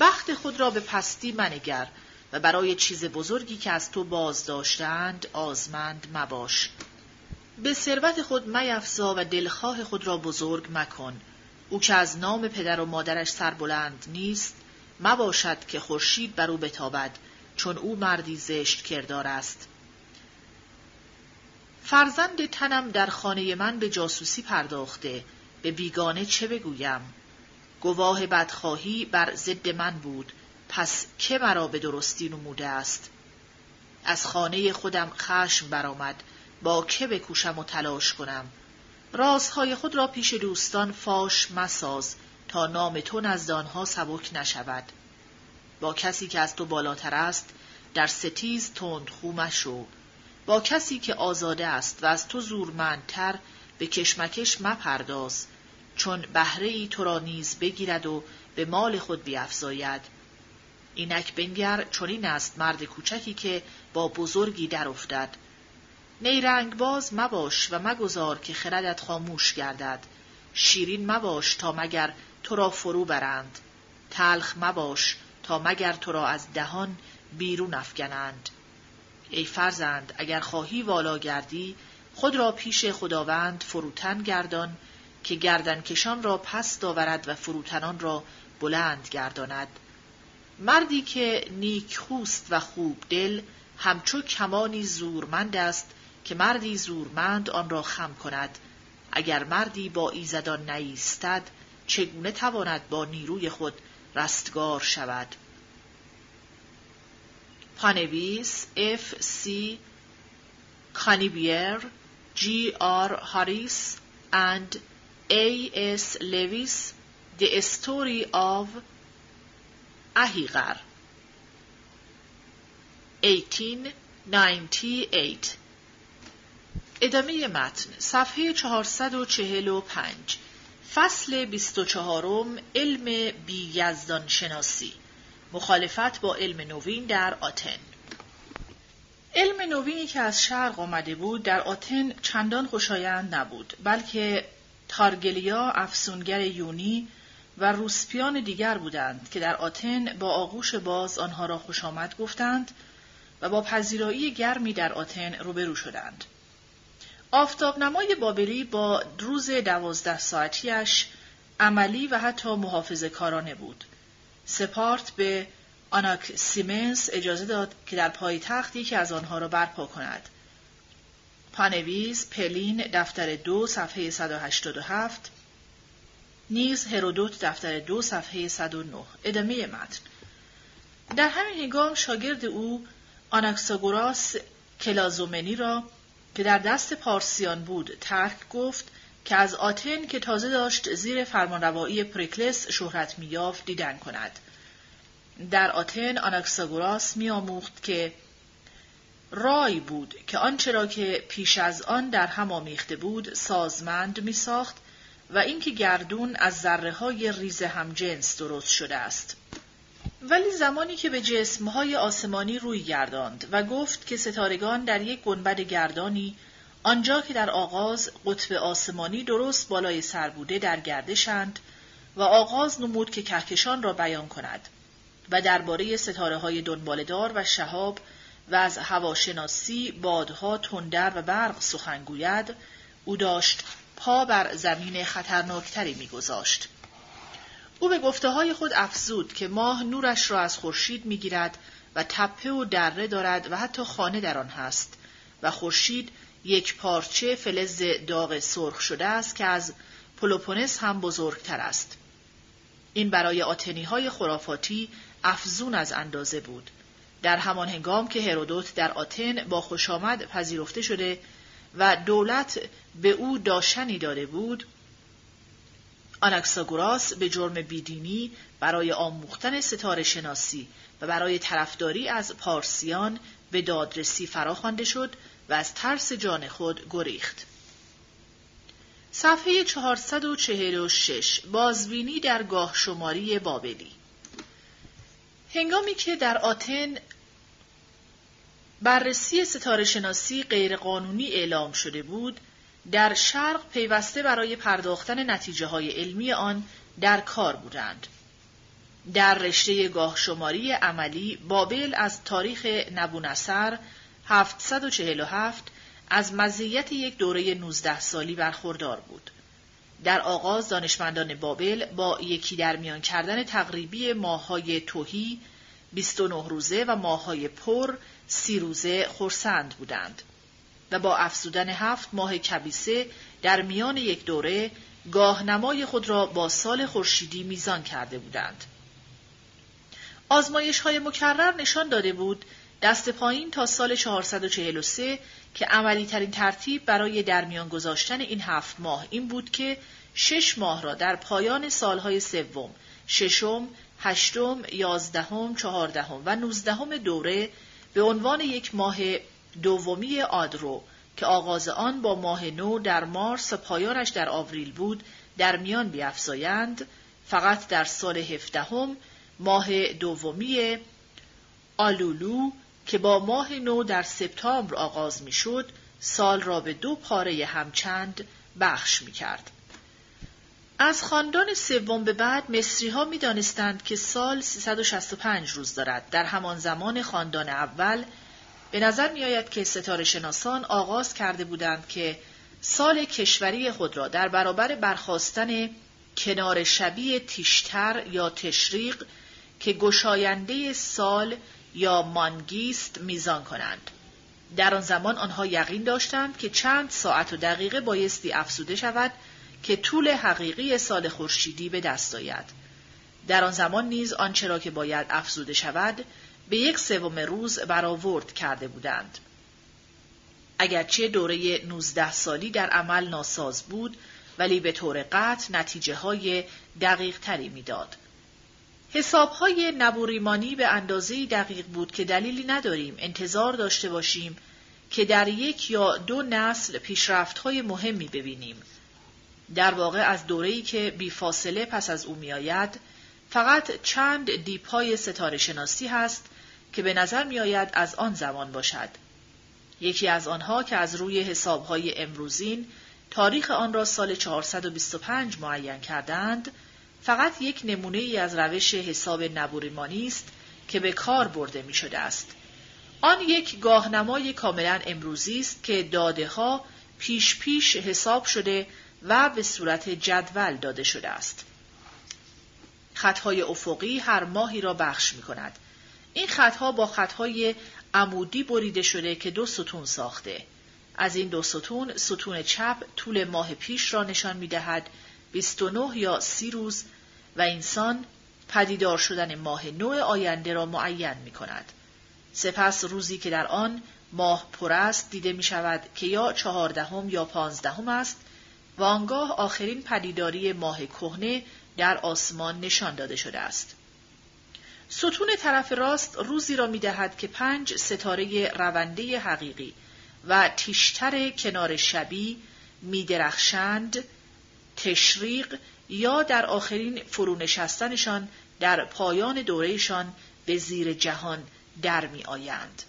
بخت خود را به پستی منگر و برای چیز بزرگی که از تو باز داشتند آزمند مباش. به ثروت خود میفزا و دلخواه خود را بزرگ مکن. او که از نام پدر و مادرش سربلند نیست، مباشد که خورشید بر او بتابد، چون او مردی زشت کردار است. فرزند تنم در خانه من به جاسوسی پرداخته، به بیگانه چه بگویم؟ گواه بدخواهی بر ضد من بود، پس که مرا به درستی نموده است؟ از خانه خودم خشم برآمد، با که بکوشم و تلاش کنم؟ رازهای خود را پیش دوستان فاش مساز، تا نام تو نزد آنها سبک نشود. با کسی که از تو بالاتر است در ستیز تندخو مشو. با کسی که آزاده است و از تو زورمندتر به کشمکش مپرداز، چون بهره ای تو را نیز بگیرد و به مال خود بیفزاید. اینک بنگر چنین است مرد کوچکی که با بزرگی در افتد. نیرنگ باز مباش و مگذار که خردت خاموش گردد. شیرین مباش تا مگر تو را فرو برند. تلخ مباش تا مگر تو را از دهان بیرون افکنند. ای فرزند، اگر خواهی والا گردی، خود را پیش خداوند فروتن گردان، که گردنکشان را پس داورد و فروتنان را بلند گرداند. مردی که نیک خوست و خوب دل، همچو کمانی زورمند است، که مردی زورمند آن را خم کند. اگر مردی با ایزدان نایستد، چگونه تواند با نیروی خود رستگار شود؟ پانویس F.C. کانیبیر، G.R. هاریس and A.S. لویس The Story of اهیغر. 1898. ادامه متن صفحه 445 فصل 24 علم بی یزدان شناسی مخالفت با علم نوین در آتن. علم نوینی که از شرق آمده بود در آتن چندان خوشایند نبود، بلکه تارگلیا افسونگر یونی و روسپیان دیگر بودند که در آتن با آغوش باز آنها را خوش آمد گفتند و با پذیرایی گرمی در آتن روبرو شدند. آفتابنمای بابلی با روز 12 ساعتیش عملی و حتی محافظه‌کارانه بود. سپارت به آناکسیمنس اجازه داد که در پایتخت یکی از آنها را برپا کند. پانویز پلین دفتر 2 صفحه 187 نیز هرودوت دفتر 2 صفحه 109. ادامه متن. در همین هنگام شاگرد او آناکساگوراس کلازومنی را که در دست پارسیان بود ترک گفت که از آتن که تازه داشت زیر فرمانروایی پریکلس شهرت می‌یافت دیدن کند. در آتن آناکساگوراس می‌آموخت که رای بود که آنچه را که پیش از آن در هم آمیخته بود سازمند می‌ساخت و اینکه گردون از ذره‌های ریز همجنس درست شده است. ولی زمانی که به جسم‌های آسمانی روی گرداند و گفت که ستارگان در یک گنبد گردانی آنجا که در آغاز قطب آسمانی درست بالای سر بوده در گردشند و آغاز نمود که کهکشان را بیان کند و درباره ستاره‌های دنباله‌دار و شهاب و از هواشناسی، بادها، تندر و برق سخن گوید، او داشت پا بر زمین خطرناکتری می‌گذاشت. او به گفته‌های خود افزود که ماه نورش را از خورشید می‌گیرد و تپه و دره دارد و حتی خانه در آن هست و خورشید یک پارچه فلز داغ سرخ شده است که از پلوپونس هم بزرگتر است. این برای آتنی‌های خرافاتی افزون از اندازه بود. در همان هنگام که هرودوت در آتن با خوشامد پذیرفته شده و دولت به او داشنی داده بود، آناکساگوراس به جرم بیدینی برای آموختن ستاره شناسی و برای طرفداری از پارسیان به دادرسی فراخوانده شد و از ترس جان خود گریخت. صفحه 446 بازبینی در گاه شماری بابلی. هنگامی که در آتن بررسی ستاره شناسی غیرقانونی اعلام شده بود، در شرق پیوسته برای پرداختن نتیجه‌های علمی آن در کار بودند. در رشته گاه شماری عملی بابل از تاریخ نبونصر 747 از مزیت یک دوره 19 سالی برخوردار بود. در آغاز دانشمندان بابل با یکی در میان کردن تقریبی ماه‌های تهی 29 روزه و ماه‌های پر 30 روزه خرسند بودند و با افزودن 7 ماه کبیسه در میان یک دوره گاهنمای خود را با سال خورشیدی میزان کرده بودند. آزمایش‌های مکرر نشان داده بود دست پایین تا سال 443 که عملی‌ترین ترتیب برای درمیان گذاشتن این 7 ماه این بود که 6 ماه را در پایان سالهای سوم، ششم، هشتم، یازدهم، چهاردهم و 19 دوره به عنوان یک ماه دومی آدرو که آغاز آن با ماه نو در مارس و پایانش در آوریل بود در میان بیفزایند. فقط در سال 17 ماه دومی آلولو که با ماه نو در سپتامبر آغاز می شد سال را به 2 پاره همچند بخش می کرد. از خاندان سوم به بعد مصری ها می دانستند که سال 365 روز دارد. در همان زمان خاندان اول به نظر می آید که ستاره شناسان آغاز کرده بودند که سال کشوری خود را در برابر برخاستن کنار شبیه تیشتر یا تشریق که گشاینده سال یا مانگیست میزان کنند. در آن زمان آنها یقین داشتند که چند ساعت و دقیقه بایستی افزوده شود که طول حقیقی سال خورشیدی به دست آید. در آن زمان نیز آنچه را که باید افزوده شود به 1/3 روز برآورد کرده بودند. اگرچه دوره 19 سالی در عمل ناساز بود، ولی به طور قطع نتیجه های دقیق تری می داد. حسابهای نبوریمانی به اندازه‌ای دقیق بود که دلیلی نداریم انتظار داشته باشیم که در یک یا دو نسل پیشرفت‌های مهمی ببینیم. در واقع از دوره‌ای که بی‌فاصله پس از او می‌آید، فقط چند دیپای ستاره‌شناسی هست که به نظر می‌آید از آن زمان باشد. یکی از آنها که از روی حساب‌های امروزین تاریخ آن را سال 425 معین کردند، فقط یک نمونه ای از روش حساب نبوریمانی است که به کار برده می شده است. آن یک گاهنمای کاملا امروزی است که داده ها پیش پیش حساب شده و به صورت جدول داده شده است. خطهای افقی هر ماهی را بخش می کند. این خطها با خطهای عمودی بریده شده که دو ستون ساخته. از این دو ستون، ستون چپ طول ماه پیش را نشان می دهد 29 یا 30 روز و انسان پدیدار شدن ماه نو آینده را معین می کند. سپس روزی که در آن ماه پر است دیده می شود که یا 14 یا 15 است و آنگاه آخرین پدیداری ماه کهنه در آسمان نشان داده شده است. ستون طرف راست روزی را می دهد که 5 ستاره رونده حقیقی و تیشتر کنار شبی می درخشند، تشریق یا در آخرین فرونشستنشان در پایان دورهشان به زیر جهان در می آیند.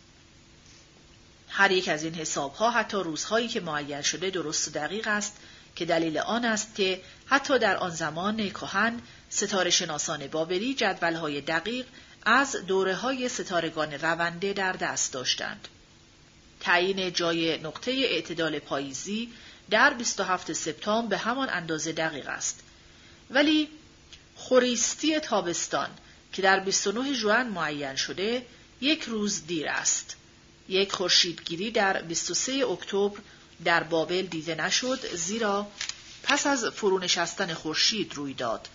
هر یک از این حسابها حتی روزهایی که معین شده درست و دقیق است که دلیل آن است که حتی در آن زمان کهن ستاره شناسان بابلی جدولهای دقیق از دوره‌های ستارگان رونده در دست داشتند. تعیین جای نقطه اعتدال پاییزی در 27 سپتامبر به همان اندازه دقیق است. ولی خوریستی تابستان که در 29 ژوئن معین شده یک روز دیر است. یک خورشیدگیری در 23 اکتبر در بابل دیده نشد زیرا پس از فرونشستن خورشید روی داد.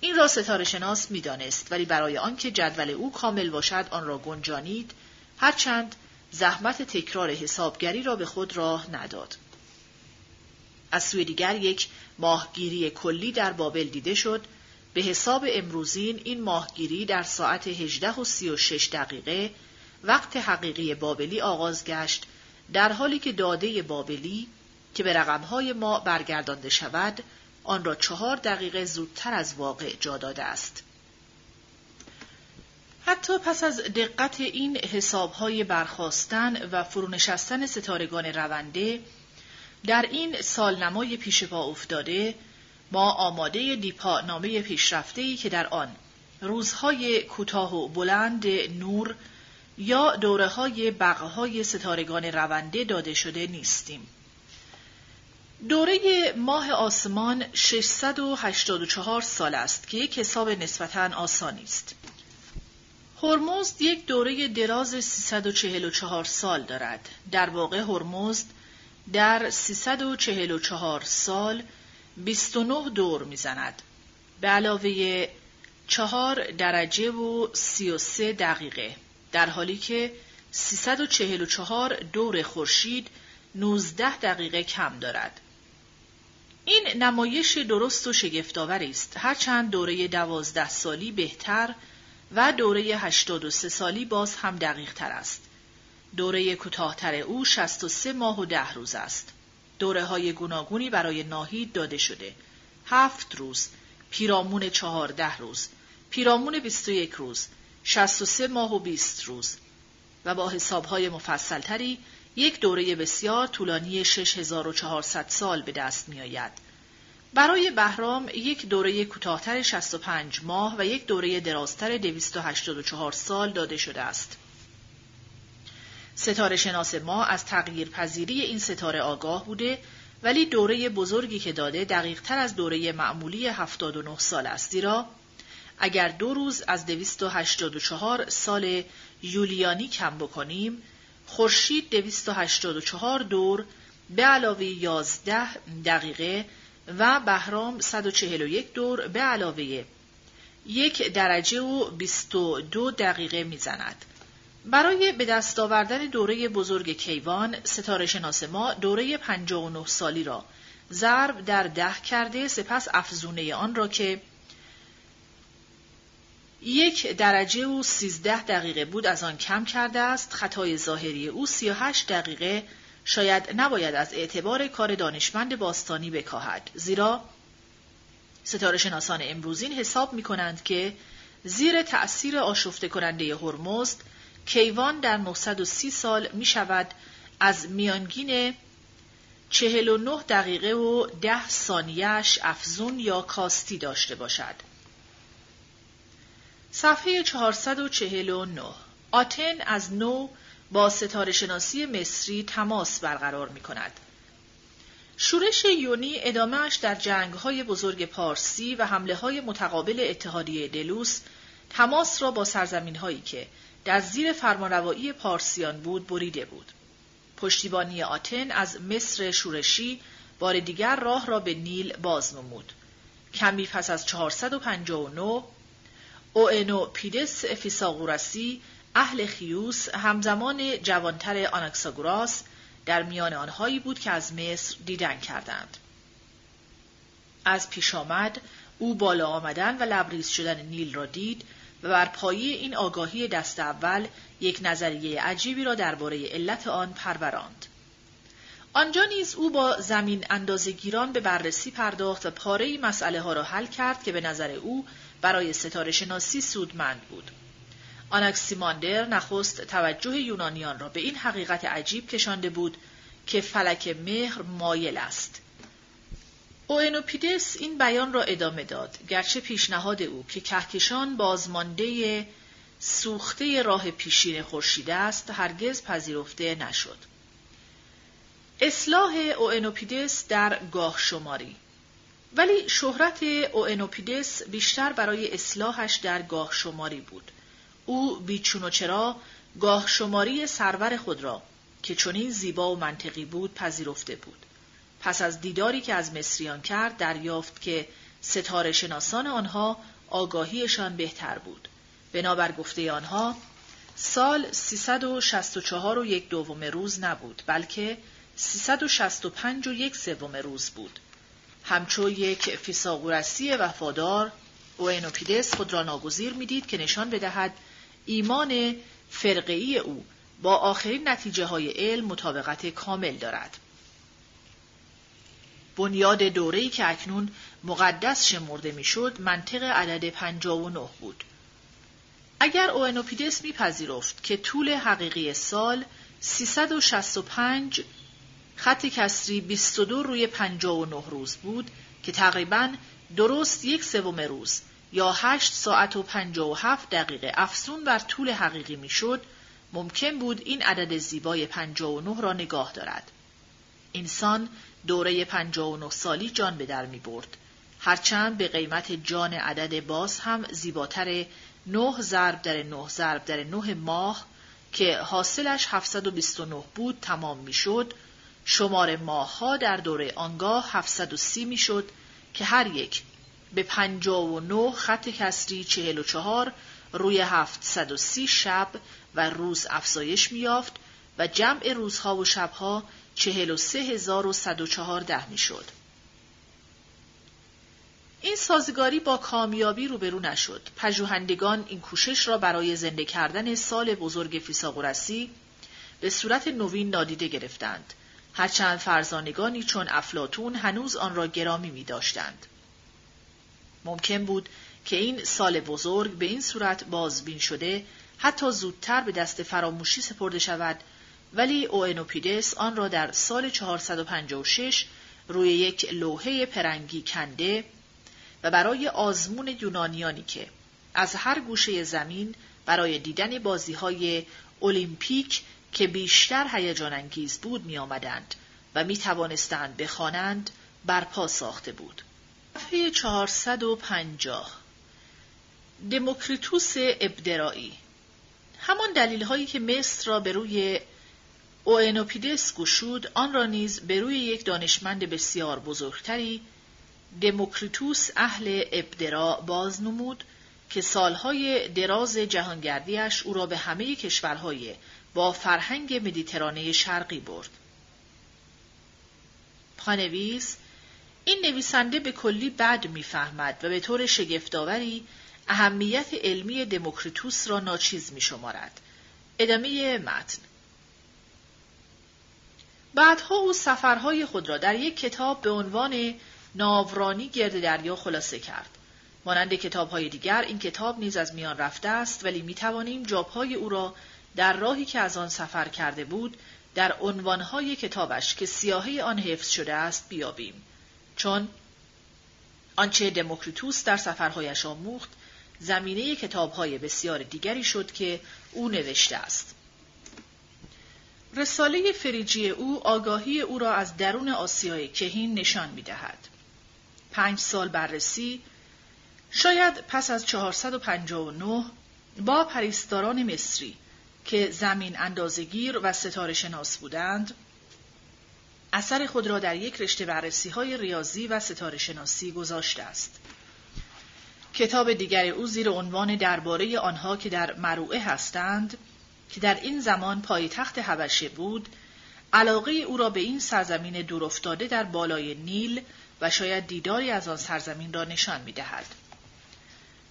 این را ستاره شناس می دانست ولی برای آنکه جدول او کامل باشد آن را گنجانید، هرچند زحمت تکرار حسابگری را به خود راه نداد. از سوی دیگر یک ماهگیری کلی در بابل دیده شد. به حساب امروزین این ماهگیری در ساعت 18:36 وقت حقیقی بابلی آغاز گشت، در حالی که داده بابلی که به رقمهای ما برگردانده شود آن را 4 دقیقه زودتر از واقع جا داده است. حتی پس از دقت این حسابهای برخاستن و فرونشستن ستارگان رونده، در این سالنمای پیش پا افتاده ما آماده دیپا نامه پیشرفته‌ای که در آن روزهای کوتاه و بلند نور یا دوره‌های بقاهای ستارگان رونده داده شده نیستیم. دوره ماه آسمان 684 سال است که یک حساب نسبتاً آسانی است. هرمزد یک دوره دراز 344 سال دارد. در واقع هرمزد در 344 سال 29 دور میزند. به علاوه 4 درجه و 33 دقیقه، در حالی که 344 دور خورشید 19 دقیقه کم دارد. این نمایش درست و شگفت‌آور است، هرچند دوره 12 سالی بهتر و دوره 83 سالی باز هم دقیق تر است. دوره کوتاه‌تر او 63 ماه و 10 روز است. دوره‌های گوناگونی برای ناهید داده شده: 7 روز، پیرامون 14 روز، پیرامون 21 روز، 63 ماه و 20 روز و با حساب‌های مفصل‌تری یک دوره بسیار طولانی 6400 سال به دست می‌آید. برای بهرام یک دوره کوتاه‌تر 65 ماه و یک دوره درازتر 284 سال داده شده است. ستاره شناس ما از تغییرپذیری این ستاره آگاه بوده، ولی دوره بزرگی که داده دقیق‌تر از دوره معمولی 79 سال است، زیرا اگر 2 روز از 284 سال یولیانی کم بکنیم، خورشید 284 دور به علاوه 11 دقیقه و بهرام 141 دور به علاوه 1 درجه و 22 دقیقه میزند. برای به دست آوردن دوره بزرگ کیوان، ستاره شناس ما دوره 59 سالی را ضرب در 10 کرده، سپس افزونه آن را که 1 درجه و 13 دقیقه بود از آن کم کرده است. خطای ظاهری او 38 دقیقه شاید نباید از اعتبار کار دانشمند باستانی بکاهد، زیرا ستاره شناسان امروزین حساب می کنند که زیر تأثیر آشفته کننده هرمزد کیوان در 930 سال می شود از میانگین 49 دقیقه و 10 ثانیهش افزون یا کاستی داشته باشد. صفحه 449. آتن از نو با ستاره شناسی مصری تماس برقرار می کند. شورش یونی ادامهش در جنگ‌های بزرگ پارسی و حمله‌های متقابل اتحادیه دلوس تماس را با سرزمین‌هایی که در زیر فرمانروایی پارسیان بود بریده بود. پشتیبانی آتن از مصر شورشی بار دیگر راه را به نیل باز نمود. کمی پس از 459 اوئنوپیدس فیثاغورسی اهل خیوس، همزمان جوانتر آناکساگوراس، در میان آنهایی بود که از مصر دیدن کردند. از پیش آمد او بالا آمدن و لبریز شدن نیل را دید و بر پایه این آگاهی دست اول یک نظریه عجیبی را درباره علت آن پروراند. آنجا نیز او با زمین اندازه‌گیران به بررسی پرداخت و پاره‌ای مسئله ها را حل کرد که به نظر او برای ستاره شناسی سودمند بود. آناکسیماندر نخست توجه یونانیان را به این حقیقت عجیب کشانده بود که فلک مهر مایل است. اوئنوپیدس این بیان را ادامه داد، گرچه پیشنهاد او که کهکشان بازمانده سوخته راه پیشین خورشید است هرگز پذیرفته نشد. اصلاح اوئنوپیدس در گاه شماری. ولی شهرت اوئنوپیدس بیشتر برای اصلاحش در گاه شماری بود. او بیچون و چرا گاه شماری سرور خود را که چنین زیبا و منطقی بود پذیرفته بود. پس از دیداری که از مصریان کرد دریافت که ستاره شناسان آنها آگاهیشان بهتر بود. بنابر گفته آنها سال 364 و 1/2 روز نبود، بلکه 365 و 1/3 روز بود. همچون یک فیثاغورسی وفادار، اوئنوپیدس خود را ناگزیر می‌دید که نشان بدهد ایمان فرقه‌ای او با آخرین نتیجه‌های علم مطابقت کامل دارد. بنیاد دوره‌ای که اکنون مقدس شمرده می‌شد منطق عدد 59 بود. اگر اوئنوپیدس می‌پذیرفت که طول حقیقی سال 365 خط کسری 22 روی 59 روز بود که تقریباً درست 1/3 روز یا 8 ساعت و 57 دقیقه افزون بر طول حقیقی میشد، ممکن بود این عدد زیبای 59 را نگاه دارد. انسان دوره 59 سالی جان به در می برد، هرچند به قیمت جان عدد باز هم زیباتر 9 ضرب در 9 ماه که حاصلش 729 بود تمام می شد. شمار ماه ها در دوره آنگاه 730 می شد که هر یک به 59 خط کسری 44 روی 730 شب و روز افزایش می‌یافت و جمع روزها و شبها 43114 می‌شد. این سازگاری با کامیابی روبرو نشد. پژوهندگان این کوشش را برای زنده کردن سال بزرگ فیثاغورسی به صورت نوین نادیده گرفتند، هرچند فرزانگانی چون افلاطون هنوز آن را گرامی می‌داشتند. ممکن بود که این سال بزرگ به این صورت بازبین شده حتی زودتر به دست فراموشی سپرده شود، ولی اوئنوپیدس آن را در سال 456 روی یک لوحه پرنگی کنده و برای آزمون یونانیانی که از هر گوشه زمین برای دیدن بازی‌های المپیک که بیشتر هیجان انگیز بود می آمدند و می توانستند بخوانند برپا ساخته بود. صفحه 450. دموکریتوس ابدرایی. همان دلیل هایی که مصر را به روی اوئنوپیدس گشود آن را نیز به روی یک دانشمند بسیار بزرگتری، دموکریتوس اهل ابدرا، باز نمود که سالهای دراز جهانگردیش او را به همه کشورهای با فرهنگ مدیترانه شرقی برد. پانویس: این نویسنده به کلی بد می‌فهمد و به طور شگفت‌آوری اهمیت علمی دموکریتوس را ناچیز می شمارد. ادامه متن. بعدها او سفرهای خود را در یک کتاب به عنوان ناورانی گرد دریا خلاصه کرد. مانند کتاب‌های دیگر این کتاب نیز از میان رفته است، ولی می‌توانیم جاب‌های او را در راهی که از آن سفر کرده بود در عنوان‌های کتابش که سیاهی آن حفظ شده است بیابیم، چون آنچه دموکریتوس در سفرهایش آموخت زمینه کتاب‌های بسیار دیگری شد که او نوشته است. رساله فریجی او آگاهی او را از درون آسیای کهین نشان می‌دهد. 5 سال بررسی، شاید پس از 459 با پریستاران مصری که زمین اندازه‌گیر و ستاره شناس بودند، اثر خود را در یک رشته بررسی‌های ریاضی و ستاره شناسی گذاشته است. کتاب دیگر او زیر عنوان درباره آنها که در مروعه هستند، که در این زمان پایتخت حبشه بود، علاقه او را به این سرزمین دورافتاده در بالای نیل و شاید دیداری از آن سرزمین را نشان می‌دهد.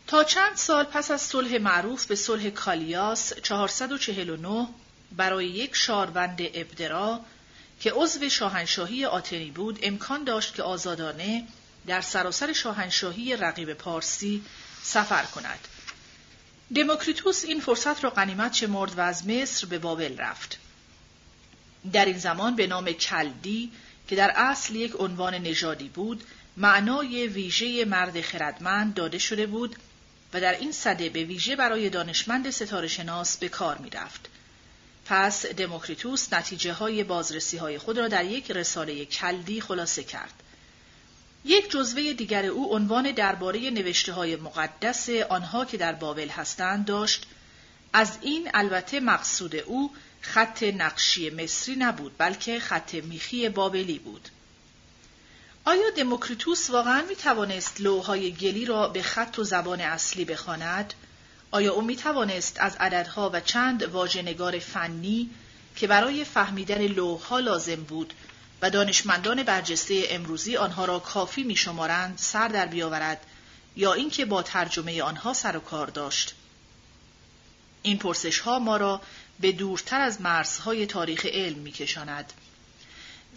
تا چند سال پس از صلح معروف به صلح کالیاس 449 برای یک شاروند ابدرا که عضو شاهنشاهی آتنی بود امکان داشت که آزادانه در سراسر شاهنشاهی رقیب پارسی سفر کند. دموکریتوس این فرصت را غنیمت شمرد و از مصر به بابل رفت. در این زمان به نام کلدی که در اصل یک عنوان نژادی بود، معنای ویژه مرد خردمند داده شده بود و در این سده به ویژه برای دانشمند ستاره شناس به کار می رفت. پس دموکریتوس نتیجه های بازرسی های خود را در یک رساله کلدی خلاصه کرد. یک جزوه دیگر او عنوان درباره نوشته های مقدس آنها که در بابل هستند داشت. از این البته مقصود او خط نقشی مصری نبود، بلکه خط میخی بابلی بود. آیا دموکریتوس واقعاً میتوانست لوح‌های گلی را به خط و زبان اصلی بخواند؟ آیا او میتوانست از عددها و چند واژه‌نگار فنی که برای فهمیدن لوح‌ها لازم بود و دانشمندان برجسته امروزی آنها را کافی میشمارند سر در بیاورد، یا اینکه با ترجمه آنها سر و کار داشت؟ این پرسش‌ها ما را به دورتر از مرزهای تاریخ علم میکشاند.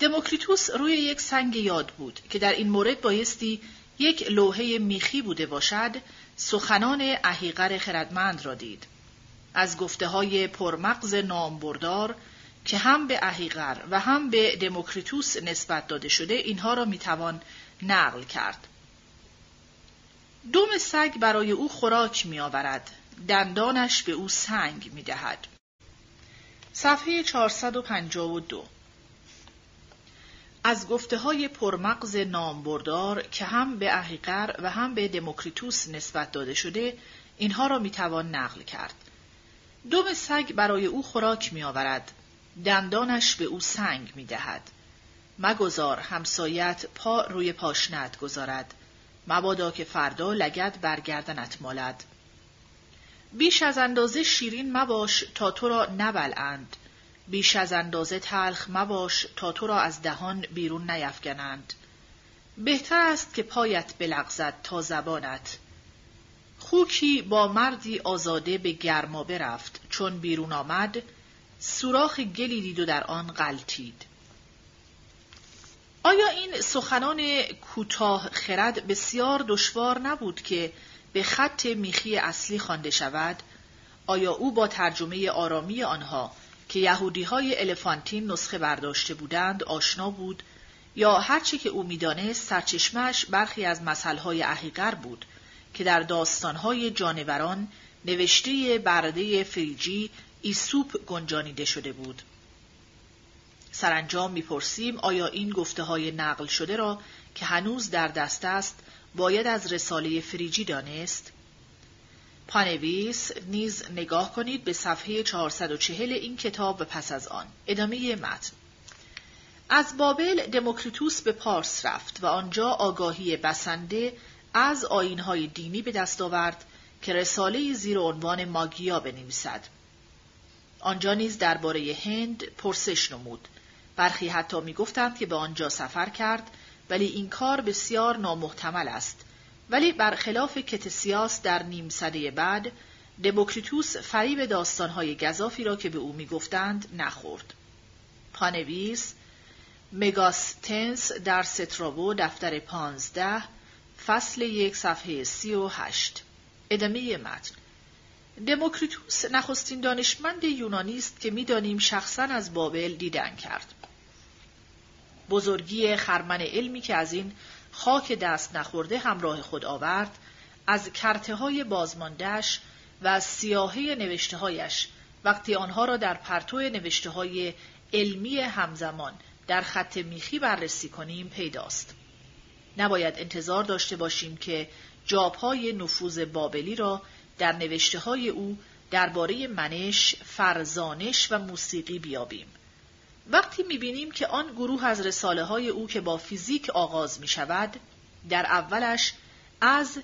دموکریتوس روی یک سنگ یاد بود که در این مورد بایستی یک لوحه میخی بوده باشد. سخنان احیقر خردمند را دید، از گفته های پرمغز نامبردار که هم به احیقر و هم به دموکریتوس نسبت داده شده اینها را میتوان نقل کرد. دم سگ برای او خوراک میآورد، دندانش به او سنگ میدهد. صفحه 452. از گفته های پرمغز نامبردار که هم به احیقر و هم به دموکریتوس نسبت داده شده اینها را میتوان نقل کرد. دم سگ برای او خوراک میآورد، دندانش به او سنگ میدهد. مگذار همسایت پا روی پاشنت گذارد، مبادا که فردا لگد برگردنت مالد. بیش از اندازه شیرین مباش تا تو را نبلند، بیش از اندازه تلخ مباش تا تو را از دهان بیرون نیفکنند. بهتر است که پایت بلغزد تا زبانت. خوکی با مردی آزاده به گرما برفت، چون بیرون آمد سوراخ گلی دید و در آن غلتید. آیا این سخنان کوتاه خرد بسیار دشوار نبود که به خط میخی اصلی خوانده شود؟ آیا او با ترجمه آرامی آنها که یهودی‌های الفانتین نسخه برداشته بودند آشنا بود، یا هرچه که او می‌دانست سرچشمه‌اش برخی از مثل‌های احیقر بود که در داستان‌های جانوران نوشته برده فریجی ایسوپ گنجانیده شده بود؟ سرانجام می‌پرسیم آیا این گفته‌های نقل شده را که هنوز در دست است باید از رساله فریجی دانست؟ پانویس نیز نگاه کنید به صفحه 440 این کتاب و پس از آن. ادامه متن. از بابل دموکریتوس به پارس رفت و آنجا آگاهی بسنده از آیین‌های دینی به دست آورد که رساله زیر عنوان ماگیا بنویسد. آنجا نیز درباره هند پرسش نمود. برخی حتی می‌گفتند که به آنجا سفر کرد، ولی این کار بسیار نامحتمل است، ولی برخلاف کتسیاس در نیم سده بعد، دموکریتوس فریب داستان‌های گزافی را که به او می‌گفتند نخورد. پانویس مگاستنس در سترابو دفتر 15 فصل 1 صفحه 38. ادامه متن. دموکریتوس نخستین دانشمند یونانی است که می‌دانیم شخصاً از بابل دیدن کرد. بزرگی خرمن علمی که از این خاک دست نخورده همراه خود آورد، از کرته‌های بازمانده‌اش و از سیاهی نوشته‌هایش، وقتی آنها را در پرتو نوشته‌های علمی همزمان در خط میخی بررسی کنیم پیداست. نباید انتظار داشته باشیم که جابهای نفوذ بابلی را در نوشته‌های او درباره منش، فرزانش و موسیقی بیابیم. وقتی می‌بینیم که آن گروه از رساله‌های او که با فیزیک آغاز می‌شود، در اولش از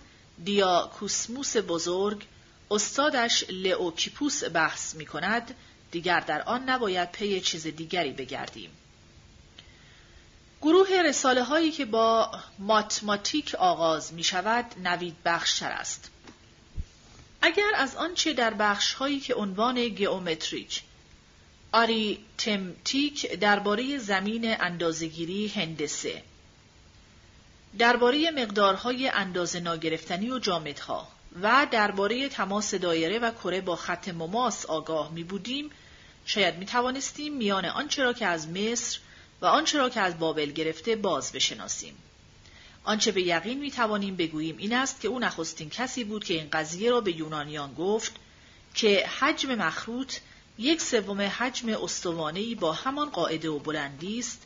دیاکوسموس بزرگ، استادش لئوکیپوس بحث می‌کند، دیگر در آن نباید پی چیز دیگری بگردیم. گروه رساله‌هایی که با ماتماتیک آغاز می‌شود، نوید بخشتر است. اگر از آنچه در بخش‌هایی که عنوان گئومتریک، آریتمتیک درباره زمین اندازه‌گیری هندسه، درباره مقدارهای اندازه ناگرفتنی و جامدها و درباره تماس دایره و کره با خط مماس آگاه می بودیم، شاید می توانستیم میان آنچه را که از مصر و آنچه را که از بابل گرفته باز بشناسیم. آنچه به یقین می توانیم بگوییم این است که او نخستین کسی بود که این قضیه را به یونانیان گفت که حجم مخروط 1/3 حجم استوانه‌ای با همان قاعده و بلندی است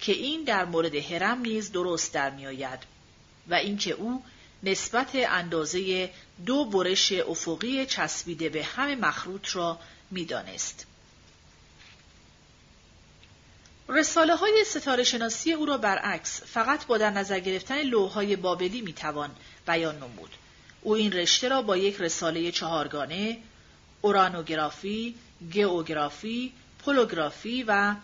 که این در مورد هرم نیز درست در می‌آید و اینکه او نسبت اندازه 2 برش افقی چسبیده به هم مخروط را می‌دانست. رساله‌های ستاره‌شناسی او را برعکس فقط با در نظر گرفتن لوح‌های بابلی می‌توان بیان نمود. او این رشته را با یک رساله 4 گانه، اورانوگرافی، گئوگرافی، پولوگرافی و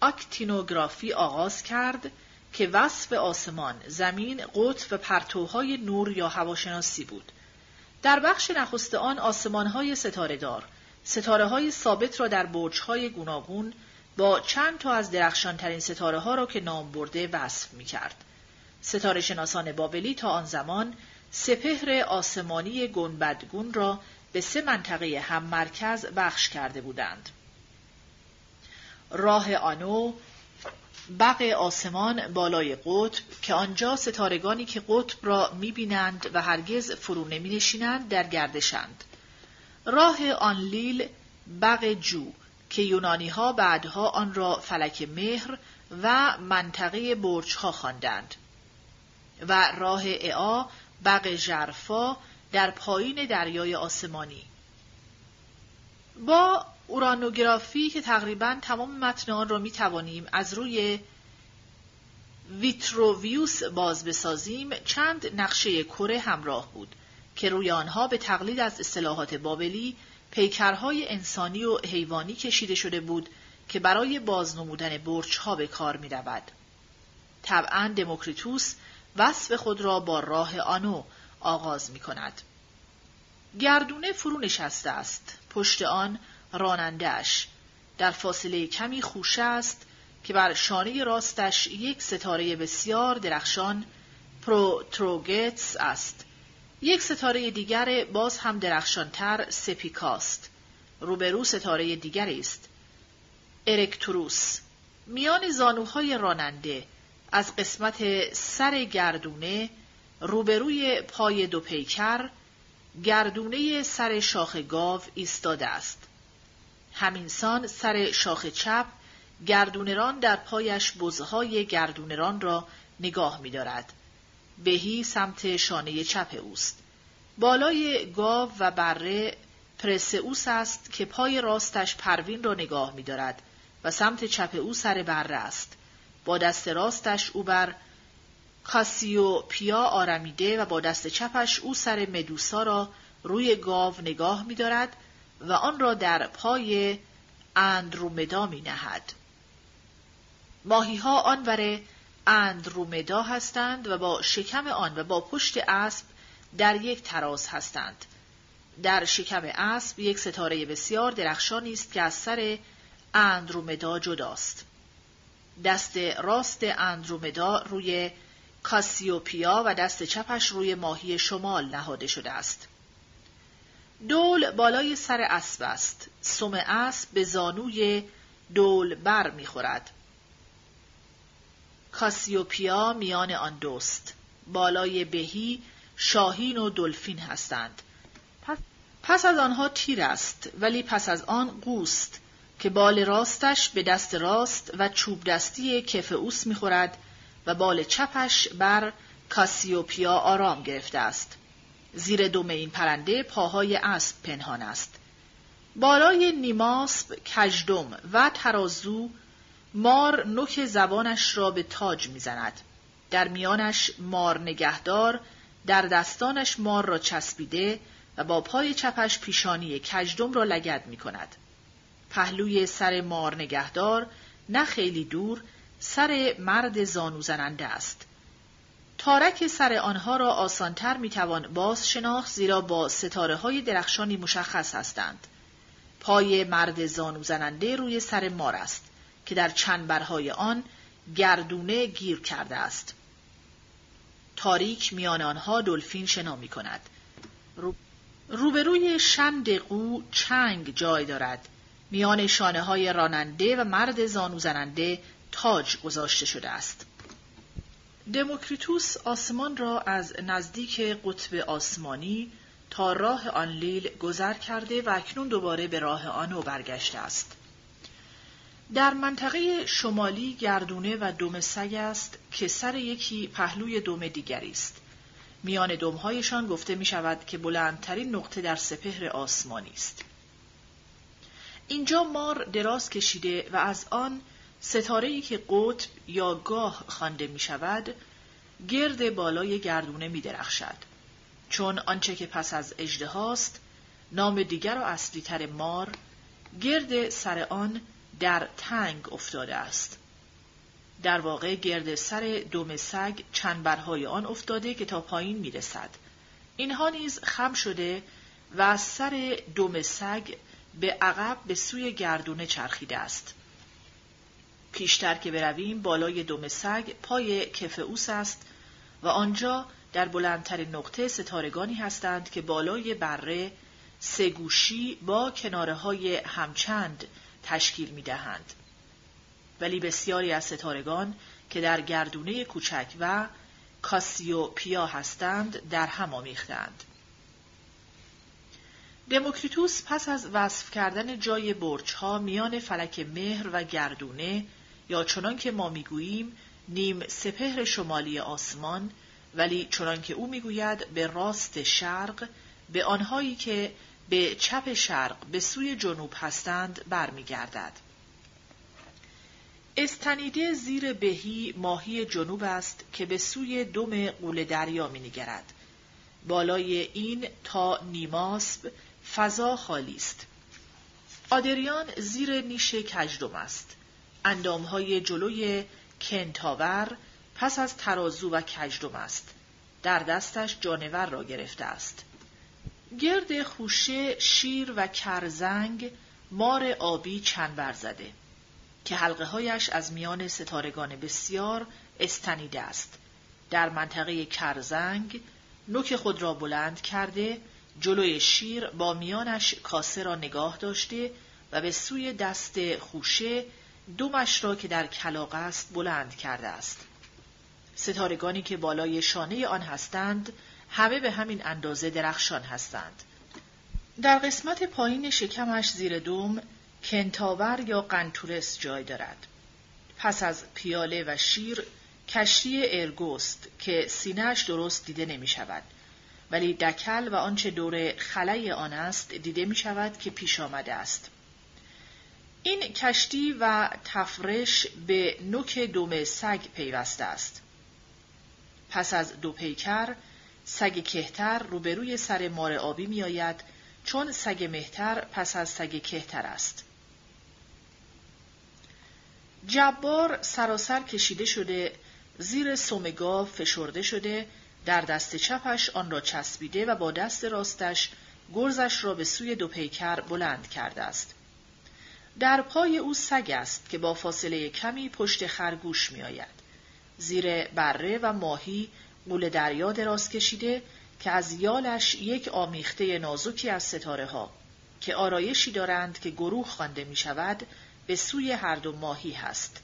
آکتینوگرافی آغاز کرد که وصف آسمان، زمین، قطب و پرتوهای نور یا هواشناسی بود. در بخش نخست آن آسمان‌های ستاره‌دار، ستاره‌های ثابت را در برج‌های گوناگون با چند تا از درخشان‌ترین ستاره‌ها را که نام برده وصف می‌کرد. ستاره‌شناسان بابلی تا آن زمان سپهر آسمانی گنبدگون را به 3 منطقه هم مرکز بخش کرده بودند: راه آنو، بقع آسمان بالای قطب که آنجا ستارگانی که قطب را می‌بینند و هرگز فرو نمی‌نشینند در گردشند، راه آنلیل، بقع جو که یونانی‌ها بعدها آن را فلک مهر و منطقه برج‌ها خواندند، و راه اعا، بقع ژرفا در پایین دریای آسمانی. با اورانوگرافی که تقریباً تمام متن آن را می توانیم از روی ویتروویوس باز بسازیم، چند نقشه کره همراه بود که روی آنها به تقلید از اصطلاحات بابلی پیکرهای انسانی و حیوانی کشیده شده بود که برای بازنمودن برج‌ها به کار می رود. طبعاً دموکریتوس وصف خود را با راه آنو آغاز می کند. گردونه فرو نشسته است، پشت آن راننده‌اش، در فاصله کمی خوشه است که بر شانه راستش یک ستاره بسیار درخشان، پروتروگتس است. یک ستاره دیگر باز هم درخشانتر، سپیکاست. روبرو ستاره دیگری است، ارکتوروس. میان زانوهای راننده از قسمت سر گردونه، روبروی پای 2 پیکر، گردونه سر شاخ گاو ایستاده است. همینسان سر شاخ چپ، گردونران در پایش بزهای گردونران را نگاه می دارد. بهی سمت شانه چپ اوست. بالای گاو و بره پرسئوس است که پای راستش پروین را نگاه می دارد و سمت چپ او سر بره است. با دست راستش او بر کاسیوپیا آرمیده و با دست چپش او سر مدوسا را روی گاو نگاه می دارد و آن را در پای اندرومدا می نهد. ماهی ها آنور اندرومدا هستند و با شکم آن و با پشت اسب در یک تراز هستند. در شکم اسب یک ستاره بسیار درخشانی است که از سر اندرومدا جداست. دست راست اندرومدا روی کاسیوپیا و دست چپش روی ماهی شمال نهاده شده است. دول بالای سر اسب است. سم اسب به زانوی دول بر می خورد. کاسیوپیا میان آن دوست. بالای بهی شاهین و دلفین هستند. پس از آنها تیر است، ولی پس از آن قوست که بال راستش به دست راست و چوب دستی کف اوس می خورد و بال چپش بر کاسیوپیا آرام گرفته است. زیر دم این پرنده پاهای اسب پنهان است. بالای نیماسب، کژدم و ترازو مار نوک زبانش را به تاج میزند. در میانش مار نگهدار، در دستانش مار را چسبیده و با پای چپش پیشانی کژدم را لگد می کند. پهلوی سر مار نگهدار نه خیلی دور سر مرد زانو زننده است. تارک سر آنها را آسانتر می توان باز شناخت، زیرا با ستاره های درخشانی مشخص هستند. پای مرد زانو زننده روی سر مار است که در چنبرهای آن گردونه گیر کرده است. تاریک میان آنها دلفین شنا می کند. روبروی شند قو چنگ جای دارد. میان شانه های راننده و مرد زانو زننده تاج گذاشته شده است. دموکریتوس آسمان را از نزدیک قطب آسمانی تا راه آن لیل گذر کرده و اکنون دوباره به راه آنو برگشته است. در منطقه شمالی گردونه و دم سگ است که سر یکی پهلوی دم دیگری است. میان دمهایشان گفته می شود که بلندترین نقطه در سپهر آسمانی است. اینجا مار دراز کشیده و از آن ستاره‌ای که قطب یا گاه خوانده می شود، گرد بالای گردونه می درخشد. چون آنچه که پس از اژدهاست، نام دیگر و اصلی‌تر مار، گرد سر آن در تنگ افتاده است. در واقع گرد سر دم سگ چنبرهای آن افتاده که تا پایین می رسد. اینها نیز خم شده و از سر دم سگ به عقب به سوی گردونه چرخیده است. پیشتر که برویم بالای دم سگ پای کف اوس است و آنجا در بلندترین نقطه ستارگانی هستند که بالای بره سه گوشی با کناره های همچند تشکیل می دهند. ولی بسیاری از ستارگان که در گردونه کوچک و کاسیوپیا هستند در هم آمیختند. دموکریتوس پس از وصف کردن جای برج‌ها میان فلک مهر و گردونه یا چنان که ما میگوییم نیم سپهر شمالی آسمان، ولی چنان که او میگوید به راست شرق، به آنهایی که به چپ شرق به سوی جنوب هستند برمیگردد. استنیده زیر بهی ماهی جنوب است که به سوی دم غول دریا مینگرد. بالای این تا نیماسب فضا خالی است. آدریان زیر نیش کژدم است. اندامهای جلوی کنتاور پس از ترازو و کژدم است. در دستش جانور را گرفته است. گرد خوشه، شیر و کرزنگ مار آبی چنبر زده که حلقه هایش از میان ستارگان بسیار استنیده است. در منطقه کرزنگ نوک خود را بلند کرده، جلوی شیر با میانش کاسه را نگاه داشته و به سوی دست خوشه دمش را که در کلاغ است بلند کرده است. ستارگانی که بالای شانه آن هستند، همه به همین اندازه درخشان هستند. در قسمت پایین شکمش زیر دم، کنتاور یا قنتورس جای دارد. پس از پیاله و شیر، کشتی ارگوست که سینه‌اش درست دیده نمی شود، ولی دکل و آنچه دور خلای آن است دیده می شود که پیش آمده است. این کشتی و تفرش به نوک دم سگ پیوسته است. پس از دو پیکر، سگ کهتر روبروی سر مار آبی می آید، چون سگ مهتر پس از سگ کهتر است. جبار سراسر کشیده شده زیر سم گاو فشرده شده، در دست چپش آن را چسبیده و با دست راستش گرزش را به سوی دو پیکر بلند کرده است. در پای او سگ است که با فاصله کمی پشت خرگوش می آید. زیر بره و ماهی مول دریا دراز کشیده که از یالش یک آمیخته نازکی از ستاره ها که آرایشی دارند که گروه خوانده می شود به سوی هر دو ماهی هست.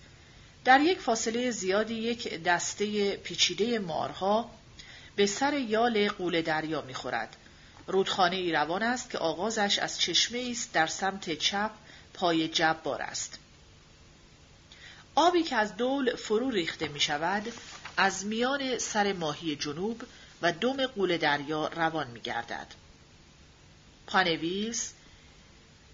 در یک فاصله زیادی یک دسته پیچیده مارها به سر یال غول دریا می خورد. رودخانه ای روان است که آغازش از چشمه ایست در سمت چپ پای جبار است. آبی که از دول فرو ریخته می شود از میان سر ماهی جنوب و دم غول دریا روان می گردد. پانویس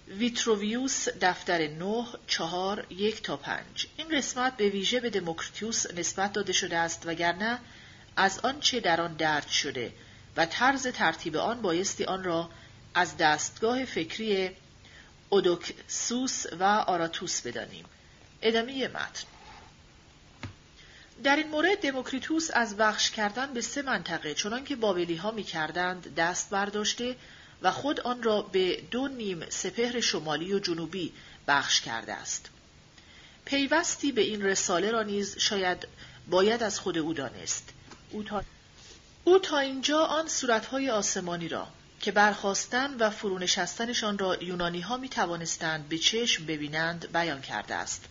ویتروویوس دفتر 9 4 1 تا 5. این قسمت به ویژه به دموکریتوس نسبت داده شده است، وگرنه از آن چه در آن درج شده و طرز ترتیب آن بایستی آن را از دستگاه فکری اودوکسوس و آراتوس بدانیم. ادامه متن. در این مورد دموکریتوس از بخش کردن به 3 منطقه چنان که بابلی ها می کردند دست برداشته و خود آن را به 2 نیم سپهر شمالی و جنوبی بخش کرده است. پیوستی به این رساله را نیز شاید باید از خود او دانست. او تا اینجا آن صورتهای آسمانی را که برخاستن و فرونشستنشان را یونانی ها می توانستند به چشم ببینند بیان کرده است.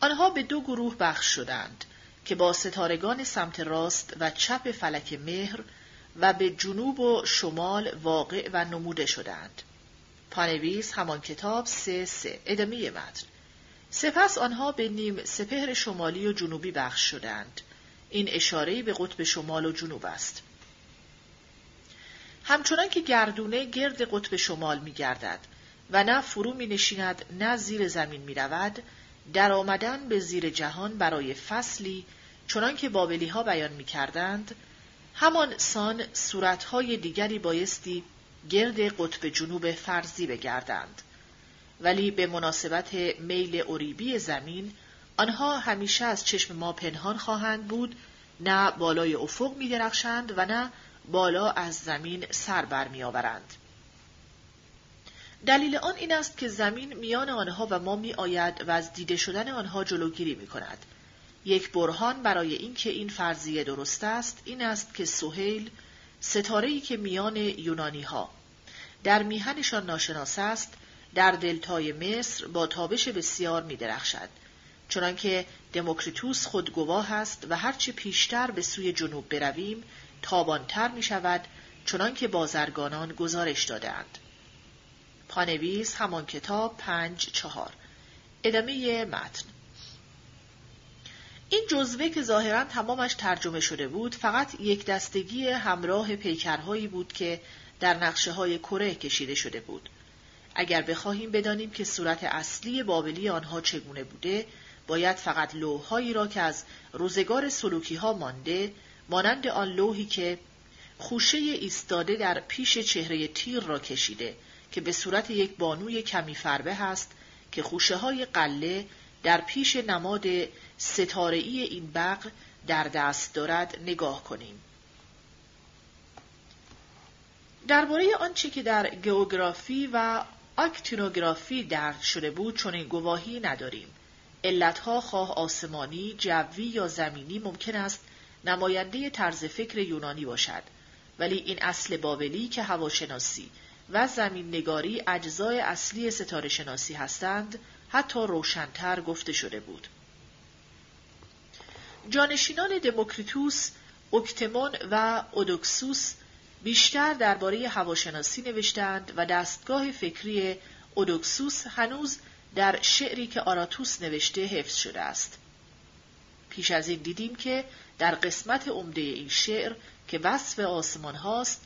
آنها به 2 گروه بخش شدند که با ستارگان سمت راست و چپ فلک مهر و به جنوب و شمال واقع و نموده شدند. پانویس همان کتاب 3:3. ادامه متن. سپس آنها به نیم سپهر شمالی و جنوبی بخش شدند. این اشاره‌ای به قطب شمال و جنوب است. همچنان که گردونه گرد قطب شمال می گردد و نه فرو می نشیند نه زیر زمین می رود، در آمدن به زیر جهان برای فصلی چنان که بابلی ها بیان می کردند، همان سان صورتهای دیگری بایستی گرد قطب جنوب فرضی بگردند. ولی به مناسبت میل اوریبی زمین، آنها همیشه از چشم ما پنهان خواهند بود، نه بالای افق می درخشند و نه بالا از زمین سر بر می آورند. دلیل آن این است که زمین میان آنها و ما می آید و از دیده شدن آنها جلوگیری می کند. یک برهان برای اینکه این فرضیه درست است، این است که سهیل، ستاره‌ای که میان یونانی‌ها در میهنشان ناشناس است، در دلتای مصر با تابش بسیار می درخشد، چنانکه دموکریتوس خود گواه است و هرچه پیشتر به سوی جنوب برویم، تابانتر می شود، چنانکه بازرگانان گزارش دادند. پانویس همان کتاب 5:4. ادامه متن. این جزوه که ظاهراً تمامش ترجمه شده بود، فقط یک دستگی همراه پیکرهایی بود که در نقشه‌های کره کشیده شده بود. اگر بخواهیم بدانیم که صورت اصلی بابلی آنها چگونه بوده، باید فقط لوحهایی را که از روزگار سلوکی‌ها مانده، مانند آن لوحی که خوشه ایستاده در پیش چهره تیر را کشیده که به صورت یک بانوی کمی فربه هست که خوشه‌های قله در پیش نماد ستاره‌ای این بغل در دست دارد نگاه کنیم. درباره آنچه که در گئوگرافی و آکتینوگرافی درج شده بود چنین گواهی نداریم. علتها خواه آسمانی، جوی یا زمینی ممکن است نماینده طرز فکر یونانی باشد، ولی این اصل بابلی که هواشناسی و زمین نگاری اجزای اصلی ستاره شناسی هستند، حتی روشن‌تر گفته شده بود. جانشینان دموکریتوس، اوکتمون و اودوکسوس بیشتر درباره هواشناسی نوشتند و دستگاه فکری اودوکسوس هنوز در شعری که آراتوس نوشته حفظ شده است. پیش از این دیدیم که در قسمت عمده این شعر که وصف آسمان هاست،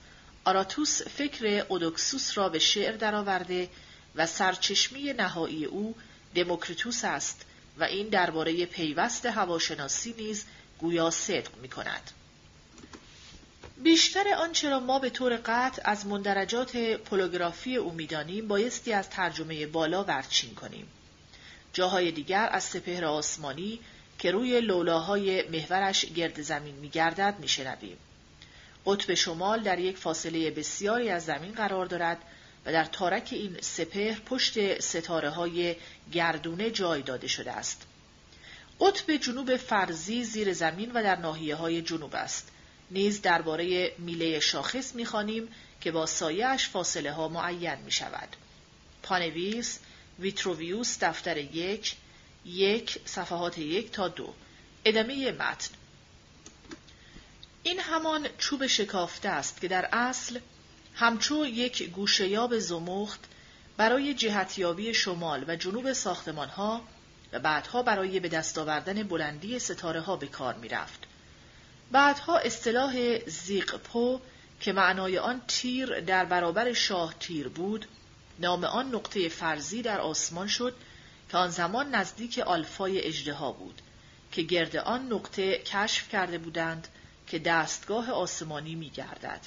آراتوس فکر اودوکسوس را به شعر درآورده و سرچشمه نهایی او دموکریتوس است و این درباره پیوست هواشناسی نیز گویا صدق می کند. بیشتر آنچه را ما به طور قطع از مندرجات پولوگرافی او می‌دانیم بایستی از ترجمه بالا ورچین کنیم. جاهای دیگر از سپهر آسمانی که روی لولاهای محورش گرد زمین می‌گردد می‌شنویم. قطب شمال در یک فاصله بسیاری از زمین قرار دارد و در تارک این سپهر پشت ستاره‌های گردونه جای داده شده است. قطب جنوب فرضی زیر زمین و در ناحیه‌های جنوب است. نیز درباره میله شاخص می‌خوانیم که با سایه‌اش فاصله‌ها معین می‌شود. پانویس ویتروویوس دفتر 1 صفحات 1 تا 2. ادامه متن. این همان چوب شکافته است که در اصل همچو یک گوشه‌یاب زمخت برای جهتیابی شمال و جنوب ساختمان‌ها و بعدها برای به دست آوردن بلندی ستاره‌ها به کار می‌رفت. بعدها اصطلاح زیقپو که معنای آن تیر در برابر شاه تیر بود، نام آن نقطه فرضی در آسمان شد که آن زمان نزدیک آلفای اژدها بود که گرد آن نقطه کشف کرده بودند که دستگاه آسمانی می‌گردد.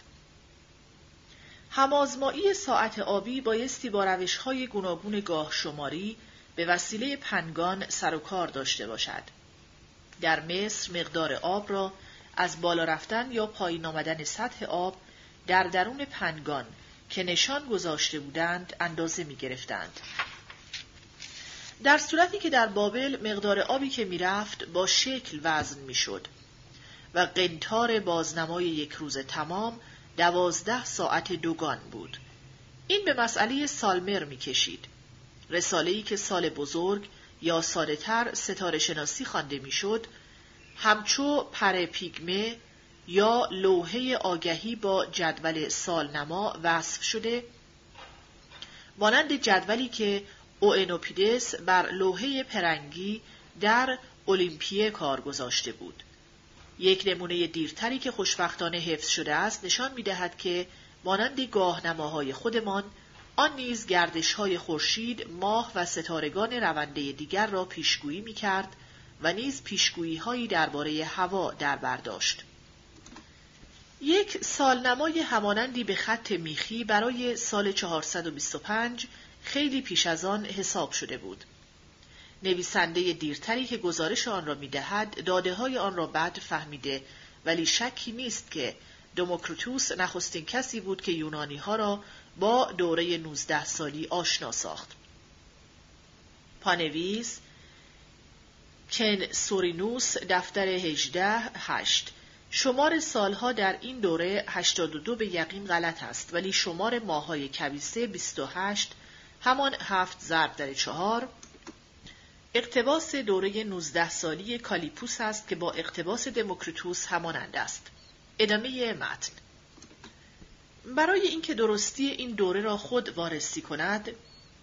هم‌آزمایی ساعت آبی بایستی با روش‌های گوناگون گاه شماری به وسیله پنگان سر و کار داشته باشد. در مصر مقدار آب را از بالا رفتن یا پایین آمدن سطح آب در درون پنگان که نشان گذاشته بودند اندازه می گرفتند. در صورتی که در بابل مقدار آبی که می رفت با شکل وزن می شد و قنطار بازنمای یک روز تمام 12 ساعت دوگان بود. این به مسئله سالمر می کشید. رساله‌ای که سال بزرگ یا ساده‌تر ستاره شناسی خوانده می شد، همچو پر پیگمه یا لوحه آگهی با جدول سالنما وصف شده، مانند جدولی که اوئنوپیدس بر لوحه پرنگی در اولیمپیه کار گذاشته بود. یک نمونه دیرتری که خوشبختانه حفظ شده است نشان می‌دهد که مانند گاهنماهای خودمان، آن نیز گردش‌های خورشید، ماه و ستارگان رونده دیگر را پیشگویی می‌کرد و نیز پیشگویی‌هایی درباره هوا در برداشت. یک سالنمای همانندی به خط میخی برای سال 425 خیلی پیش از آن حساب شده بود. نویسنده دیرتری که گزارش آن را می‌دهد، داده‌های آن را بعد فهمیده، ولی شکی نیست که دموکریتوس نخستین کسی بود که یونانی‌ها را با دوره 19 سالی آشنا ساخت. پانویس کن سورینوس دفتر 18 8. شمار سالها در این دوره 82 به یقین غلط است، ولی شمار ماهای کبیسه 28 همان 7 ضرب در 4 اقتباس دوره 19 سالی کالیپوس است که با اقتباس دموکریتوس همانند است. ادامه متن. برای اینکه درستی این دوره را خود وارسی کند،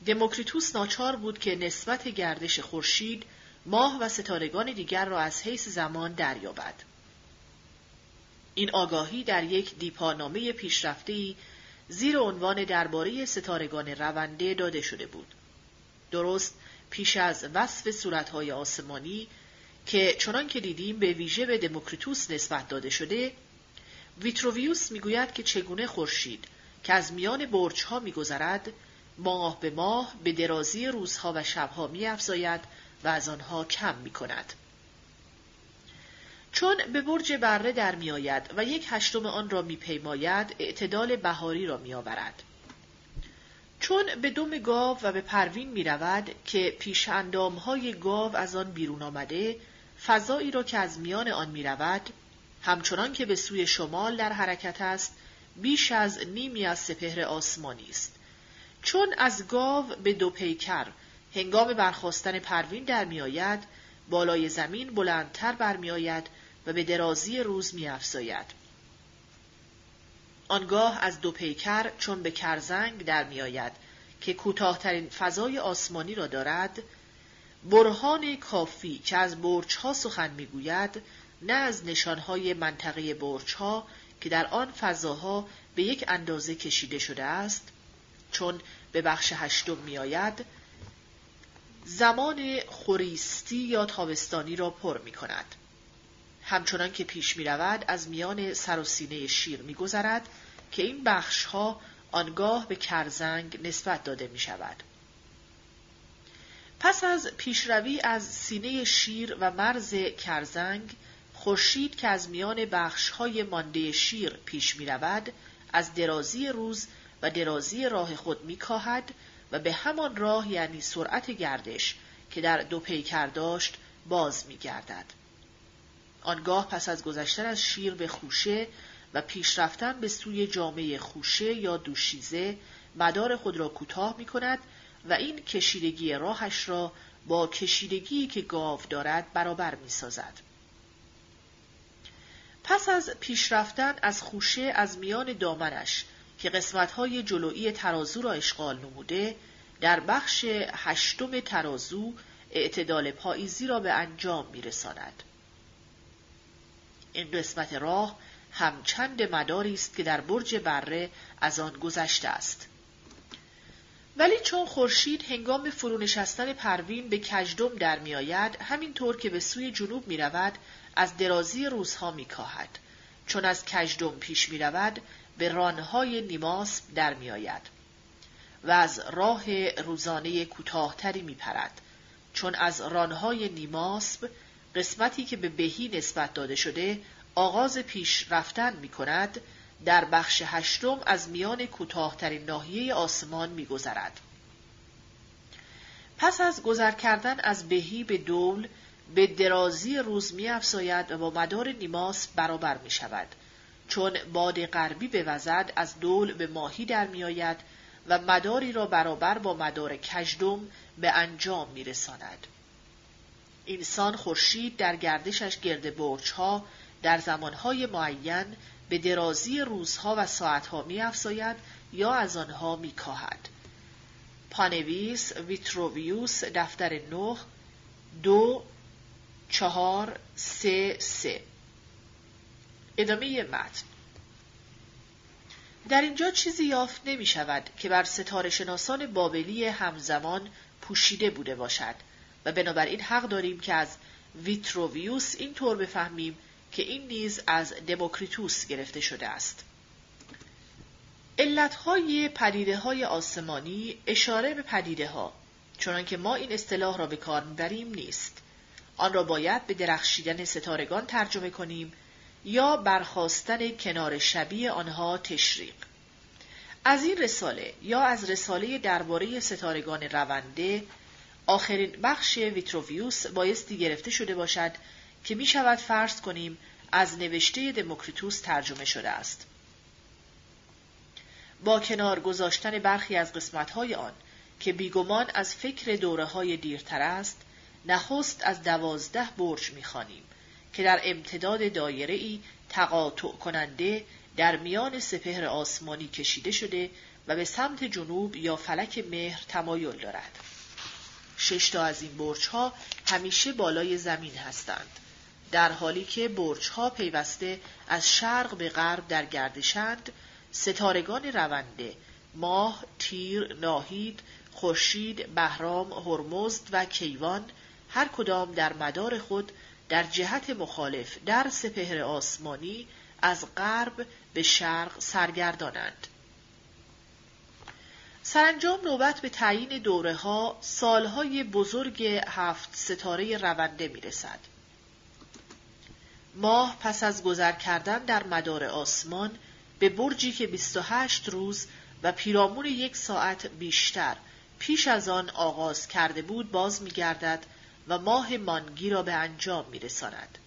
دموکریتوس ناچار بود که نسبت گردش خورشید، ماه و ستارگان دیگر را از حیث زمان دریابد. این آگاهی در یک دیپانامه پیشرفته‌ای زیر عنوان درباره ستارگان رونده داده شده بود. درست پیش از وصف صورت‌های آسمانی که چنان که دیدیم به ویژه به دموکریتوس نسبت داده شده، ویتروویوس میگوید که چگونه خورشید که از میان برج‌ها می‌گذرد، ماه به ماه به درازی روزها و شب‌ها می‌افزاید و از آنها کم می‌کند. چون به برج بره در می‌آید و 1/8 آن را می‌پیماید، اعتدال بهاری را می‌آورد. چون به دم گاو و به پروین می‌رود که پیش اندام‌های گاو از آن بیرون آمده، فضایی را که از میان آن می‌رود، همچنان که به سوی شمال در حرکت است، بیش از نیمی از سپهر آسمانی است. چون از گاو به دو پیکر هنگام برخاستن پروین در می‌آید، بالای زمین بلندتر برمی‌آید و به درازی روز می‌افزاید. آنگاه از دو پیکر چون به کرزنگ در می‌آید که کوتاه‌ترین فضای آسمانی را دارد، برهان کافی که از برج‌ها سخن می‌گوید، نه از نشانهای منطقه برج‌ها که در آن فضاها به یک اندازه کشیده شده است. چون به بخش 8 می‌آید، زمان خوریستی یا تابستانی را پر می کند. همچنان که پیش می رود از میان سر و سینه شیر می گذرد که این بخش ها آنگاه به کرزنگ نسبت داده می شود. پس از پیشروی از سینه شیر و مرز کرزنگ، خورشید که از میان بخش‌های مانده شیر پیش می‌رود، از درازی روز و درازی راه خود می‌کاهد و به همان راه، یعنی سرعت گردش که در دو پیکر داشت، باز می‌گردد. آنگاه پس از گذشتن از شیر به خوشه و پیش رفتن به سوی جامعه خوشه یا دوشیزه، مدار خود را کوتاه می‌کند و این کشیدگی راهش را با کشیدگی که گاو دارد برابر می‌سازد. پس از پیش رفتن از خوشه از میان دامنش که قسمت‌های جلویی ترازو را اشغال نموده، در بخش هشتم ترازو اعتدال پاییزی را به انجام می‌رساند. این قسمت راه همچند مداری است که در برج بره از آن گذشته است. ولی چون خورشید هنگام فرونشستن پروین به کژدم در میآید، همینطور که به سوی جنوب میرود از درازی روزها میکاهد. چون از کژدم پیش میرود به رانهای نیماسب در میآید و از راه روزانه کوتاهتری میپرد. چون از رانهای نیماسب، قسمتی که به بهی نسبت داده شده، آغاز پیش رفتن میکند، در بخش هشتم از میان کوتاه‌ترین ناحیه آسمان می‌گذرد. پس از گذر کردن از بهی به دول، به درازی روز می‌افزاید و با مدار نیماس برابر می‌شود. چون باد غربی بوزد از دول به ماهی در می‌آید و مداری را برابر با مدار کژدم به انجام می‌رساند. اینسان خورشید در گردشش گرد برج‌ها در زمان‌های معین به درازی روزها و ساعتها می‌افزاید یا از آنها می‌کاهد. پانویس ویتروویوس دفتر 9 2433. ادامه متن. در اینجا چیزی یافت نمی‌شود که بر ستاره‌شناسان بابلی همزمان پوشیده بوده باشد و بنابراین حق داریم که از ویتروویوس این طور بفهمیم که این نیز از دموکریتوس گرفته شده است. علتهای پدیده‌های آسمانی اشاره به پدیده‌ها، چنانکه ما این اصطلاح را به کار می‌بریم، نیست. آن را باید به درخشیدن ستارگان ترجمه کنیم یا برخاستن کنار شبیه آنها تشریق. از این رساله یا از رساله درباره ستارگان رونده، آخرین بخش ویتروویوس بایستی گرفته شده باشد که می شود فرض کنیم از نوشته دموکریتوس ترجمه شده است. با کنار گذاشتن برخی از قسمت‌های آن که بیگمان از فکر دوره‌های دیرتر است، نخست از 12 برج می‌خوانیم که در امتداد دایره‌ای تقاطع کننده در میان سپهر آسمانی کشیده شده و به سمت جنوب یا فلک مهر تمایل دارد. 6 از این برج‌ها همیشه بالای زمین هستند، در حالی که برج‌ها پیوسته از شرق به غرب در گردشند. ستارگان رونده، ماه، تیر، ناهید، خورشید، بهرام، هرمزد و کیوان، هر کدام در مدار خود در جهت مخالف در سپهر آسمانی از غرب به شرق سرگردانند. سرانجام نوبت به تعیین دوره‌ها، سال‌های بزرگ 7 ستاره رونده می‌رسد. ماه پس از گذر کردن در مدار آسمان به برجی که 28 روز و پیرامون 1 ساعت بیشتر پیش از آن آغاز کرده بود باز می‌گردد و ماه مانگی را به انجام می‌رساند.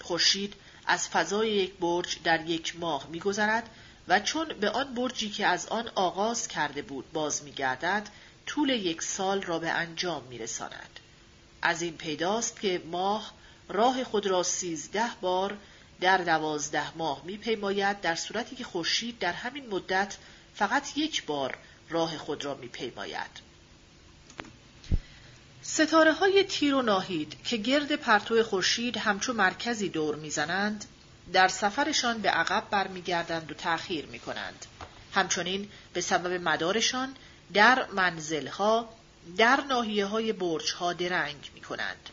خورشید از فضای یک برج در 1 ماه می‌گذرد و چون به آن برجی که از آن آغاز کرده بود باز می‌گردد، طول 1 سال را به انجام می‌رساند. از این پیداست که ماه راه خود را 13 بار در 12 ماه می‌پیماید، در صورتی که خورشید در همین مدت فقط 1 بار راه خود را می‌پیماید. ستاره‌های تیر و ناهید که گرد پرتو خورشید همچون مرکزی دور می‌زنند، در سفرشان به عقب برمیگردند و تأخیر می‌کنند. همچنین به سبب مدارشان در منزل‌ها در ناحیه‌های برج‌ها درنگ می‌کنند.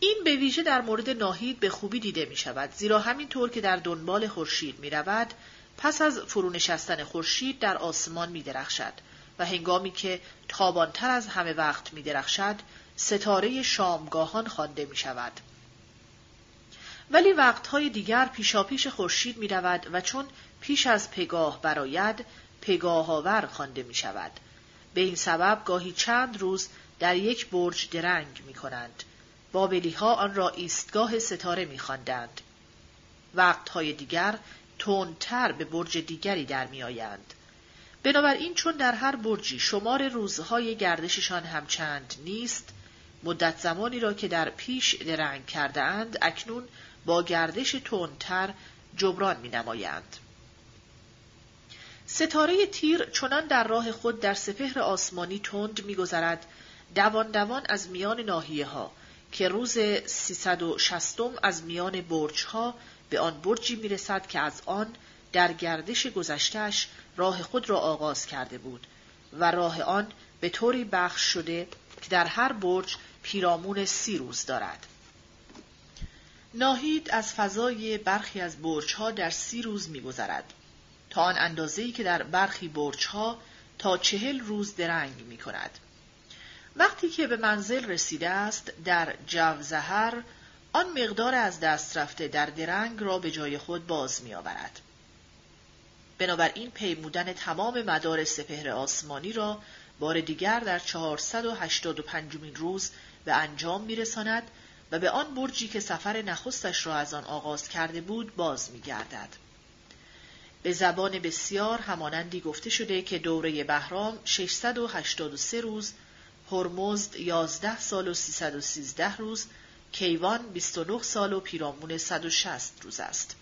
این به ویژه در مورد ناهید به خوبی دیده می‌شود، زیرا همینطور که در دنبال خورشید می‌رود، پس از فرونشستن خورشید در آسمان می‌درخشد و هنگامی که تابانتر از همه وقت می درخشد، ستاره شامگاهان خوانده می شود. ولی وقتهای دیگر پیشاپیش خورشید می رود و چون پیش از پگاه براید، پگاه آور خوانده می شود. به این سبب گاهی چند روز در یک برج درنگ می کنند. بابلی‌ها آن را ایستگاه ستاره می خواندند. وقتهای دیگر تندتر به برج دیگری در می آیند. بنابراین چون در هر برجی شمار روزهای گردششان هم چند نیست، مدت زمانی را که در پیش درنگ کرده اند، اکنون با گردش تندتر جبران می نمایند. ستاره تیر چنان در راه خود در سپهر آسمانی تند می گذرد، دوان دوان از میان ناحیه ها، که روز 360 از میان برج ها به آن برجی می رسد که از آن در گردش گذشتش راه خود را آغاز کرده بود و راه آن به طوری بخش شده که در هر برج پیرامون 30 روز دارد. ناهید از فضای برخی از برج‌ها در 30 روز می‌گذرد تا آن اندازه‌ای که در برخی برج‌ها تا 40 روز درنگ می‌کند. وقتی که به منزل رسیده است، در جوزهر آن مقدار از دست رفته در درنگ را به جای خود باز می‌آورد. بنابراین پیمودن تمام مدار سپهر آسمانی را بار دیگر در 485مین روز به انجام می‌رساند و به آن برجی که سفر نخستش را از آن آغاز کرده بود باز می‌گردد. به زبان بسیار همانندی گفته شده که دوره بهرام 683 روز، هرمزد 11 سال و 313 روز، کیوان 29 سال و پیرامون 160 روز است.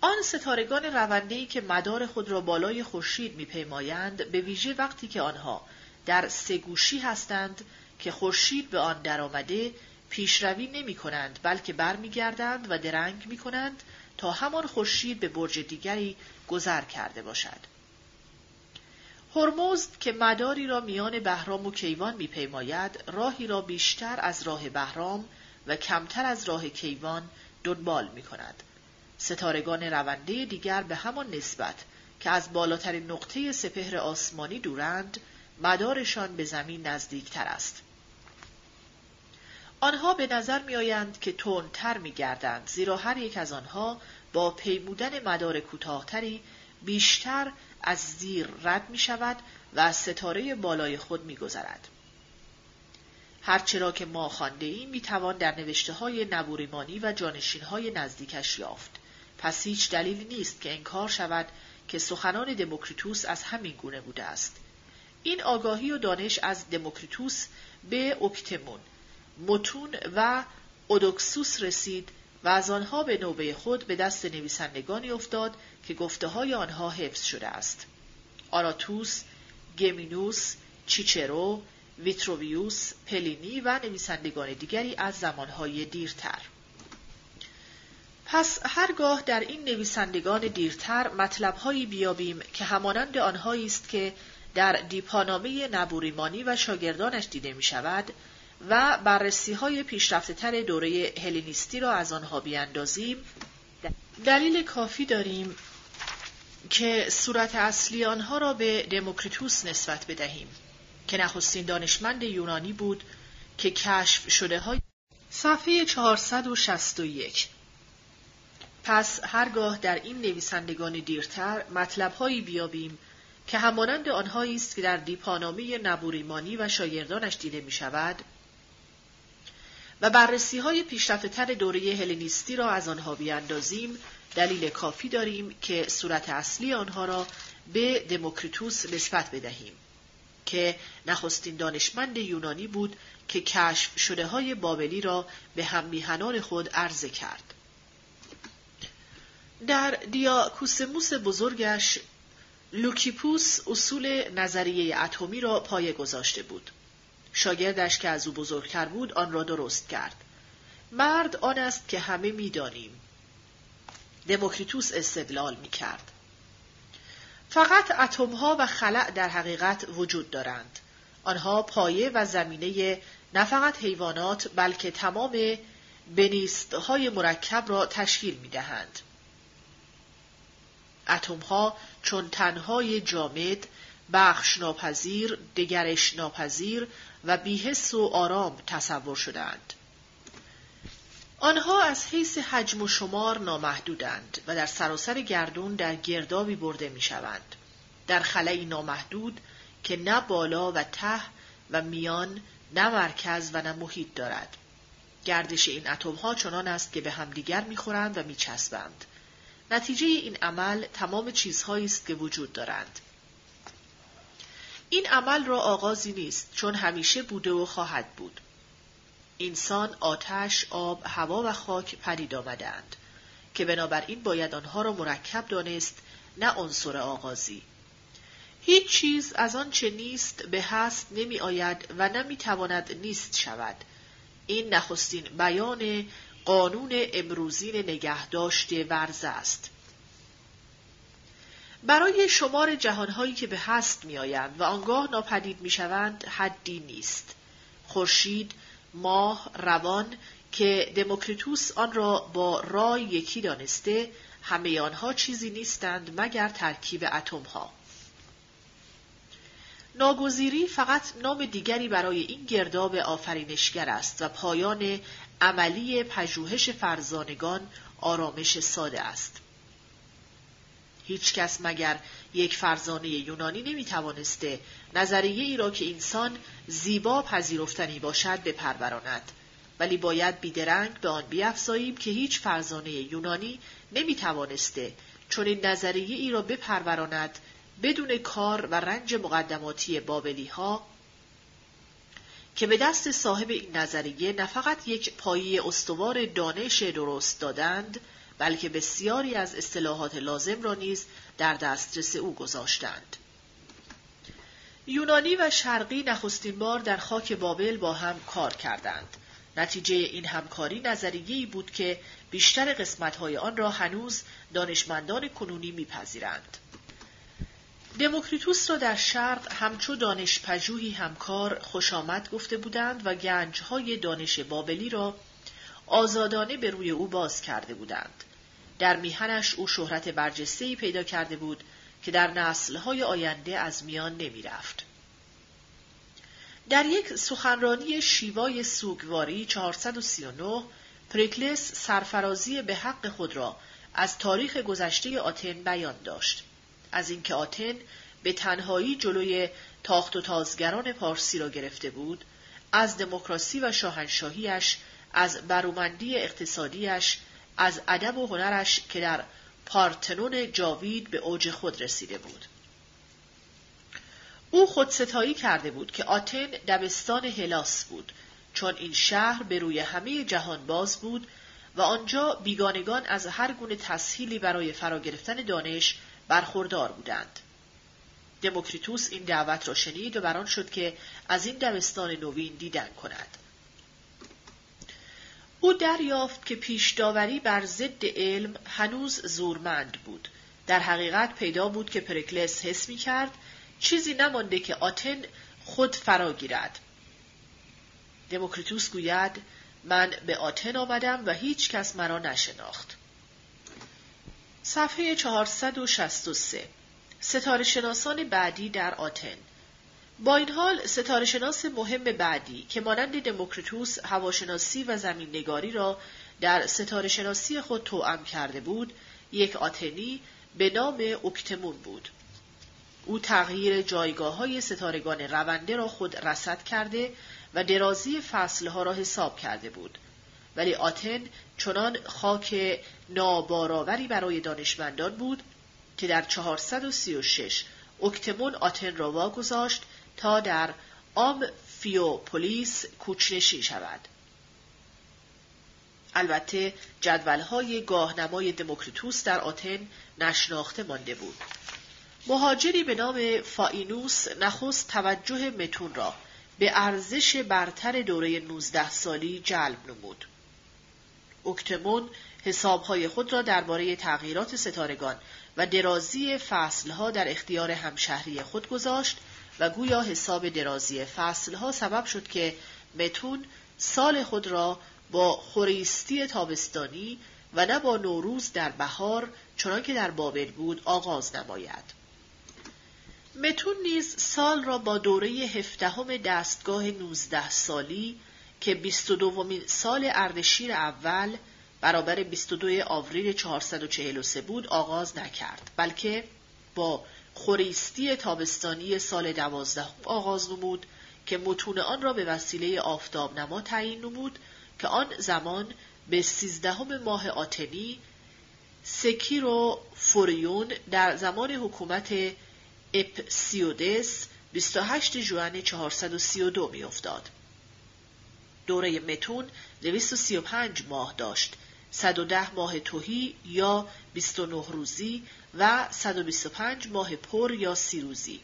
آن ستارگان رونده‌ای که مدار خود را بالای خورشید می‌پیمایند، به ویژه وقتی که آنها در سه گوشی هستند که خورشید به آن درآمده، پیشروی نمی‌کنند، بلکه برمیگردند و درنگ می‌کنند تا همان خورشید به برج دیگری گذر کرده باشد. هرمزد که مداری را میان بهرام و کیوان می‌پیماید، راهی را بیشتر از راه بهرام و کمتر از راه کیوان دنبال می‌کند. ستارگان رونده دیگر به همان نسبت که از بالاترین نقطه سپهر آسمانی دورند، مدارشان به زمین نزدیکتر است. آنها به نظر می آیند که تندتر می گردند، زیرا هر یک از آنها با پیمودن مدار کوتاهتری بیشتر از زیر رد می شود و از ستاره بالای خود می گذرد. هرچرا که ما خوانده ایم می توان در نوشته های نبوریمانی و جانشین های نزدیکش یافت. پس هیچ دلیلی نیست که انکار شود که سخنان دموکریتوس از همین گونه بوده است. این آگاهی و دانش از دموکریتوس به اکتمون، متون و اودوکسوس رسید و از آنها به نوبه خود به دست نویسندگانی افتاد که گفته های آنها حفظ شده است: آراتوس، گمینوس، چیچرو، ویتروویوس، پلینی و نویسندگان دیگری از زمانهای دیرتر. پس هرگاه در این نویسندگان دیرتر مطلبهایی بیابیم که همانند آنهایی است که در دیپانامه نبوریمانی و شاگردانش دیده می شود و بررسی‌های پیشرفته‌تر دوره هلینیستی را از آنها بیاندازیم، دلیل کافی داریم که صورت اصلی آنها را به دموکریتوس نسبت بدهیم که نخستین دانشمند یونانی بود که کشف شده های صفحه 461. پس هرگاه در این نویسندگان دیرتر مطلب هایی بیابیم که همانند آنهایی است که در دیپانامه نبوریمانی و شاگردانش دیده می شود و بررسی های پیشرفته‌تر دوره هلنیستی را از آنها بیاندازیم، دلیل کافی داریم که صورت اصلی آنها را به دموکریتوس نسبت بدهیم که نخستین دانشمند یونانی بود که کشف شده های بابلی را به هم میهنان خود عرضه کرد. در دیاکوسموس بزرگش، لوکیپوس اصول نظریه اتمی را پایه گذاشته بود. شاگردش که از او بزرگتر بود آن را درست کرد. مرد آن است که همه می‌دانیم. دموکریتوس استدلال می‌کرد. فقط اتم‌ها و خلأ در حقیقت وجود دارند. آنها پایه و زمینه نه فقط حیوانات بلکه تمام بنیست‌های مرکب را تشکیل می‌دهند. اتم‌ها چون تنهای جامد بخش ناپذیر، دگرش ناپذیر و بی‌حس و آرام تصور شدند. آنها از حیث حجم و شمار نامحدودند و در سراسر گردون در گردابی برده می شوند. در خلأی نامحدود که نه بالا و ته و میان، نه مرکز و نه محیط دارد. گردش این اتم‌ها چنان است که به همدیگر می‌خورند و می‌چسبند. نتیجه این عمل تمام چیزهایی است که وجود دارند. این عمل را آغازی نیست، چون همیشه بوده و خواهد بود. انسان، آتش، آب، هوا و خاک پدید آمدند که بنابراین باید آنها را مرکب دانست، نه عنصر آغازی. هیچ چیز از آن چه نیست به هست نمی آید و نمی تواند نیست شود. این نخستین بیان قانون امروزین نگهداشت ورزه است. برای شمار جهانهایی که به هست می آیند و آنگاه ناپدید می شوند حدی نیست. خورشید، ماه، روان که دموکریتوس آن را با رای یکی دانسته، همه آنها چیزی نیستند مگر ترکیب اتم‌ها. ناگزیری فقط نام دیگری برای این گرداب آفرینشگر است و پایان عملی پژوهش فرزانگان آرامش ساده است. هیچ کس مگر یک فرزانه یونانی نمی‌توانسته نظریه ای را که انسان زیبا پذیرفتنی باشد بپروراند، ولی باید بیدرنگ به آن بیفزاییم که هیچ فرزانه یونانی نمی‌توانسته چون این نظریه ای را بپروراند بدون کار و رنج مقدماتی بابلی ها که به دست صاحب این نظریه نه فقط یک پایه استوار دانش درست دادند، بلکه بسیاری از اصطلاحات لازم را نیز در دسترس او گذاشتند. یونانی و شرقی نخستین بار در خاک بابل با هم کار کردند. نتیجه این همکاری نظریه‌ای بود که بیشتر قسمت‌های آن را هنوز دانشمندان کنونی می‌پذیرند. دموکریتوس را در شرق همچو دانش‌پژوهی همکار خوش آمد گفته بودند و گنج‌های دانش بابلی را آزادانه به روی او باز کرده بودند. در میهنش او شهرت برجسته‌ای پیدا کرده بود که در نسل‌های آینده از میان نمی‌رفت. در یک سخنرانی شیوای سوگواری 439 پریکلس سرفرازی به حق خود را از تاریخ گذشته آتن بیان داشت، از اینکه آتن به تنهایی جلوی تاخت و تازگران پارسی را گرفته بود، از دموکراسی و شاهنشاهیش، از برومندی اقتصادیش، از ادب و هنرش که در پارتنون جاوید به اوج خود رسیده بود. او خودستایی کرده بود که آتن دبستان هلاس بود، چون این شهر به روی همه جهان باز بود و آنجا بیگانگان از هر گونه تسهیلی برای فرا گرفتن دانش برخوردار بودند. دموکریتوس این دعوت را شنید و بر آن شد که از این دبستان نوین دیدن کند. او دریافت که پیشداوری بر ضد علم هنوز زورمند بود. در حقیقت پیدا بود که پریکلس حس می کرد چیزی نمانده که آتن خود فرا گیرد. دموکریتوس گوید من به آتن آمدم و هیچ کس مرا نشناخت. صفحه 463. ستاره شناسان بعدی در آتن. با این حال ستاره شناس مهم بعدی که مانند دموکریتوس هواشناسی و زمین نگاری را در ستاره شناسی خود توأم کرده بود، یک آتنی به نام اوکتمون بود. او تغییر جایگاه‌های ستارگان رونده را خود رصد کرده و درازی فصلها را حساب کرده بود. ولی آتن چنان خاک ناباراوری برای دانشمندان بود که در 436 اوکتمون آتن را واگذاشت تا در آمفیوپولیس کوچ‌نشین شود. البته جدول‌های گاهنمای دموکریتوس در آتن نشناخته مانده بود. مهاجری به نام فاینوس نخست توجه متون را به ارزش برتر دوره 19 سالی جلب نمود. اوکتمون حسابهای خود را درباره تغییرات ستارگان و درازی فصلها در اختیار همشهری خود گذاشت و گویا حساب درازی فصلها سبب شد که متون سال خود را با خوریستی تابستانی و نه با نوروز در بهار چنانکه در بابل بود آغاز نماید. متون نیز سال را با دوره 17 دستگاه 19 سالی که 22 سال اردشیر اول برابر 22 آوریل 443 بود آغاز نکرد، بلکه با خوریستی تابستانی سال 12 آغاز نمود که متون آن را به وسیله آفتاب نما تعیین نمود که آن زمان به 13 ماه آتنی سکیرو فوریون در زمان حکومت اپسیودس 28 ژوئن 432 میافتاد. دوره متون 235 ماه داشت، 110 ماه تهی یا 29 روزی و 125 ماه پر یا 30 روزی.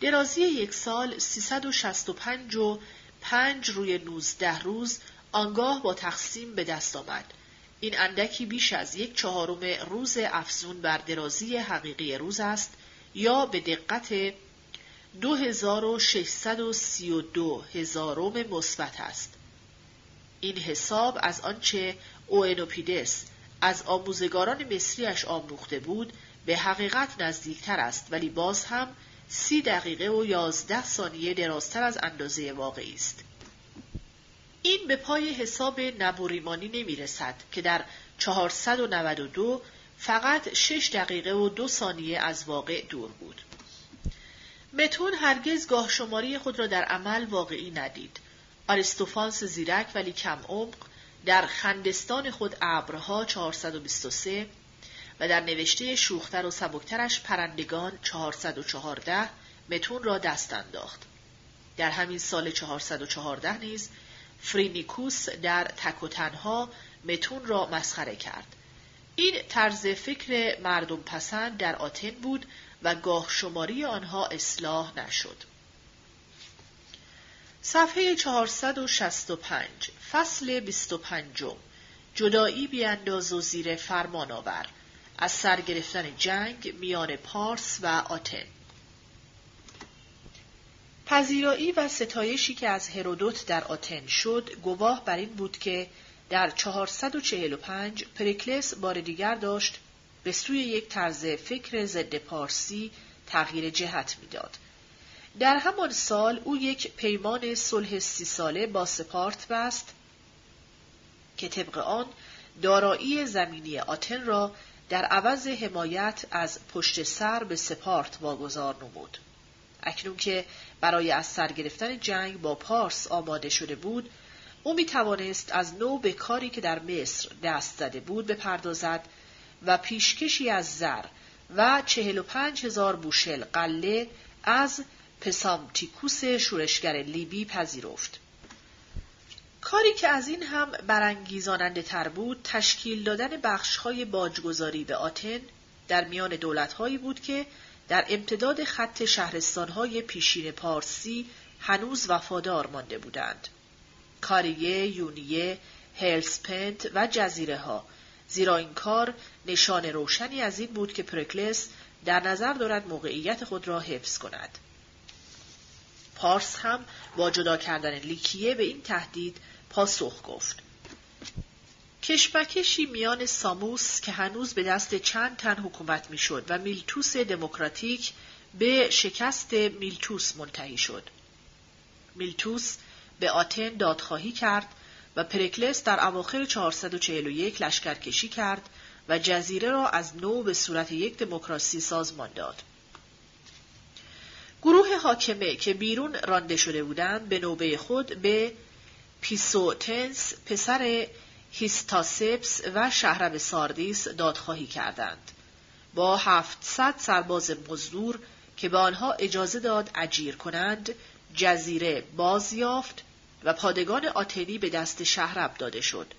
درازی یک سال 365 و 5 روی 19 روز آنگاه با تقسیم به دست آمد. این اندکی بیش از 1/4 روز افزون بر درازی حقیقی روز است یا به دقت 2632 هزارم مثبت است. این حساب از آنچه اوئنوپیدس از آموزگاران مصریش آموخته بود به حقیقت نزدیکتر است، ولی باز هم 30 دقیقه و 11 ثانیه درازتر از اندازه واقعی است. این به پای حساب نبوریمانی نمی رسد که در 492 فقط 6 دقیقه و 2 ثانیه از واقع دور بود. متون هرگز گاه شماری خود را در عمل واقعی ندید. آریستوفانس زیرک ولی کم عمق در خندستان خود ابرها 423 و در نوشته شوختر و سبکترش پرندگان 414 متون را دست انداخت. در همین سال 414 نیز فرینیکوس در تک و تنها متون را مسخره کرد. این طرز فکر مردم پسند در آتن بود و گاه شماری آنها اصلاح نشد. صفحه 465 فصل 25 جدایی بیانداز و زیر فرمان آور از سرگرفتن جنگ میان پارس و آتن. پذیرایی و ستایشی که از هرودوت در آتن شد گواه بر این بود که در 445 پریکلس بار دیگر داشت به سوی یک طرز فکر ضد پارسی تغییر جهت میداد. در همان سال او یک پیمان صلح 30 ساله با سپارت بست که طبق آن دارایی زمینی آتن را در عوض حمایت از پشت سر به سپارت واگذار نمود. اکنون که برای از سر گرفتن جنگ با پارس آماده شده بود، او می توانست از نو به کاری که در مصر دست زده بود بپردازد و پیشکشی از زر و 45,000 بوشل غله از پسامتیکوس شورشگر لیبی پذیرفت. کاری که از این هم برانگیزاننده تر بود تشکیل دادن بخش‌های باجگذاری به آتن در میان دولت‌هایی بود که در امتداد خط شهرستان‌های پیشین پارسی هنوز وفادار مانده بودند. کاریه، یونیه، هلسپنت و جزیره‌ها، زیرا این کار نشان روشنی از این بود که پرکلس در نظر دارد موقعیت خود را حفظ کند. پارس هم با جدا کردن لیکیه به این تهدید پاسخ گفت. کشمکشی میان ساموس که هنوز به دست چند تن حکومت میشد و میلتوس دموکراتیک به شکست میلتوس منتهی شد. میلتوس به آتن دادخواهی کرد و پرکلس در اواخر 441 لشکرکشی کرد و جزیره را از نو به صورت یک دموکراسی سازمان داد. گروه حاکمه که بیرون رانده شده بودند به نوبه خود به پیسوتنس پسر هیستاسپس و شهرب ساردیس دادخواهی کردند با 700 سرباز مزدور که به آنها اجازه داد اجیر کنند. جزیره بازیافت و پادگان آتنی به دست شهرب داده شد.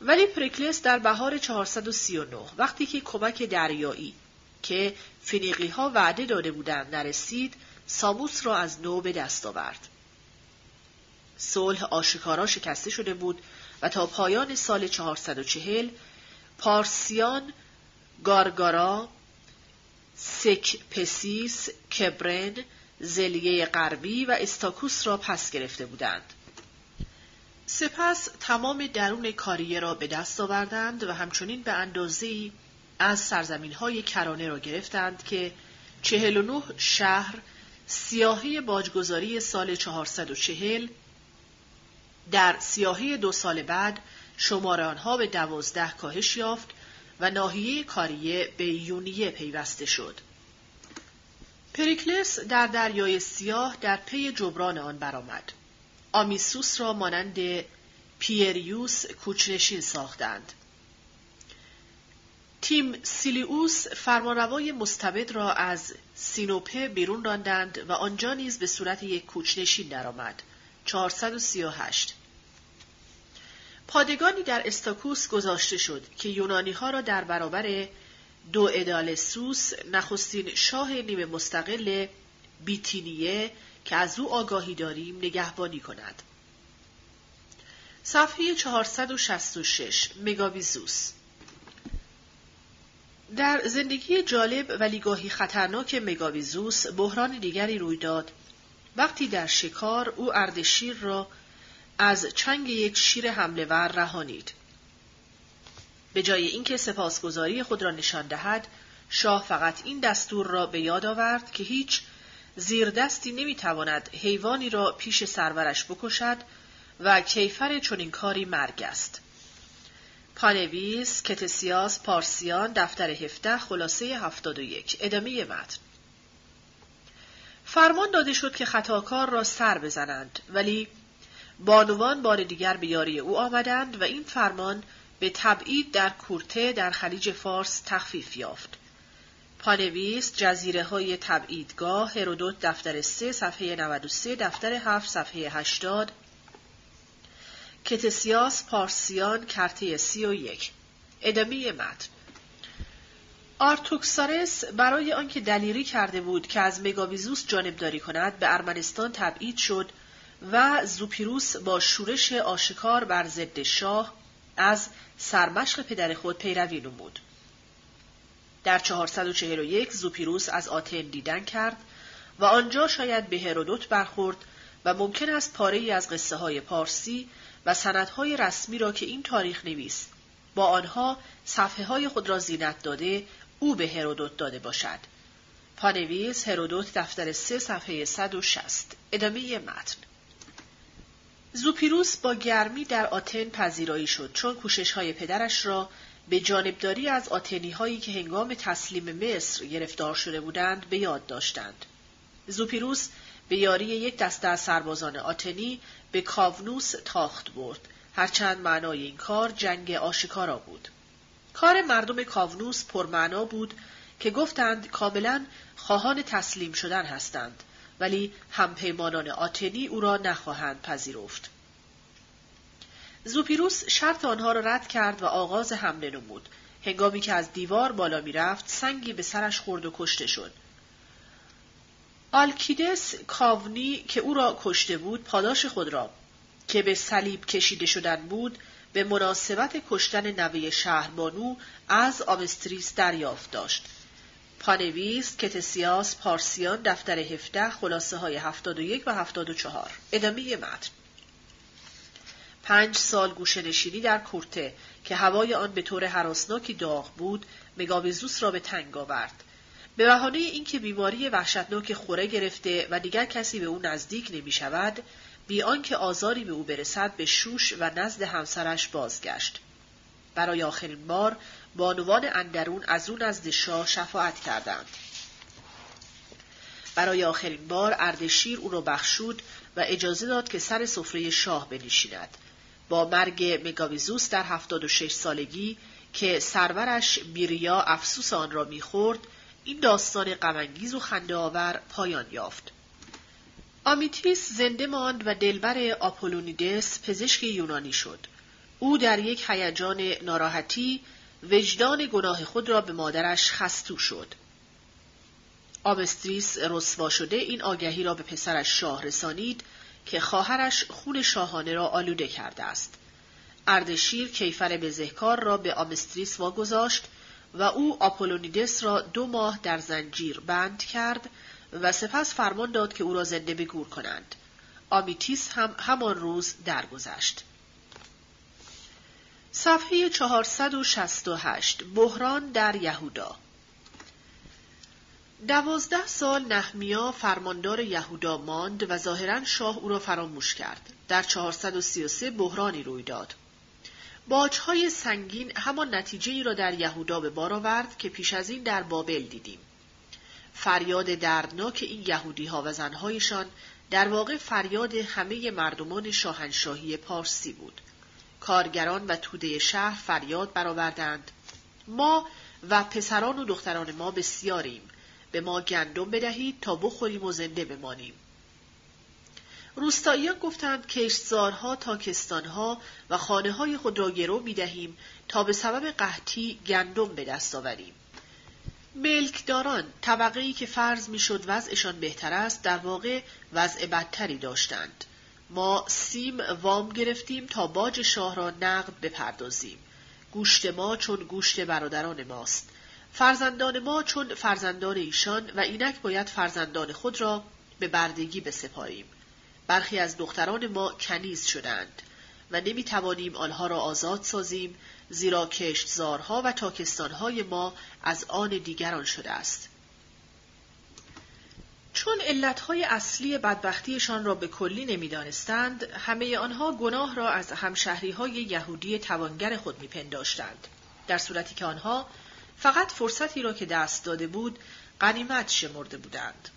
ولی پریکلس در بهار 439 وقتی که کمک دریایی که فینیقی ها وعده داده بودند نرسید، ساموس را از نو به دست آورد. صلح آشکارا شکسته شده بود و تا پایان سال 440 پارسیان گارگارا، سکپسیس، کبرن، زلیه غربی و استاکوس را پس گرفته بودند. سپس تمام درون کاریه را به دست آوردند و همچنین به اندازه‌ای از سرزمین‌های کرانه را گرفتند که 49 شهر سیاهی باجگذاری سال 440 در سیاهی 2 سال بعد شماره آنها به 12 کاهش یافت و ناحیه کاریه به یونیه پیوسته شد. پریکلس در دریای سیاه در پی جبران آن برآمد. آمیسوس را مانند پیریوس کوچنشین ساختند. تیم سیلیوس فرمانروای مستبد را از سینوپه بیرون راندند و آنجا نیز به صورت یک کوچنشین درآمد. 438 پادگانی در استاکوس گذاشته شد که یونانی‌ها را در برابر دو ادالسوس نخستین شاه نیمه مستقل بیتینیه که از او آگاهی داریم نگهبانی کند. صفحه 466 مگاویزوس. در زندگی جالب ولی گاهی خطرناک مگاویزوس بحران دیگری روی داد. وقتی در شکار او اردشیر را از چنگ یک شیر حمله ور رهانید. به جای اینکه سپاسگزاری خود را نشان دهد، شاه فقط این دستور را به یاد آورد که هیچ زیردستی نمیتواند حیوانی را پیش سرورش بکشد و کیفر چنین کاری مرگ است. پانویس کتسیاس پارسیان دفتر 17 خلاصه 71 ادامه متن. فرمان داده شد که خطاکار را سر بزنند، ولی بانوان بار دیگر به یاری او آمدند و این فرمان به تبعید در کورته در خلیج فارس تخفیف یافت. پانویس جزیره‌های تبعیدگاه هرودوت دفتر 3 صفحه 93 دفتر 7 صفحه 80 کتسیاس پارسیان کرته 31 ادامه متن. آرتوکسارس برای آنکه دلیری کرده بود که از مگاویزوس جانبداری کند به ارمنستان تبعید شد و زوپیروس با شورش آشکار بر ضد شاه از سرمشق پدر خود پیروی نمود. در 441 زوپیروس از آتن دیدن کرد و آنجا شاید به هرودوت برخورد و ممکن است پاره‌ای از قصه های پارسی و سندهای رسمی را که این تاریخ نویس با آنها صفحه های خود را زینت داده او به هرودوت داده باشد. پانویس هرودوت دفتر 3 صفحه 160 ادامه متن. زوپیروس با گرمی در آتن پذیرایی شد چون کوشش‌های پدرش را به جانبداری از آتنی‌هایی که هنگام تسلیم مصر گرفتار شده بودند به یاد داشتند. زوپیروس به یاری یک دسته از سربازان آتنی به کاونوس تاخت برد، هرچند معنای این کار جنگ آشکارا بود. کار مردم کاونوس پرمعنا بود که گفتند کاملا خواهان تسلیم شدن هستند، ولی همپیمانان آتنی او را نخواهند پذیرفت. زوپیروس شرط آنها را رد کرد و آغاز حمله نمود. هنگامی که از دیوار بالا می رفت، سنگی به سرش خورد و کشته شد. آلکیدس کاونی که او را کشته بود، پاداش خود را که به صلیب کشیده شدن بود، به مناسبت کشتن نوه شهربانو از آمستریس دریافت داشت. پانویس کتسیاس پارسیان دفتر 17 خلاصه های 71 و 74 ادامه متن. 5 سال گوشه‌نشینی در کورته که هوای آن به طور هراسناکی داغ بود مگاویزوس را به تنگ آورد. به بهانه اینکه بیماری وحشتناک خوره گرفته و دیگر کسی به او نزدیک نمی شود، بی آنکه آزاری به او برسد به شوش و نزد همسرش بازگشت. برای آخرین بار بانوان اندرون از او نزد شاه شفاعت کردند. برای آخرین بار اردشیر او را بخشود و اجازه داد که سر سفره شاه بنشیند. با مرگ مگاویزوس در 76 سالگی که سرورش بیریا افسوس آن را می‌خورد، این داستان غم‌انگیز و خنده‌آور پایان یافت. آمیتیس زنده ماند و دلبر آپولونیدس پزشک یونانی شد. او در یک هیجان ناراحتی وجدان گناه خود را به مادرش خستو شد. آمستریس رسوا شده این آگهی را به پسرش شاه رسانید که خواهرش خون شاهانه را آلوده کرده است. اردشیر کیفر بزهکار را به آمستریس واگذاشت و او آپولونیدس را 2 ماه در زنجیر بند کرد و سپس فرمان داد که او را زنده به گور کنند. آمیتیس هم همان روز درگذشت. صفحه 468 بحران در یهودا. 12 سال نحمیا فرماندار یهودا ماند و ظاهرا شاه او را فراموش کرد. در 433 بحرانی روی داد. باج‌های سنگین همان نتیجه‌ای را در یهودا به بار آورد که پیش از این در بابل دیدیم. فریاد دردناک این یهودی‌ها و زن‌هایشان در واقع فریاد همه مردمان شاهنشاهی پارسی بود. کارگران و توده شهر فریاد برآوردند: ما و پسران و دختران ما بسیاریم، به ما گندم بدهید تا بخوریم و زنده بمانیم. روستاییان گفتند کشتزارها، تاکستانها و خانه‌های خود را گرو می‌دهیم تا به سبب قحطی گندم به دست آوریم. ملکداران، طبقه‌ای که فرض می‌شد وضعشان بهتر است، در واقع وضع بدتری داشتند. ما سیم وام گرفتیم تا باج شاه را نقد بپردازیم. گوشت ما چون گوشت برادران ماست، فرزندان ما چون فرزندان ایشان، و اینک باید فرزندان خود را به بردگی بسپاریم. برخی از دختران ما کنیز شدند و نمی توانیم آنها را آزاد سازیم، زیرا کشتزارها و تاکستانهای ما از آن دیگران شده است. چون علتهای اصلی بدبختیشان را به کلی نمی دانستند، همه آنها گناه را از همشهریهای یهودی توانگر خود می پنداشتند، در صورتی که آنها فقط فرصتی را که دست داده بود غنیمت شمرده بودند.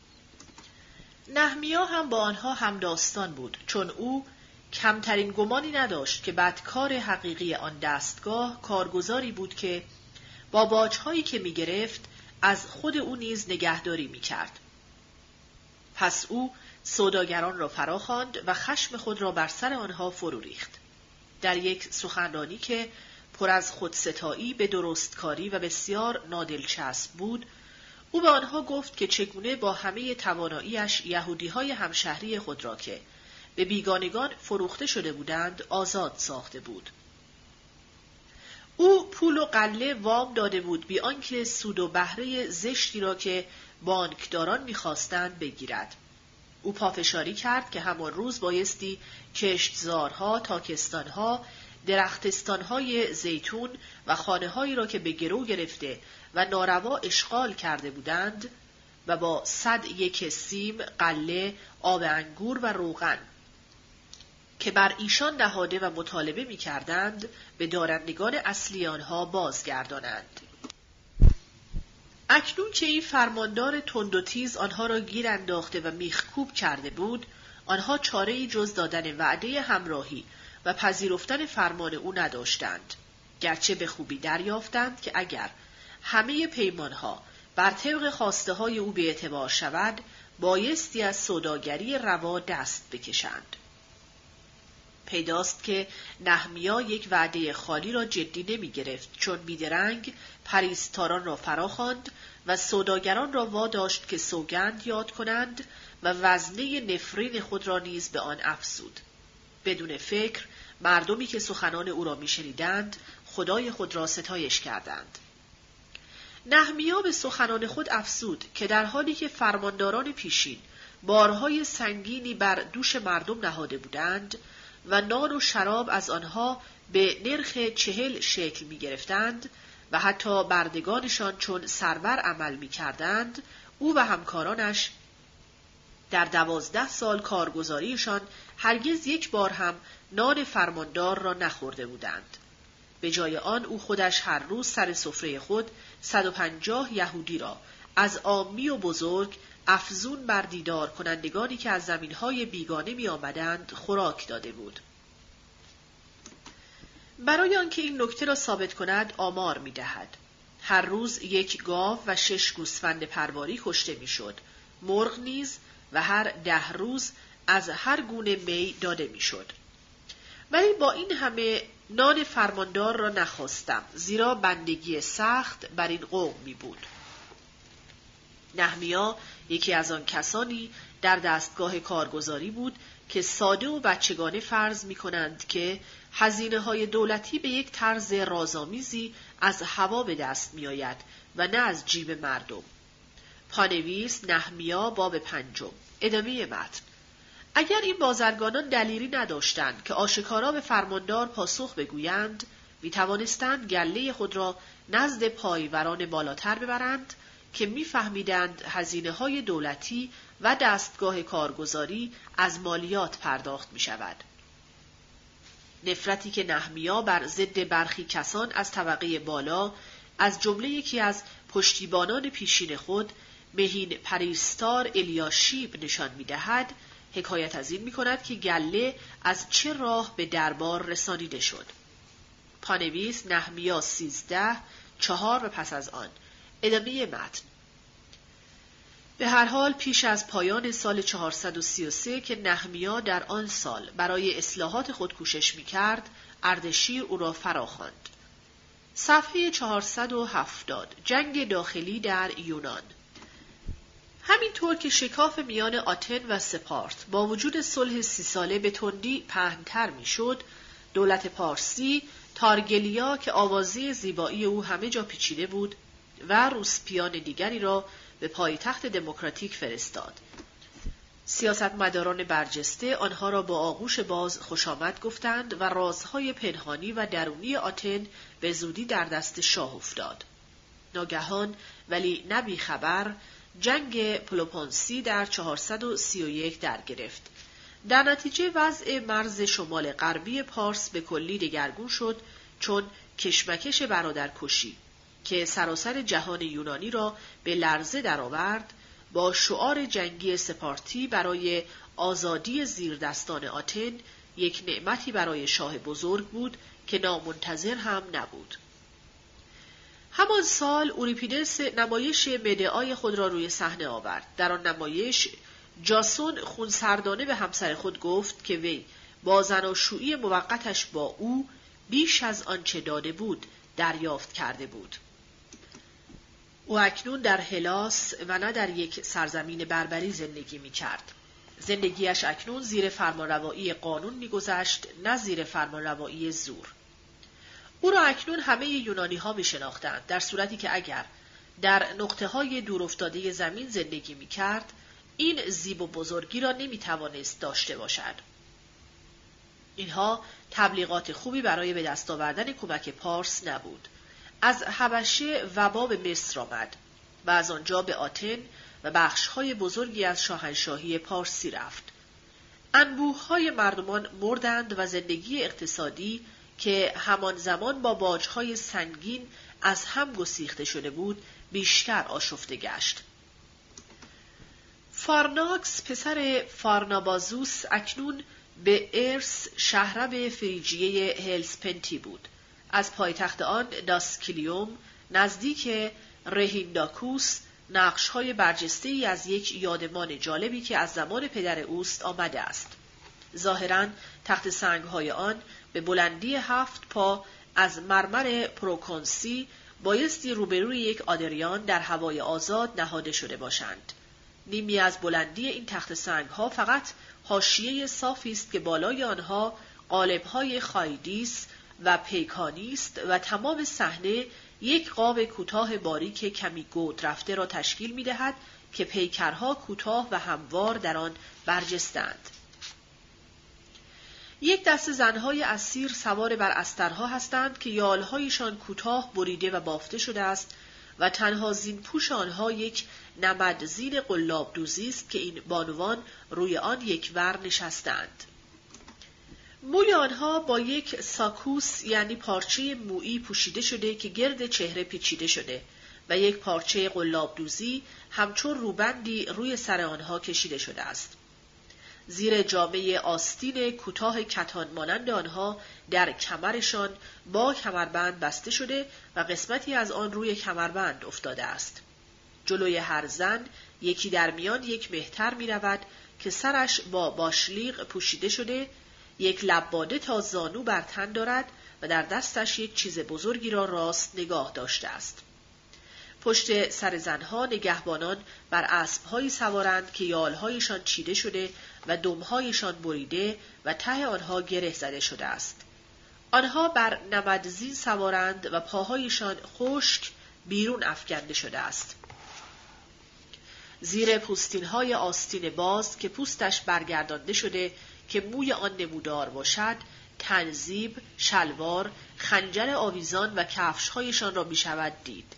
نحمیا هم با آنها همداستان بود، چون او کمترین گمانی نداشت که بدکار حقیقی آن دستگاه کارگزاری بود که با باج‌هایی که می‌گرفت از خود او نیز نگهداری می‌کرد. پس او سوداگران را فرا خواند و خشم خود را بر سر آنها فرو ریخت. در یک سخنرانی که پر از خودستایی به درستکاری و بسیار نادلچسب بود، او به آنها گفت که چگونه با همه تواناییش یهودی‌های همشهری خود را که به بیگانگان فروخته شده بودند آزاد ساخته بود. او پول و غله وام داده بود بی آنکه سود و بهره زشتی را که بانکداران می‌خواستند بگیرد. او پافشاری کرد که همان روز بایستی کشتزارها، تاکستانها، درختستانهای زیتون و خانه‌هایی را که به گرو گرفته و ناروا اشغال کرده بودند و با 101 سیم، غله، آب انگور و روغن که بر ایشان نهاده و مطالبه می کردند به دارندگان اصلی آنها بازگردانند. اکنون که این فرماندار تند و تیز آنها را گیر انداخته و میخکوب کرده بود، آنها چاره‌ای جز دادن وعده همراهی و پذیرفتن فرمان او نداشتند، گرچه به خوبی دریافتند که اگر همه پیمانها بر طبق خواسته های او به اعتبار شود، بایستی از سوداگری روا دست بکشند. پیداست که نحمیا یک وعده خالی را جدی نمی گرفت، چون بیدرنگ پریستاران را فراخواند و سوداگران را واداشت که سوگند یاد کنند و وزنه نفرین خود را نیز به آن افزود. بدون فکر مردمی که سخنان او را می شنیدند خدای خود را ستایش کردند. نحمیا به سخنان خود افزود که در حالی که فرمانداران پیشین بارهای سنگینی بر دوش مردم نهاده بودند و نان و شراب از آنها به نرخ 40 شکل می گرفتند و حتی بردگانشان چون سرور عمل می کردند، او و همکارانش در 12 سال کارگزاریشان هرگز یک بار هم نان فرماندار را نخورده بودند. به جای آن او خودش هر روز سر سفره خود 150 یهودی را از عامی و بزرگ افزون بر دیدار کنندگانی که از زمینهای بیگانه می آمدند خوراک داده بود. برای آنکه این نکته را ثابت کند آمار می دهد. هر روز یک گاو و 6 گوسفند پرواری کشته می شد. مرغ نیز و هر 10 روز از هر گونه می داده می شد. ولی با این همه نان فرماندار را نخواستم، زیرا بندگی سخت بر این قوم می بود. نحمیا یکی از آن کسانی در دستگاه کارگزاری بود که ساده و بچگانه فرض می کنند که هزینه های دولتی به یک طرز رازآمیزی از هوا به دست می آید و نه از جیب مردم. پانویس نحمیا باب 5. ادامه متن. اگر این بازرگانان دلیری نداشتند که آشکارا به فرماندار پاسخ بگویند، می توانستند گله خود را نزد پایوران بالاتر ببرند که می‌فهمیدند هزینه‌های دولتی و دستگاه کارگزاری از مالیات پرداخت می‌شود. نفرتی که نهمیا بر ضد برخی کسان از طبقه بالا، از جمله یکی از پشتیبانان پیشین خود، مهین پریستار الیاشیب نشان می‌دهد، حکایت از این می‌کند که گله از چه راه به دربار رسانیده شد. پانویس نهمیا 13:4 و پس از آن. ادامه متن. به هر حال پیش از پایان سال 433 که نهمیا در آن سال برای اصلاحات خود کوشش می‌کرد، اردشیر او را فراخواند. صفحه 470. جنگ داخلی در یونان. همینطور که شکاف میان آتن و سپارت با وجود صلح 30 ساله به تندی پهن‌تر می‌شد، دولت پارسی تارگلیا که آوازه زیبایی او همه جا پیچیده بود و روسپیان دیگری را به پایتخت دموکراتیک فرستاد. سیاستمداران برجسته آنها را با آغوش باز خوش آمد گفتند و رازهای پنهانی و درونی آتن به زودی در دست شاه افتاد. ناگهان ولی نه بی‌خبر جنگ پلوپونسی در 431 در گرفت. در نتیجه وضع مرز شمال غربی پارس به کلی دگرگون شد، چون کشمکش برادرکشی که سراسر جهان یونانی را به لرزه درآورد با شعار جنگی سپارتی برای آزادی زیردستان آتن یک نعمتی برای شاه بزرگ بود که نامنتظر هم نبود. همان سال اوریپیدس نمایش بدعای خود را روی صحنه آورد. در آن نمایش جاسون خونسردانه به همسر خود گفت که وی با زناشویی موقتش با او بیش از آنچه داده بود دریافت کرده بود. او اکنون در هلاس و نه در یک سرزمین بربری زندگی می کرد. زندگیش اکنون زیر فرمانروایی قانون می گذشت، نه زیر فرمانروایی زور. او را اکنون همه یونانی ها می شناختند، در صورتی که اگر در نقطه های دورافتاده زمین زندگی می کرد، این زیب و بزرگی را نمی توانست داشته باشد. اینها تبلیغات خوبی برای به دست آوردن کمک پارس نبود. از حبشه وبا به مصر آمد و از آنجا به آتن و بخش‌های بزرگی از شاهنشاهی پارسی رفت. انبوه‌های مردمان مردند و زندگی اقتصادی که همان زمان با باج‌های سنگین از هم گسیخته شده بود، بیشتر آشفته گشت. فارناکس پسر فارنابازوس اکنون به ارس شهرب فریجیه هلسپنتی بود. از پایتخت آن داسکیلیوم نزدیک رهینداکوس نقش‌های برجسته‌ای از یک یادمان جالبی که از زمان پدر اوست آمده است. ظاهراً تخت سنگ‌های آن به بلندی 7 پا از مرمر پروکنسی بایستی روبروی یک آدریان در هوای آزاد نهاده شده باشند. نیمی از بلندی این تخت سنگ‌ها فقط حاشیه صافی است که بالای آنها قالب‌های خایدیس و پیکانی است و تمام صحنه یک قاب کوتاه باریک کمی گود رفته را تشکیل می‌دهد که پیکرها کوتاه و هموار در آن برجستند. یک دسته زن‌های اسیر سوار بر استرها هستند که یالهایشان کوتاه بریده و بافته شده است و تنها زینپوش آنها یک نمدزین قلاب دوزی است که این بانوان روی آن یک ور نشستند. موی آنها با یک ساکوس یعنی پارچه مویی پوشیده شده که گرد چهره پیچیده شده و یک پارچه قلاب دوزی همچون روبندی روی سر آنها کشیده شده است. زیر جامعه آستین کوتاه کتان مانند آنها در کمرشان با کمربند بسته شده و قسمتی از آن روی کمربند افتاده است. جلوی هر زن یکی در میان یک مهتر می رود که سرش با باشلیق پوشیده شده، یک لباده تا زانو بر تن دارد و در دستش یک چیز بزرگی را راست نگاه داشته است. پشت سر زنها نگهبانان بر اسب‌هایی سوارند که یالهایشان چیده شده و دمهایشان بریده و ته آنها گره زده شده است. آنها بر نمدزین سوارند و پاهایشان خشک بیرون افکنده شده است. زیر پوستین‌های آستین باز که پوستش برگردانده شده که موی آن نمودار باشد، تنزیب، شلوار، خنجر آویزان و کفش‌هایشان را می‌شود دید.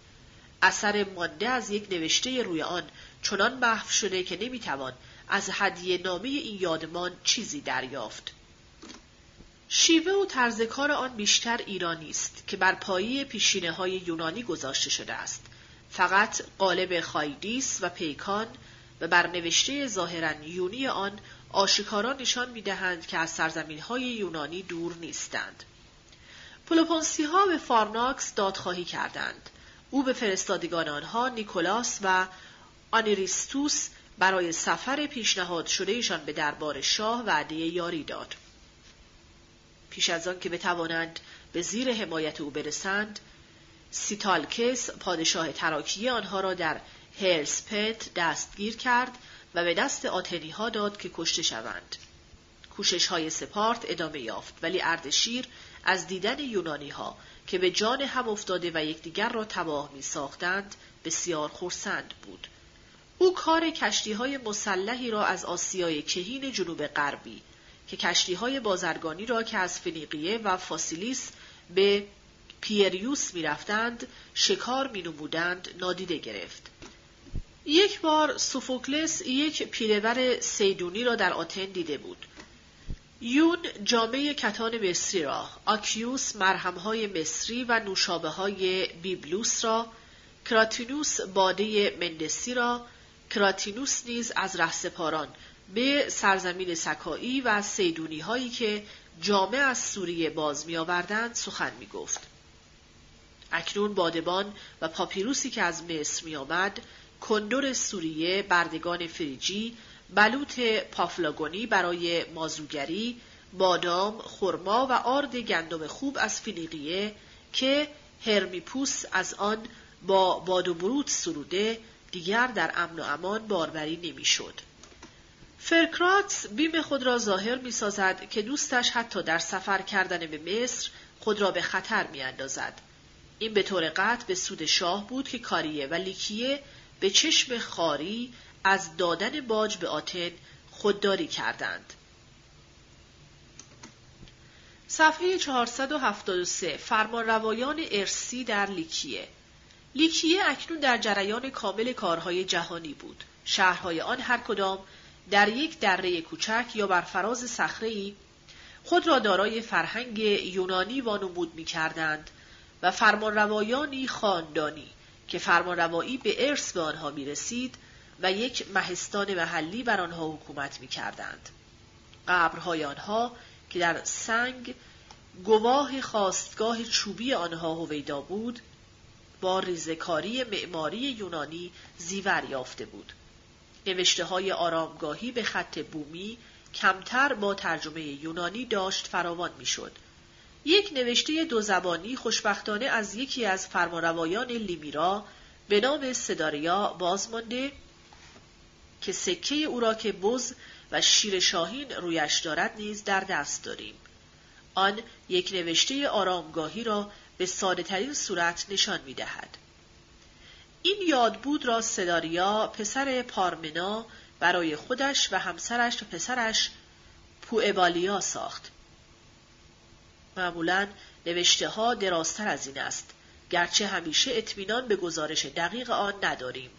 اثر مانده از یک نوشته روی آن چنان محو شده که نمیتوان از هدیه نامه این یادمان چیزی دریافت. شیوه و طرز کار آن بیشتر ایرانی است که بر پایه پیشینه‌های یونانی گذاشته شده است. فقط قالب خایدیس و پیکان و بر نوشته ظاهراً یونی آن آشکارا نشان می‌دهند که از سرزمین‌های یونانی دور نیستند. پلوپونسی‌ها به فارناکس دادخواهی کردند. او به فرستادگان آنها نیکولاس و آنیریستوس برای سفر پیشنهاد شدهشان به دربار شاه وعده یاری داد. پیش از آن که بتوانند به زیر حمایت او برسند، سیتالکس پادشاه تراکیه آنها را در هلسپت دستگیر کرد و به دست آتنیها داد که کشته شوند. کوشش‌های سپارت ادامه یافت، ولی اردشیر از دیدن یونانی‌ها که به جان هم افتاده و یکدیگر را تباه می‌ساختند بسیار خرسند بود. او کار کشتی‌های مسلحی را از آسیای کهین جنوب غربی که کشتی‌های بازرگانی را که از فنیقیه و فاسیلیس به پیریوس می‌رفتند شکار می‌نمودند نادیده گرفت. یک بار سوفوکلس یک پیرور سیدونی را در آتن دیده بود. یون جامعه کتان مصری را، آکیوس مرهم‌های مصری و نوشابه‌های بیبلوس را، کراتینوس باده مندسی را، کراتینوس نیز از رهسپاران به سرزمین سکایی و سیدونی هایی که جامعه از سوریه باز می آوردند سخن می گفت. اکنون بادبان و پاپیروسی که از مصر می آمد، کندور سوریه، بردگان فریجی، بلوط پافلاگونی برای مازوگری، بادام، خرما و آرد گندم خوب از فنیقیه که هرمیپوس از آن با باد و بروت سروده دیگر در امن و امان باربری نمی شد. فرکراتس بیم خود را ظاهر می سازد که دوستش حتی در سفر کردن به مصر خود را به خطر می اندازد. این به طور قطع به سود شاه بود که کاریه و لیکیه به چشم خاری از دادن باج به آتن خودداری کردند. صفحه 473. فرمانروایان ارسی در لیکیه. لیکیه اکنون در جریان کامل کارهای جهانی بود. شهرهای آن هر کدام در یک دره کوچک یا بر فراز صخره‌ای خود را دارای فرهنگ یونانی وانمود می‌کردند و فرمانروایانی خاندانی که فرمانروایی به ارث به آنها می‌رسید و یک مهستان محلی بر آنها حکومت می‌کردند. قبرهای آنها که در سنگ گواه خواستگاه چوبی آنها هویدا بود، با ریزکاری معماری یونانی زیور یافته بود. نوشته‌های آرامگاهی به خط بومی کمتر با ترجمه یونانی داشت فراوان می‌شد. یک نوشته دوزبانی خوشبختانه از یکی از فرمانروایان لیمیرا به نام سداریا بازمانده که سکه او را که بز و شیر شاهین رویش دارد نیز در دست داریم. آن یک نوشته آرامگاهی را به ساده‌ترین صورت نشان می‌دهد. این یادبود را سداریا پسر پارمنا برای خودش و همسرش و پسرش پوئبالیا ساخت. معمولاً نوشته‌ها درازتر از این است، گرچه همیشه اطمینان به گزارش دقیق آن نداریم.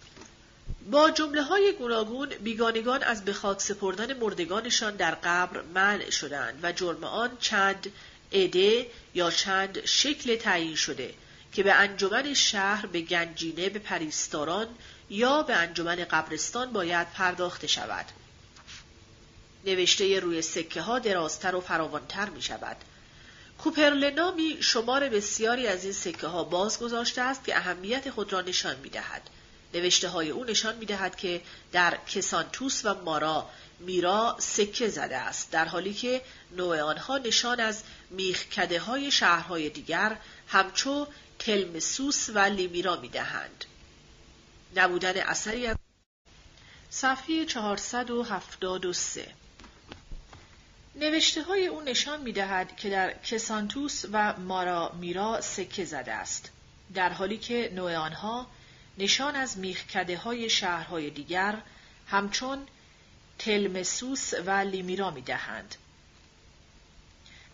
با جمله‌های گوناگون بیگانگان از به خاک سپردن مردگانشان در قبر منع شدند و جرم آن چند عده یا چند شکل تعیین شده که به انجمن شهر، به گنجینه، به پریستاران یا به انجمن قبرستان باید پرداخته شود. نوشته روی سکه ها درازتر و فراوانتر می شود. کوپرلنامی شمار بسیاری از این سکه ها باز گذاشته است که اهمیت خود را نشان می دهد. نوشته های او نشان می دهد که در کسانتوس و مارا میرا سکه زده است، در حالی که نوع آنها نشان از میخکده های شهرهای دیگر همچو کلمسوس و لیمیرا می دهند. نبودن اثری از صفحه 473. نوشته های او نشان می دهد که در کسانتوس و مارا میرا سکه زده است، در حالی که نوع آنها نشان از میخکده های شهرهای دیگر همچون تلمسوس و لیمیرا می دهند.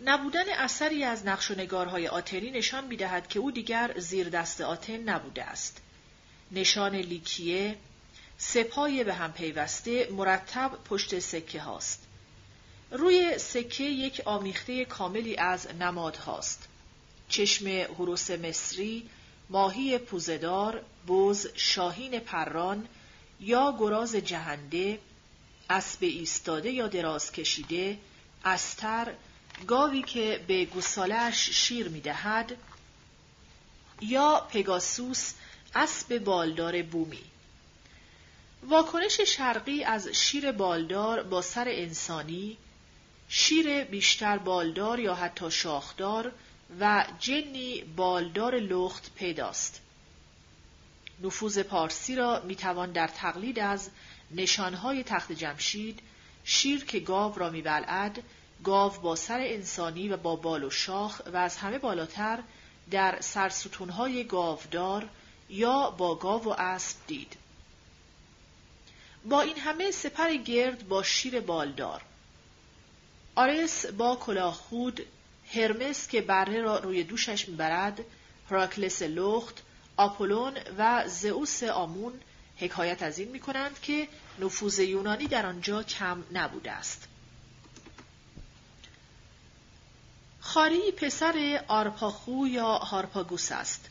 نبودن اثری از نقش و نگارهای آتنی نشان می دهد که او دیگر زیر دست آتن نبوده است. نشان لیکیه، سپای به هم پیوسته مرتب پشت سکه هاست. روی سکه یک آمیخته کاملی از نماد هاست. چشم هروس مصری، ماهی پوزدار، بز، شاهین پران یا گراز جهنده، اسب ایستاده یا دراز کشیده، استر، گاوی که به گوساله‌اش شیر می‌دهد، یا پگاسوس، اسب بالدار بومی. واکنش شرقی از شیر بالدار با سر انسانی، شیر بیشتر بالدار یا حتی شاخدار و جنی بالدار لخت پیداست. نفوذ پارسی را میتوان در تقلید از نشانهای تخت جمشید، شیر که گاو را میبلعد، گاو با سر انسانی و با بال و شاخ و از همه بالاتر در سرستونهای گاودار یا با گاو و اسب دید. با این همه سپر گرد با شیر بالدار، آرس با کلاه خود، هرمس که بره را روی دوشش میبرد، هراکلس لخت، آپولون و زئوس آمون حکایت از این میکنند که نفوذ یونانی در آنجا کم نبوده است. خاری پسر آرپاخو یا هارپاگوس است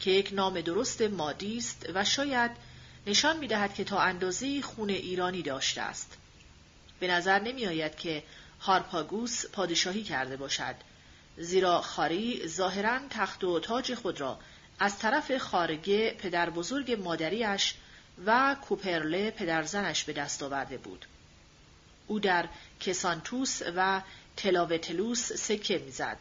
که یک نام درست مادی است و شاید نشان می‌دهد که تا اندازه‌ای خون ایرانی داشته است. به نظر نمی‌آید که هارپاگوس پادشاهی کرده باشد، زیرا خاری ظاهراً تخت و تاج خود را از طرف خارگه پدر بزرگ مادریش و کوپرله پدرزنش به دست آورده بود. او در کسانتوس و تلاوتلوس سکه میزد.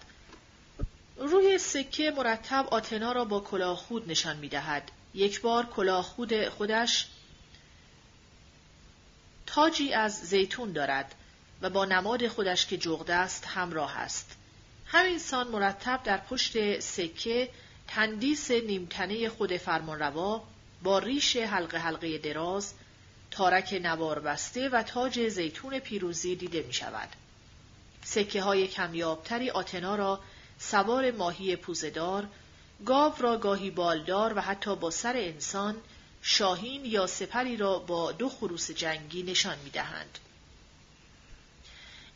روی سکه مرتب آتنا را با کلاه خود نشان میدهد. یک بار کلاه خود خودش تاجی از زیتون دارد و با نماد خودش که جغد است همراه است. همینسان مرتب در پشت سکه تندیس نیمتنه خود فرمانروا با ریش حلقه حلقه دراز، تارک نوار بسته و تاج زیتون پیروزی دیده می شود. سکه های کمیابتری آتنا را سوار ماهی پوزدار، گاو را گاهی بالدار و حتی با سر انسان، شاهین یا سپری را با دو خروس جنگی نشان می دهند.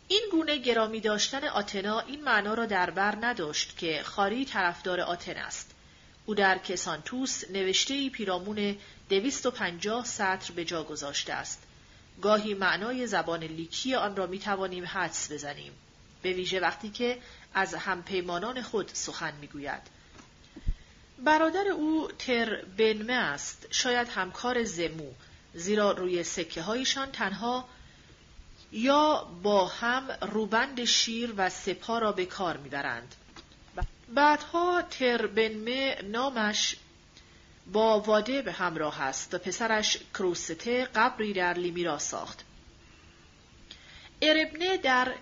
این گونه گرامی داشتن آتنا این معنا را در بر نداشت که خاری طرفدار آتن است. او در کسانتوس نوشته‌ای پیرامون 250 سطر به جا گذاشته است. گاهی معنای زبان لیکی آن را می توانیم حدس بزنیم، به ویژه وقتی که از همپیمانان خود سخن می گوید. برادر او تربنمه است، شاید همکار زمو، زیرا روی سکه هایشان تنها یا با هم روبند شیر و سپا را به کار می برند. بعدها تربنمه نامش با واده به همراه است و پسرش کروسته قبری در لیمیرا ساخت. اربنه در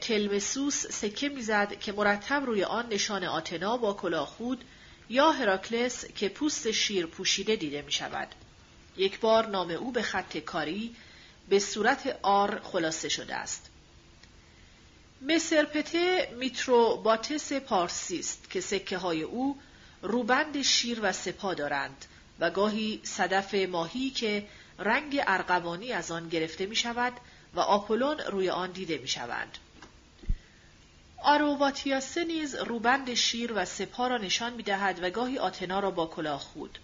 تلمسوس سکه میزد که مرتب روی آن نشان آتنا با کلاه خود یا هراکلس که پوست شیر پوشیده دیده می شود. یک بار نام او به خط کاری به صورت آر خلاصه شده است. مسرپته میتروباتس پارسی است که سکه های او روبند شیر و سپا دارند و گاهی صدف ماهی که رنگ ارغوانی از آن گرفته می شود و آپولون روی آن دیده می شود. آروواتیاسه نیز روبند شیر و سپا را نشان می دهد و گاهی آتنا را با کلاه خود.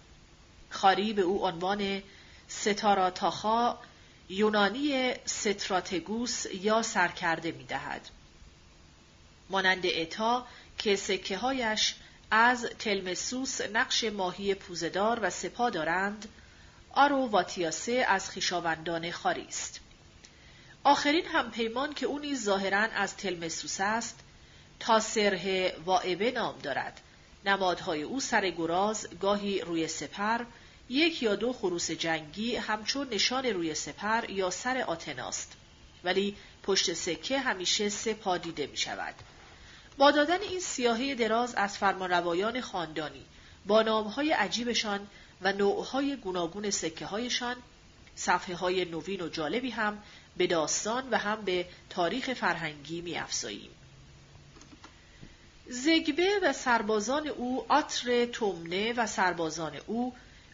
خاری به او عنوان ستاراتاخا یونانی ستراتگوس یا سرکرده می دهد. مانند اتا که سکه هایش از تلمسوس نقش ماهی پوزدار و سپا دارند، آروواتیاسه از خویشاوندان خاری است. آخرین همپیمان که او نیز ظاهراً از تلمسوس است، تاسره واعبه نام دارد. نمادهای او سر گراز، گاهی روی سپر، یک یا دو خروس جنگی همچون نشان روی سپر یا سر آتناست، ولی پشت سکه همیشه سپا دیده می شود. با دادن این سیاهی دراز از فرمانروایان خاندانی با نامهای عجیبشان و نوعهای گوناگون سکه هایشان، صفحه های نوین و جالبی هم به داستان و هم به تاریخ فرهنگی می افزاییم. زگبه و سربازان او آتر تومنه و سربازان او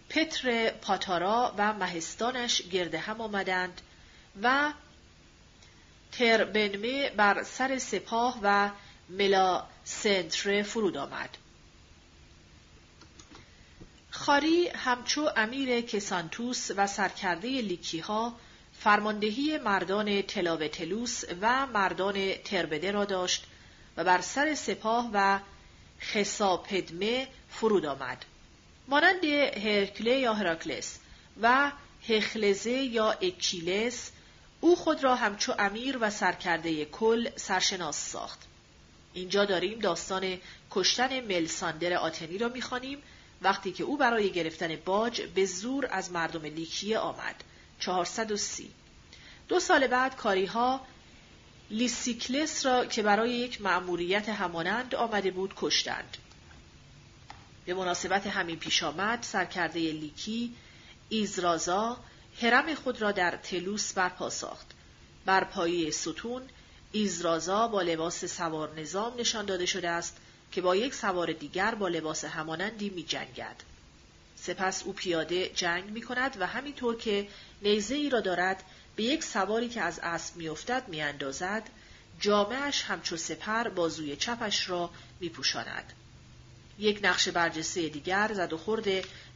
پتر پاتارا و مهستانش گرد هم آمدند و تربنمه بر سر سپاه و ملا سنتر فرود آمد. خاری همچو امیر کسانتوس و سرکرده لیکی ها فرماندهی مردان تلاوتلوس و مردان تربده را داشت و بر سر سپاه و خساپدمه فرود آمد. مانند هرکله یا هراکلس و هخلزه یا اکیلس، او خود را همچو امیر و سرکرده کل سرشناس ساخت. اینجا داریم داستان کشتن ملساندر آتنی را میخوانیم، وقتی که او برای گرفتن باج به زور از مردم لیکیه آمد. 430. 2 سال بعد کاریها لیسیکلس را که برای یک مأموریت همانند آمده بود کشتند. به مناسبت همین پیش آمد سرکرده لیکی ایزرازا هرم خود را در تلوس برپا ساخت. بر پایه ستون ایزرازا با لباس سوار نظام نشان داده شده است که با یک سوار دیگر با لباس همانندی می جنگد. سپس او پیاده جنگ می کند و همینطور که نیزه ای را دارد به یک سواری که از اسب می افتد می اندازد، جامهش همچو سپر بازوی چپش را می پوشاند. یک نقش برجسته دیگر زد و خورد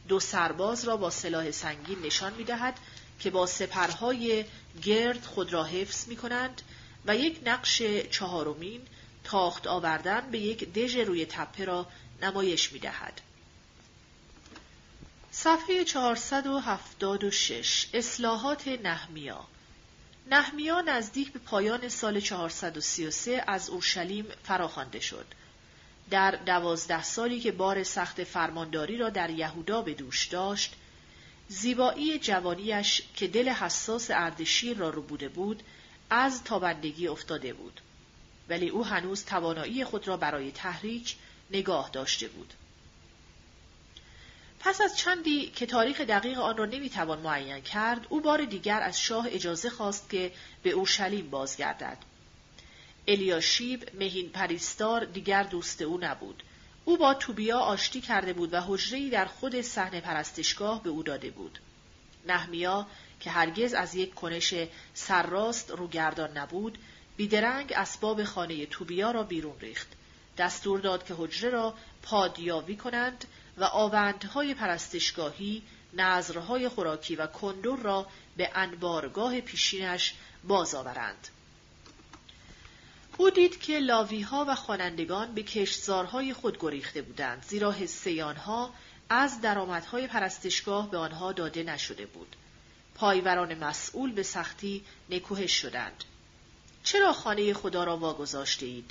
2 سرباز را با سلاح سنگین نشان می دهد که با سپرهای گرد خود را حفظ می کنند و یک نقش 4مین تاخت آوردن به یک دژ روی تپه را نمایش می دهد. صفحه 476. اصلاحات نهمیا. نهمیا نزدیک به پایان سال 433 از اورشلیم فراخوانده شد. در 12 سالی که بار سخت فرمانداری را در یهودا به دوش داشت، زیبایی جوانیش که دل حساس اردشیر را ربوده بود، از تابندگی افتاده بود. ولی او هنوز توانایی خود را برای تحریک نگاه داشته بود. پس از چندی که تاریخ دقیق آن را نمیتوان معین کرد، او بار دیگر از شاه اجازه خواست که به اورشلیم بازگردد. الیاشیب مهین پریستار دیگر دوست او نبود. او با توبیا آشتی کرده بود و حجره‌ای در خود صحن پرستشگاه به او داده بود. نهمیا که هرگز از یک کنش سرراست روگردان نبود، بیدرنگ اسباب خانه توبیا را بیرون ریخت. دستور داد که حجره را پادیاوی کنند و آوندهای پرستشگاهی، نذرهای خوراکی و کندر را به انبارگاه پیشینش باز آورند. او دید که لاویها و خوانندگان به کشتزارهای خود گریخته بودند، زیرا حصه آنها از درآمدهای پرستشگاه به آنها داده نشده بود. پایوران مسئول به سختی نکوهش شدند. چرا خانه خدا را واگذاشته اید؟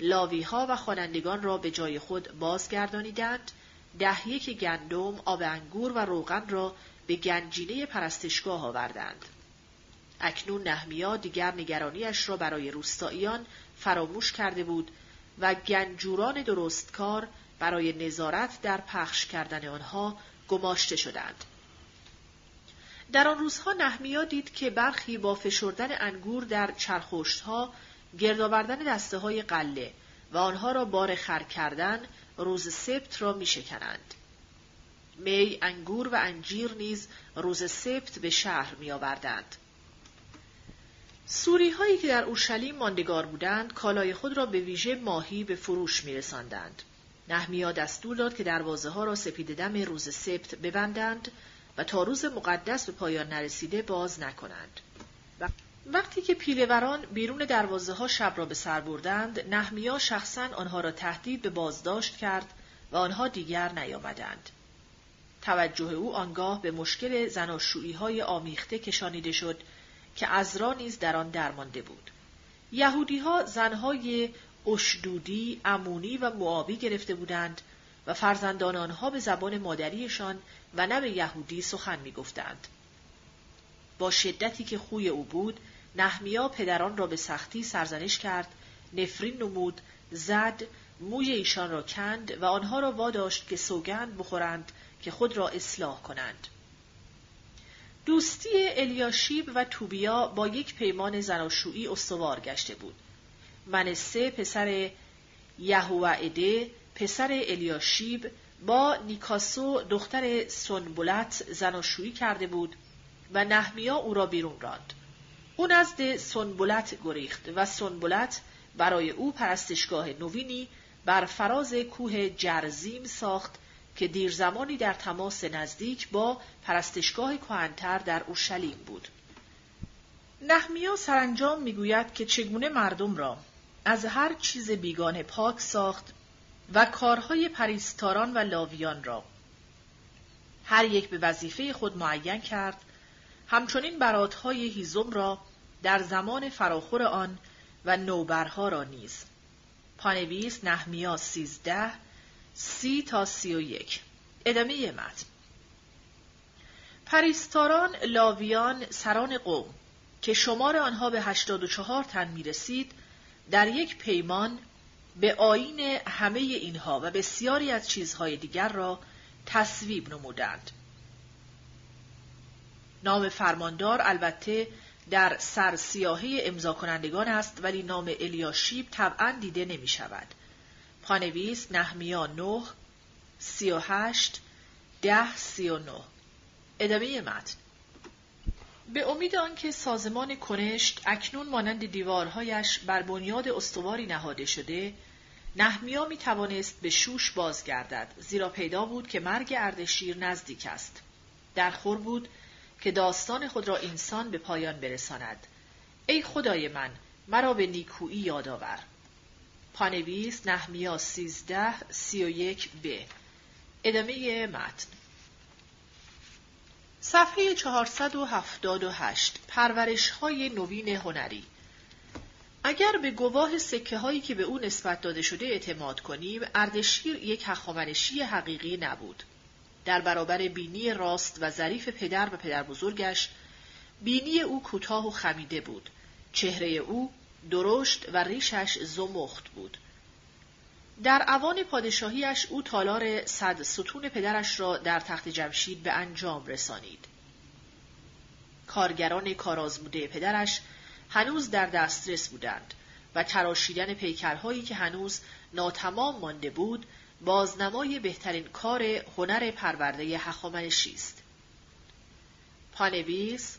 لاویها و خوانندگان را به جای خود بازگردانیدند، 10 یک گندم، آب انگور و روغن را به گنجینه پرستشگاه آوردند. اکنون نهمیا دیگر نگرانیش را برای روستاییان فراموش کرده بود و گنجوران درستکار برای نظارت در پخش کردن آنها گماشته شدند. در آن روزها نهمیا دید که برخی با فشردن انگور در چرخوشتها، گردآوردن دسته های غله و آنها را بار خر کردن، روز سبت را می شکنند. می، انگور و انجیر نیز روز سبت به شهر می آوردند. سوری هایی که در اورشلیم ماندگار بودند، کالای خود را به ویژه ماهی به فروش می رساندند. نهمیا دستور داد که دروازه ها را سپید دم روز سبت ببندند و تا روز مقدس به پایان نرسیده باز نکنند. وقتی که پیله‌وران بیرون دروازه ها شب را به سر بردند، نهمیا شخصاً آنها را تهدید به بازداشت کرد و آنها دیگر نیامدند. توجه او آنگاه به مشکل زناشویی های آمیخته کشانیده شد که عذرا نیز در آن درمانده بود. یهودی ها زنهای اشدودی، امونی و موآبی گرفته بودند و فرزندان آنها به زبان مادریشان و نه به یهودی سخن می گفتند. با شدتی که خوی او بود، نهمیا پدران را به سختی سرزنش کرد، نفرین نمود، زد، موی ایشان را کند و آنها را واداشت که سوگند بخورند که خود را اصلاح کنند. دوستی الیاشیب و توبیا با یک پیمان زناشویی استوار گشته بود. منسه پسر یهوعده پسر الیاشیب با نیکاسو دختر سنبلت زناشویی کرده بود و نحمیا او را بیرون راند. او نزد سنبلت گریخت و سنبلت برای او پرستشگاه نوینی بر فراز کوه جرزیم ساخت که دیر زمانی در تماس نزدیک با پرستشگاه کهن‌تر در اورشلیم بود. نحمیا سرانجام میگوید که چگونه مردم را از هر چیز بیگانه پاک ساخت و کارهای پریستاران و لاویان را هر یک به وظیفه خود معین کرد، همچنین براتهای هیزم را در زمان فراخور آن و نوبرها را نیز. پانویس نحمیا 13 30 تا 31. ادامه متن. پریستاران، لاویان، سران قوم که شمار آنها به 84 تن می رسید، در یک پیمان به آیین همه اینها و بسیاری از چیزهای دیگر را تصویب نمودند. نام فرماندار البته در سرسیاهی امضا کنندگان است، ولی نام الیاشیب طبعا دیده نمی شود. پانویس نحمیا 9 38 10 39. ادامه متن. به امید آنکه سازمان کنشت اکنون مانند دیوارهایش بر بنیاد استواری نهاده شده، نحمیا می توانست به شوش بازگردد، زیرا پیدا بود که مرگ اردشیر نزدیک است. در خور بود که داستان خود را انسان به پایان برساند. ای خدای من، مرا به نیکویی یادآور. پانویس نحمیا 13 31 ب. ادامه متن. صفحه 478. پرورش‌های نوین هنری. اگر به گواه سکه هایی که به او نسبت داده شده اعتماد کنیم، اردشیر یک هخامنشی حقیقی نبود. در برابر بینی راست و ظریف پدر و پدر بزرگش، بینی او کوتاه و خمیده بود. چهره او درشت و ریشش زمخت بود. در اوان پادشاهیش او تالار 100 ستون پدرش را در تخت جمشید به انجام رسانید. کارگران کارآزموده پدرش هنوز در دسترس بودند و تراشیدن پیکرهایی که هنوز ناتمام مانده بود، بازنمای بهترین کار هنر پرورده هخامنشی است. پانویس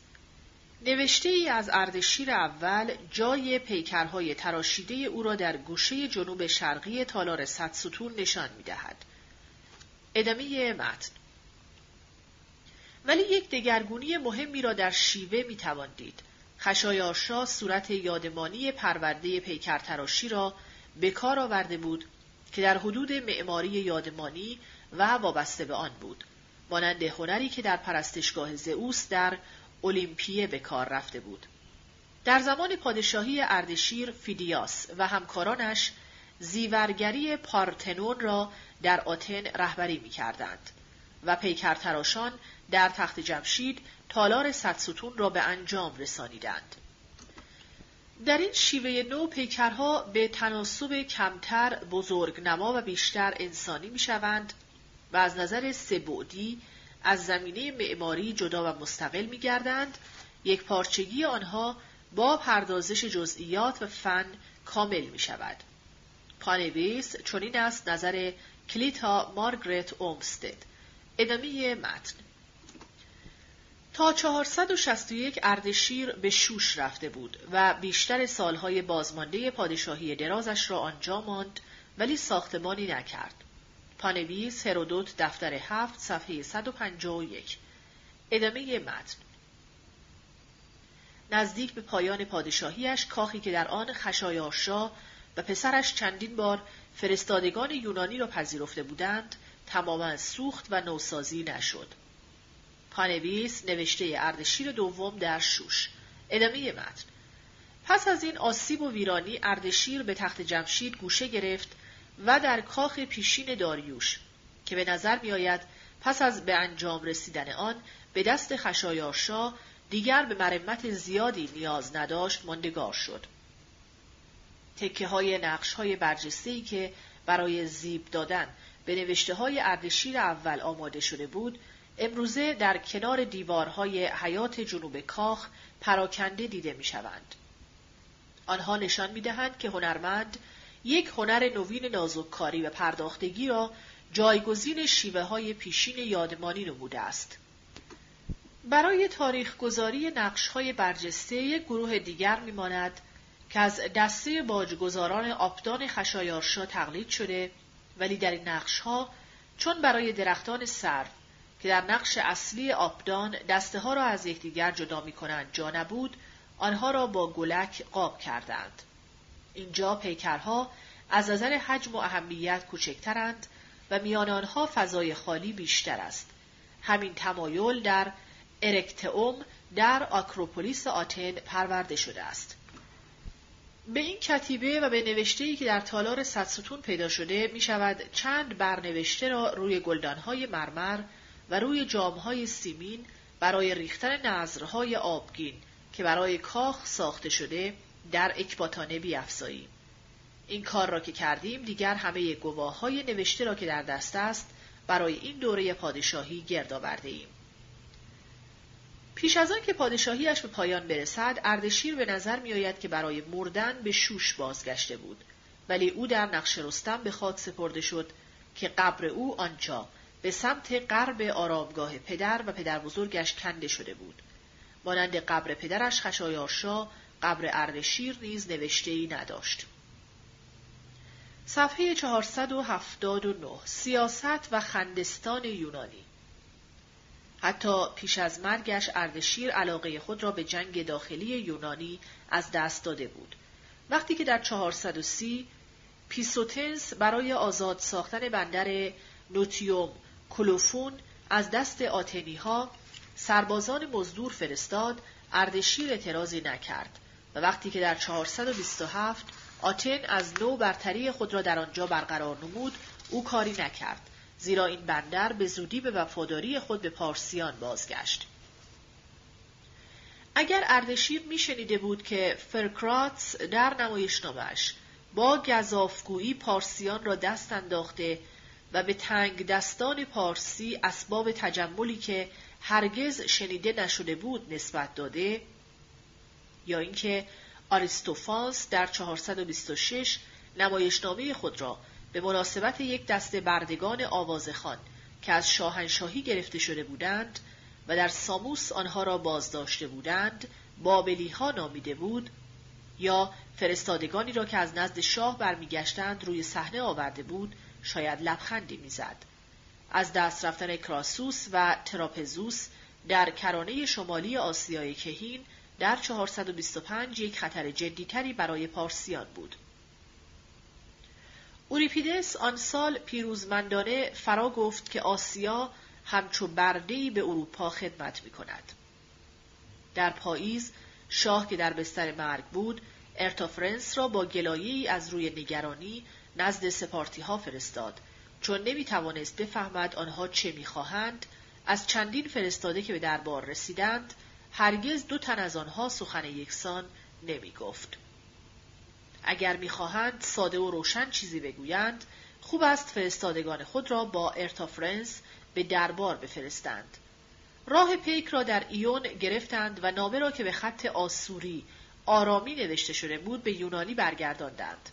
نوشته ای از اردشیر اول جای پیکرهای تراشیده او را در گوشه جنوب شرقی تالار 100 ستون نشان می دهد. ادامه متن. ولی یک دگرگونی مهمی را در شیوه می توان دید. خشایارشا صورت یادمانی پرورده پیکر تراشی را به کار آورده بود که در حدود معماری یادمانی و وابسته به آن بود، مانند هنری که در پرستشگاه زئوس در اولمپیه به کار رفته بود. در زمان پادشاهی اردشیر، فیدیاس و همکارانش زیورگری پارتنون را در آتن رهبری می کردند و پیکرتراشان در تخت جمشید تالار 100 ستون را به انجام رسانیدند. در این شیوه نو پیکرها به تناسب کمتر بزرگنما و بیشتر انسانی می شوند و از نظر سه‌بعدی از زمینه معماری جدا و مستقل می گردند. یک پارچگی آنها با پردازش جزئیات و فن کامل می شود. پانویس چنین است نظر کلیتا مارگرت اومستد. ادامه متن. تا 461 اردشیر به شوش رفته بود و بیشتر سالهای بازمانده پادشاهی درازش را آنجا ماند، ولی ساختمانی نکرد. پانویس هرودوت دفتر 7 صفحه 151. ادامه متن. نزدیک به پایان پادشاهیش، کاخی که در آن خشایارشا و پسرش چندین بار فرستادگان یونانی را پذیرفته بودند، تماما سوخت و نوسازی نشد. پانویس نوشته اردشیر دوم در شوش. ادامه متن. پس از این آسیب و ویرانی، اردشیر به تخت جمشید گوشه گرفت و در کاخ پیشین داریوش که به نظر می آید پس از به انجام رسیدن آن به دست خشایارشا دیگر به مرمت زیادی نیاز نداشت، ماندگار شد. تکه های نقش های برجسته‌ای که برای زیب دادن به نوشته های اردشیر اول آماده شده بود، امروزه در کنار دیوارهای حیات جنوب کاخ پراکنده دیده می شوند. آنها نشان می دهند که هنرمند یک هنر نوین نازک‌کاری و پرداختگی را جایگزین شیوه‌های پیشین یادمانی نموده است. برای تاریخ‌گذاری نقش‌های برجسته یک گروه دیگر می‌ماند که از دسته باجگذاران آبدان خشایارشا تقلید شده، ولی در این نقش‌ها چون برای درختان سر که در نقش اصلی آبدان دسته‌ها را از یکدیگر جدا می‌کنند جا نبود، آنها را با گلک قاب کردند. اینجا پیکرها از نظر حجم و اهمیت کوچکترند و میان آنها فضای خالی بیشتر است. همین تمایل در ارکتئوم در آکروپولیس آتن پرورده شده است. به این کتیبه و به نوشته‌ای که در تالار صد ستون پیدا شده می شود چند برنوشته را روی گلدان‌های مرمر و روی جام‌های سیمین برای ریختن نذرهای آبگین که برای کاخ ساخته شده در اکباتانه بیفزاییم. این کار را که کردیم دیگر همه گواه‌های نوشته را که در دست است برای این دوره پادشاهی گرد آورده‌ایم. پیش از آن که پادشاهیش به پایان برسد، اردشیر به نظر می‌آید که برای مردن به شوش بازگشته بود، ولی او در نقش رستم به خاک سپرده شد که قبر او آنجا به سمت غرب آرامگاه پدر و پدر بزرگش کنده شده بود. مانند قبر پدرش خشایارشا، قبر اردشیر نیز نوشته‌ای نداشت. صفحه 479. سیاست و خندستان یونانی. حتی پیش از مرگش اردشیر علاقه خود را به جنگ داخلی یونانی از دست داده بود. وقتی که در 430 پیسوتنس برای آزاد ساختن بندر نوتیوم کلوفون از دست آتنیها سربازان مزدور فرستاد، اردشیر اعتراضی نکرد و وقتی که در 427 آتن از نو برتری خود را در آنجا برقرار نمود، او کاری نکرد، زیرا این بندر به زودی به وفاداری خود به پارسیان بازگشت. اگر اردشیر میشنیده بود که فرکراتس در نمایشنامه‌اش با گزافگویی پارسیان را دست انداخته و به تنگ دستان پارسی اسباب تجملی که هرگز شنیده نشده بود نسبت داده، یا اینکه آریستوفانس در 426 نمایشنامه خود را به مناسبت یک دسته بردگان آوازخوان که از شاهنشاهی گرفته شده بودند و در ساموس آنها را بازداشته بودند بابلی‌ها نامیده بود، یا فرستادگانی را که از نزد شاه برمیگشتند روی صحنه آورده بود، شاید لبخندی میزد. از دست رفتن کراسوس و تراپزوس در کرانه شمالی آسیای کهین در 425 یک خطر جدیتری برای پارسیان بود. اوریپیدس آن سال پیروزمندانه فرا گفت که آسیا همچو برده‌ای به اروپا خدمت می‌کند. در پاییز شاه که در بستر مرگ بود، ارتافرنس را با گلایه‌ای از روی نگرانی نزد سپارتی‌ها فرستاد، چون نمی‌توانست بفهمد آنها چه می‌خواهند. از چندین فرستاده که به دربار رسیدند، هرگز دو تن از آنها سخن یکسان نمی‌گفت. اگر می‌خواهند ساده و روشن چیزی بگویند، خوب است فرستادگان خود را با ارتافرنس به دربار بفرستند. راه پیک را در ایون گرفتند و نامه را که به خط آسوری آرامی نوشته شده بود به یونانی برگرداندند.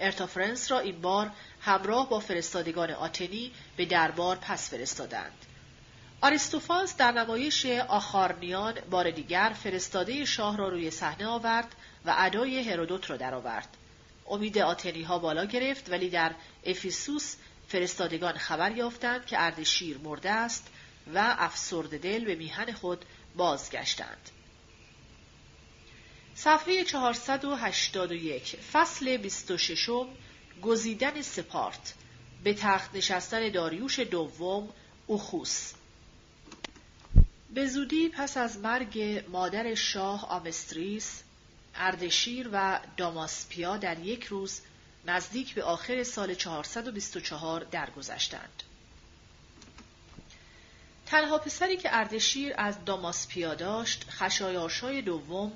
ارتافرنس را این بار همراه با فرستادگان آتنی به دربار پس فرستادند. آریستوفانس در نمایش آخارنیان بار دیگر فرستاده شاه را روی صحنه آورد و ادای هرودوت را درآورد. امید آتنی‌ها بالا گرفت، ولی در افیسوس فرستادگان خبر یافتند که اردشیر مرده است و افسرده دل به میهن خود بازگشتند. صفحه 481. فصل 26. گزیدن سپارت. به تخت نشستن داریوش دوم اوخوس. به زودی پس از مرگ مادر شاه آمستریس، اردشیر و داماسپیا در یک روز نزدیک به آخر سال 424 درگذشتند. تنها پسری که اردشیر از داماسپیا داشت، خشایارشای دوم،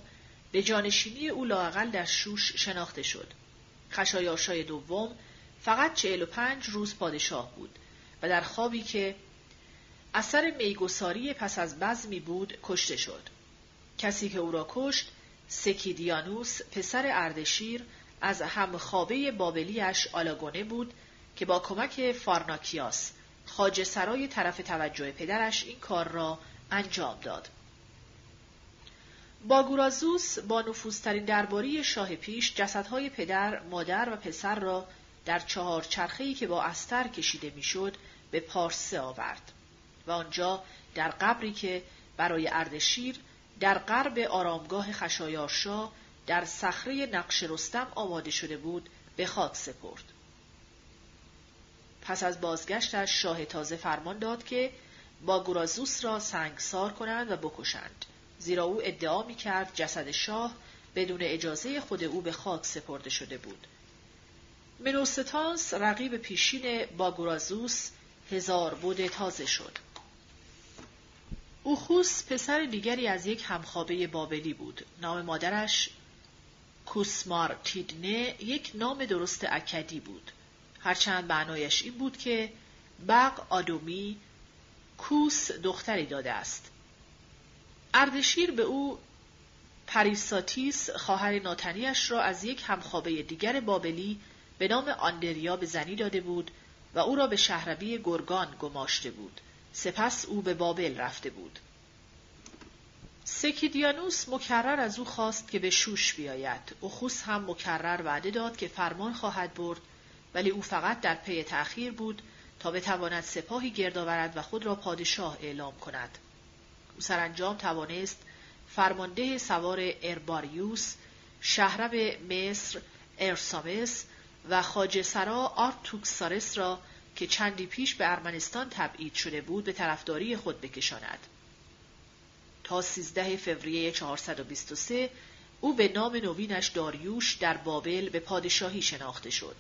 به جانشینی او لااقل در شوش شناخته شد. خشایارشای دوم فقط 45 روز پادشاه بود و در خوابی که اثر میگساری پس از بزمی بود کشته شد. کسی که او را کشت سکیدیانوس پسر اردشیر از همخوابه بابلیش آلاگونه بود که با کمک فارناکیاس، خواجه سرای طرف توجه پدرش، این کار را انجام داد. باگورازوس با نفوذترین درباری شاه پیش جسدهای پدر، مادر و پسر را در چهارچرخه‌ای که با استر کشیده میشد به پارسه آورد و آنجا در قبری که برای اردشیر در غرب آرامگاه خشایارشا در صخره نقش رستم آماده شده بود به خاک سپرد. پس از بازگشتش شاه تازه فرمان داد که باگورازوس را سنگسار کنند و بکشند، زیرا او ادعا می‌کرد جسد شاه بدون اجازه خود او به خاک سپرده شده بود. منوستانس رقیب پیشین باگورازوس هزار بوده تازه شد. اوخوس پسر دیگری از یک همخوابه بابلی بود. نام مادرش کوسمارتیدنه یک نام درست اکدی بود، هرچند معنایش این بود که بق آدمی کوس دختری داده است. اردشیر به او پریساتیس خواهر ناتنیش را از یک همخوابه دیگر بابلی به نام آندریا به زنی داده بود و او را به شهربی گرگان گماشته بود. سپس او به بابل رفته بود. سکیدیانوس مکرر از او خواست که به شوش بیاید. اوخوس هم مکرر وعده داد که فرمان خواهد برد، ولی او فقط در پی تأخیر بود تا بتواند سپاهی گرد آورد و خود را پادشاه اعلام کند. او سرانجام توانست فرمانده سوار ارباریوس، شهرب مصر ارسامس و خواجه سرا آرتوکسارس را که چندی پیش به ارمنستان تبعید شده بود به طرفداری خود بکشاند. تا 13 فوریه 423 او به نام نوینش داریوش در بابل به پادشاهی شناخته شد.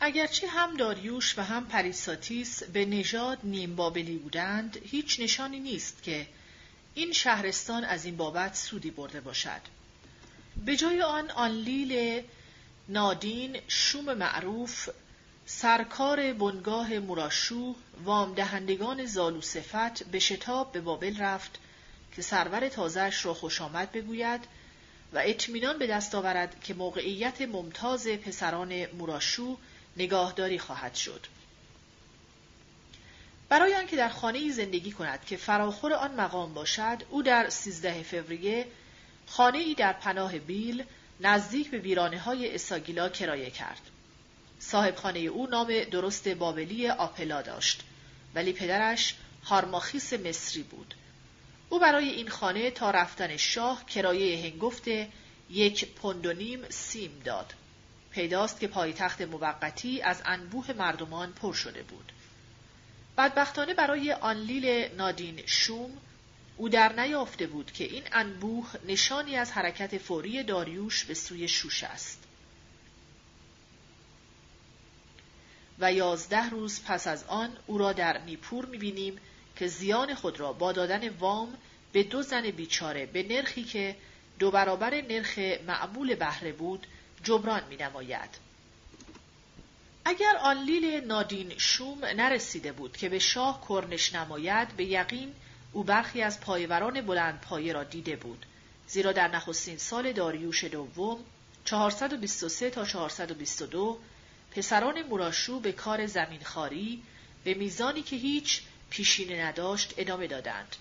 اگرچه هم داریوش و هم پریساتیس به نژاد نیم بابلی بودند، هیچ نشانی نیست که این شهرستان از این بابت سودی برده باشد. به جای آن آنلیل نادین، شوم معروف، سرکار بنگاه مراشو، وام دهندگان زالوصفت، به شتاب به بابل رفت که سرور تازه‌اش را خوش آمد بگوید و اطمینان به دست آورد که موقعیت ممتاز پسران مراشو نگاهداری خواهد شد. برای آنکه در خانه‌ای زندگی کند که فراخور آن مقام باشد، او در 13 فوریه خانه‌ای در پناه بیل نزدیک به ویرانه‌های اساگیلا کرایه کرد. صاحب خانه او نام درست بابلی آپلا داشت، ولی پدرش هارماخیس مصری بود. او برای این خانه تا رفتن شاه کرایه هنگفت 1.5 پوند سیم داد. پیداست که پایتخت موقتی از انبوه مردمان پر شده بود. بدبختانه برای آنلیل نادین شوم، او در نیافته بود که این انبوه نشانی از حرکت فوری داریوش به سوی شوش است. و 11 روز پس از آن او را در نیپور می‌بینیم که زیان خود را با دادن وام به 2 زن بیچاره به نرخی که 2 برابر نرخ معمول بهره بود جبران می‌نماید. اگر آنلیل نادین شوم نرسیده بود که به شاه کرنش نماید، به یقین او برخی از پایوران بلند پایه را دیده بود، زیرا در نخستین سال داریوش دوم 423 تا 422 پسران مراشو به کار زمینخواری به میزانی که هیچ پیشینه نداشت ادامه دادند.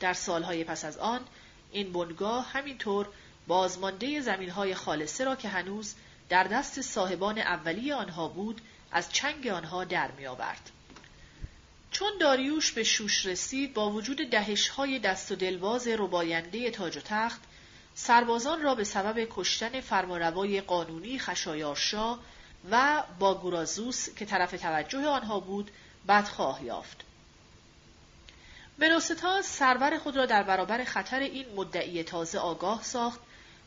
در سالهای پس از آن این بنگاه همینطور بازمانده زمینهای خالصه را که هنوز در دست صاحبان اولیه آنها بود از چنگ آنها در می آورد. چون داریوش به شوش رسید، با وجود دهش‌های دست و دلواز رباینده تاج و تخت، سربازان را به سبب کشتن فرمانروای قانونی خشایارشا و باگورازوس که طرف توجه آنها بود بدخواه یافت. منوستانس سرور خود را در برابر خطر این مدعی تازه آگاه ساخت،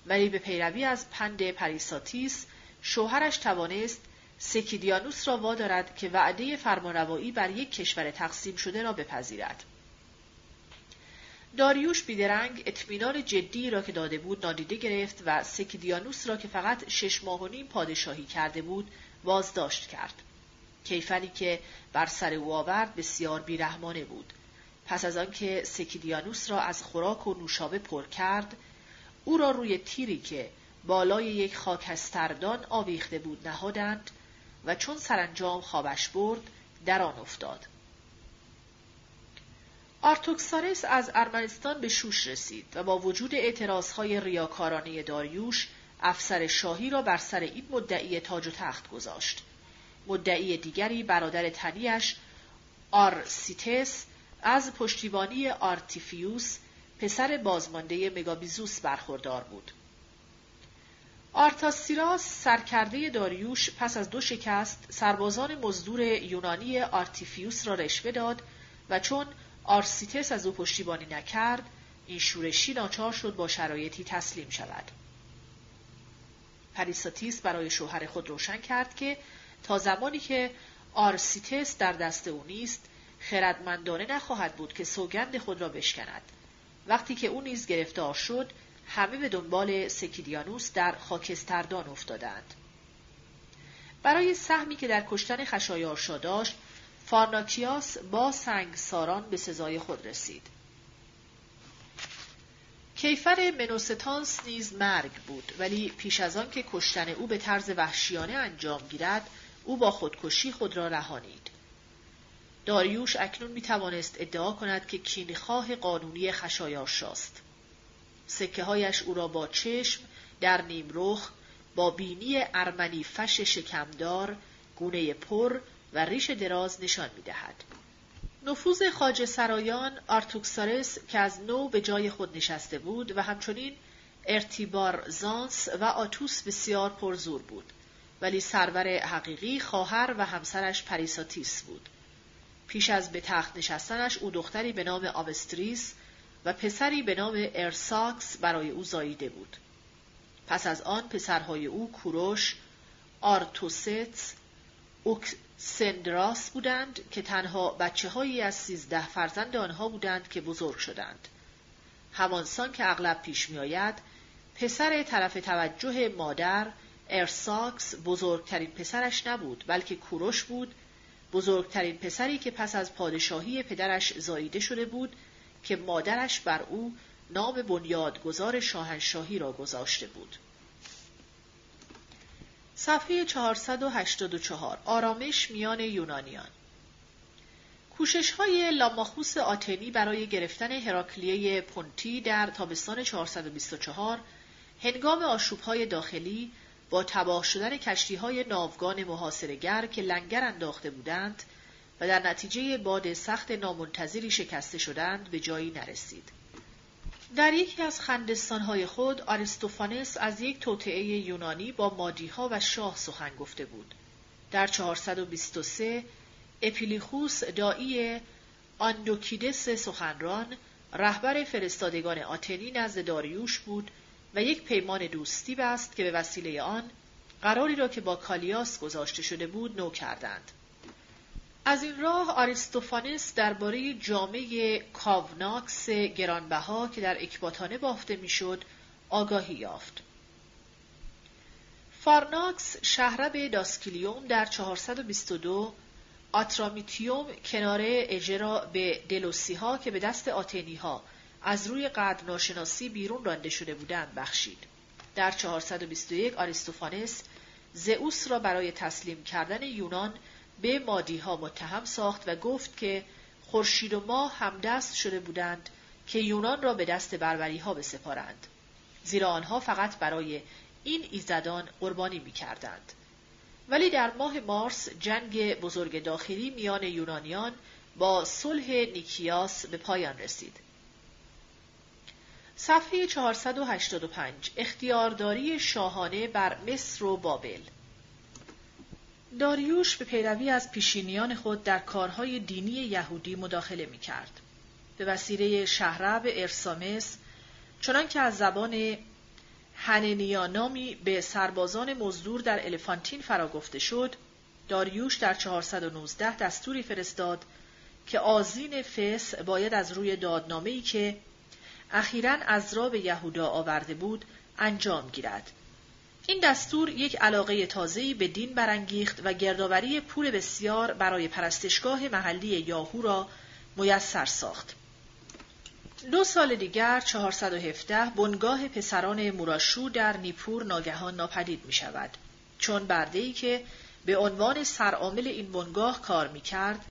ولی به پیروی از پند پریساتیس شوهرش توانست سکیدیانوس را وادارد که وعده فرمانروایی بر یک کشور تقسیم شده را بپذیرد. داریوش بیدرنگ اطمینان جدی را که داده بود نادیده گرفت و سکیدیانوس را که فقط 6.5 ماه پادشاهی کرده بود بازداشت کرد. کیفری که بر سر او آورد بسیار بیرحمانه بود. پس از آنکه سکیدیانوس را از خوراک و نوشابه پر کرد، او را روی تیری که بالای یک خاکستردان آویخته بود نهادند و چون سرانجام خوابش برد در آن افتاد. آرتوکسارس از ارمنستان به شوش رسید و با وجود اعتراضهای ریاکارانه داریوش افسر شاهی را بر سر این مدعی تاج و تخت گذاشت. مدعی دیگری برادر تنیش آرسیتس از پشتیبانی آرتیفیوس پسر بازمانده مگابیزوس برخوردار بود. آرتاسیراس سرکرده داریوش پس از 2 شکست سربازان مزدور یونانی آرتیفیوس را رشوه داد و چون آرسیتس از او پشتیبانی نکرد این شورشی ناچار شد با شرایطی تسلیم شود. پریساتیس برای شوهر خود روشن کرد که تا زمانی که آرسیتس در دست او نیست خردمندانه نخواهد بود که سوگند خود را بشکند. وقتی که او نیز گرفتار شد همه به دنبال سکیدیانوس در خاکستردان افتادند. برای سهمی که در کشتن خشایارشا داشت فارناکیاس با سنگساران به سزای خود رسید. کیفر منوستانس نیز مرگ بود، ولی پیش از آن که کشتن او به طرز وحشیانه انجام گیرد او با خودکشی خود را رهانید. داریوش اکنون می توانست ادعا کند که کینخواه قانونی خشایارشاست. سکه هایش او را با چشم در نیمرخ، با بینی ارمنی فش شکمدار، گونه پر و ریش دراز نشان می دهد. نفوذ خواجه سرایان آرتوکسارس که از نو به جای خود نشسته بود و همچنین ارتیبار زانس و آتوس بسیار پرزور بود، ولی سرور حقیقی خواهر و همسرش پریساتیس بود. پیش از به تخت نشستنش او دختری به نام آبستریس و پسری به نام ارساکس برای او زاییده بود. پس از آن پسرهای او کوروش، آرتوستس، اوکسندراس بودند که تنها بچه‌هایی از 13 فرزند آنها بودند که بزرگ شدند. همانسان که اغلب پیش می‌آید، پسر طرف توجه مادر ارساکس بزرگترین پسرش نبود، بلکه کوروش بود، بزرگترین پسری که پس از پادشاهی پدرش زاییده شده بود که مادرش بر او نام بنیادگذار شاهنشاهی را گذاشته بود. صفحه 484. آرامش میان یونانیان. کوشش‌های لاماخوس آتنی برای گرفتن هراکلیه پونتی در تابستان 424 هنگام آشوب‌های داخلی با تباه شدن کشتی‌های ناوگان محاصره‌گر که لنگر انداخته بودند و در نتیجه باد سخت نامنتظری شکسته شدند به جایی نرسید. در یکی از خندستان‌های خود آریستوفانس از یک توطئه یونانی با مادیها و شاه سخن گفته بود. در 423 اپیلیخوس داعی آندوکیدس سخنران رهبر فرستادگان آتنی نزد داریوش بود و یک پیمان دوستی بست که به وسیله آن قراری را که با کالیاس گذاشته شده بود نو کردند. از این راه آریستوفانس درباره جامه کاوناکس گرانبها که در اکباتانه بافته میشد آگاهی یافت. فارناکس شهرب داسکیلیوم در 422 آترامیتیوم کناره اژه را به دلوسیها که به دست آتنیها از روی قدر ناشناسی بیرون رانده شده بودند بخشید. در 421 آریستوفانس زئوس را برای تسلیم کردن یونان به مادیها متهم ساخت و گفت که خورشید و ماه همدست شده بودند که یونان را به دست بربریها بسپارند، زیرا آنها فقط برای این ایزدان قربانی می‌کردند. ولی در ماه مارس جنگ بزرگ داخلی میان یونانیان با صلح نیکیاس به پایان رسید. صفحه 485. اختیارداری شاهانه بر مصر و بابل. داریوش به پیروی از پیشینیان خود در کارهای دینی یهودی مداخله می کرد. به وسیله شهراب ارسامس، چنان که از زبان هننیا نامی به سربازان مزدور در الفانتین فرا گفته شد، داریوش در 419 دستوری فرستاد که آذین فس باید از روی دادنامه‌ای که اخیراً عذرا به یهودا آورده بود انجام گیرد. این دستور یک علاقه تازه‌ای به دین برانگیخت و گردآوری پول بسیار برای پرستشگاه محلی یاهو را میسر ساخت. 2 سال دیگر 417 بنگاه پسران موراشو در نیپور ناگهان ناپدید می شود، چون برده‌ای که به عنوان سرعامل این بنگاه کار می کرد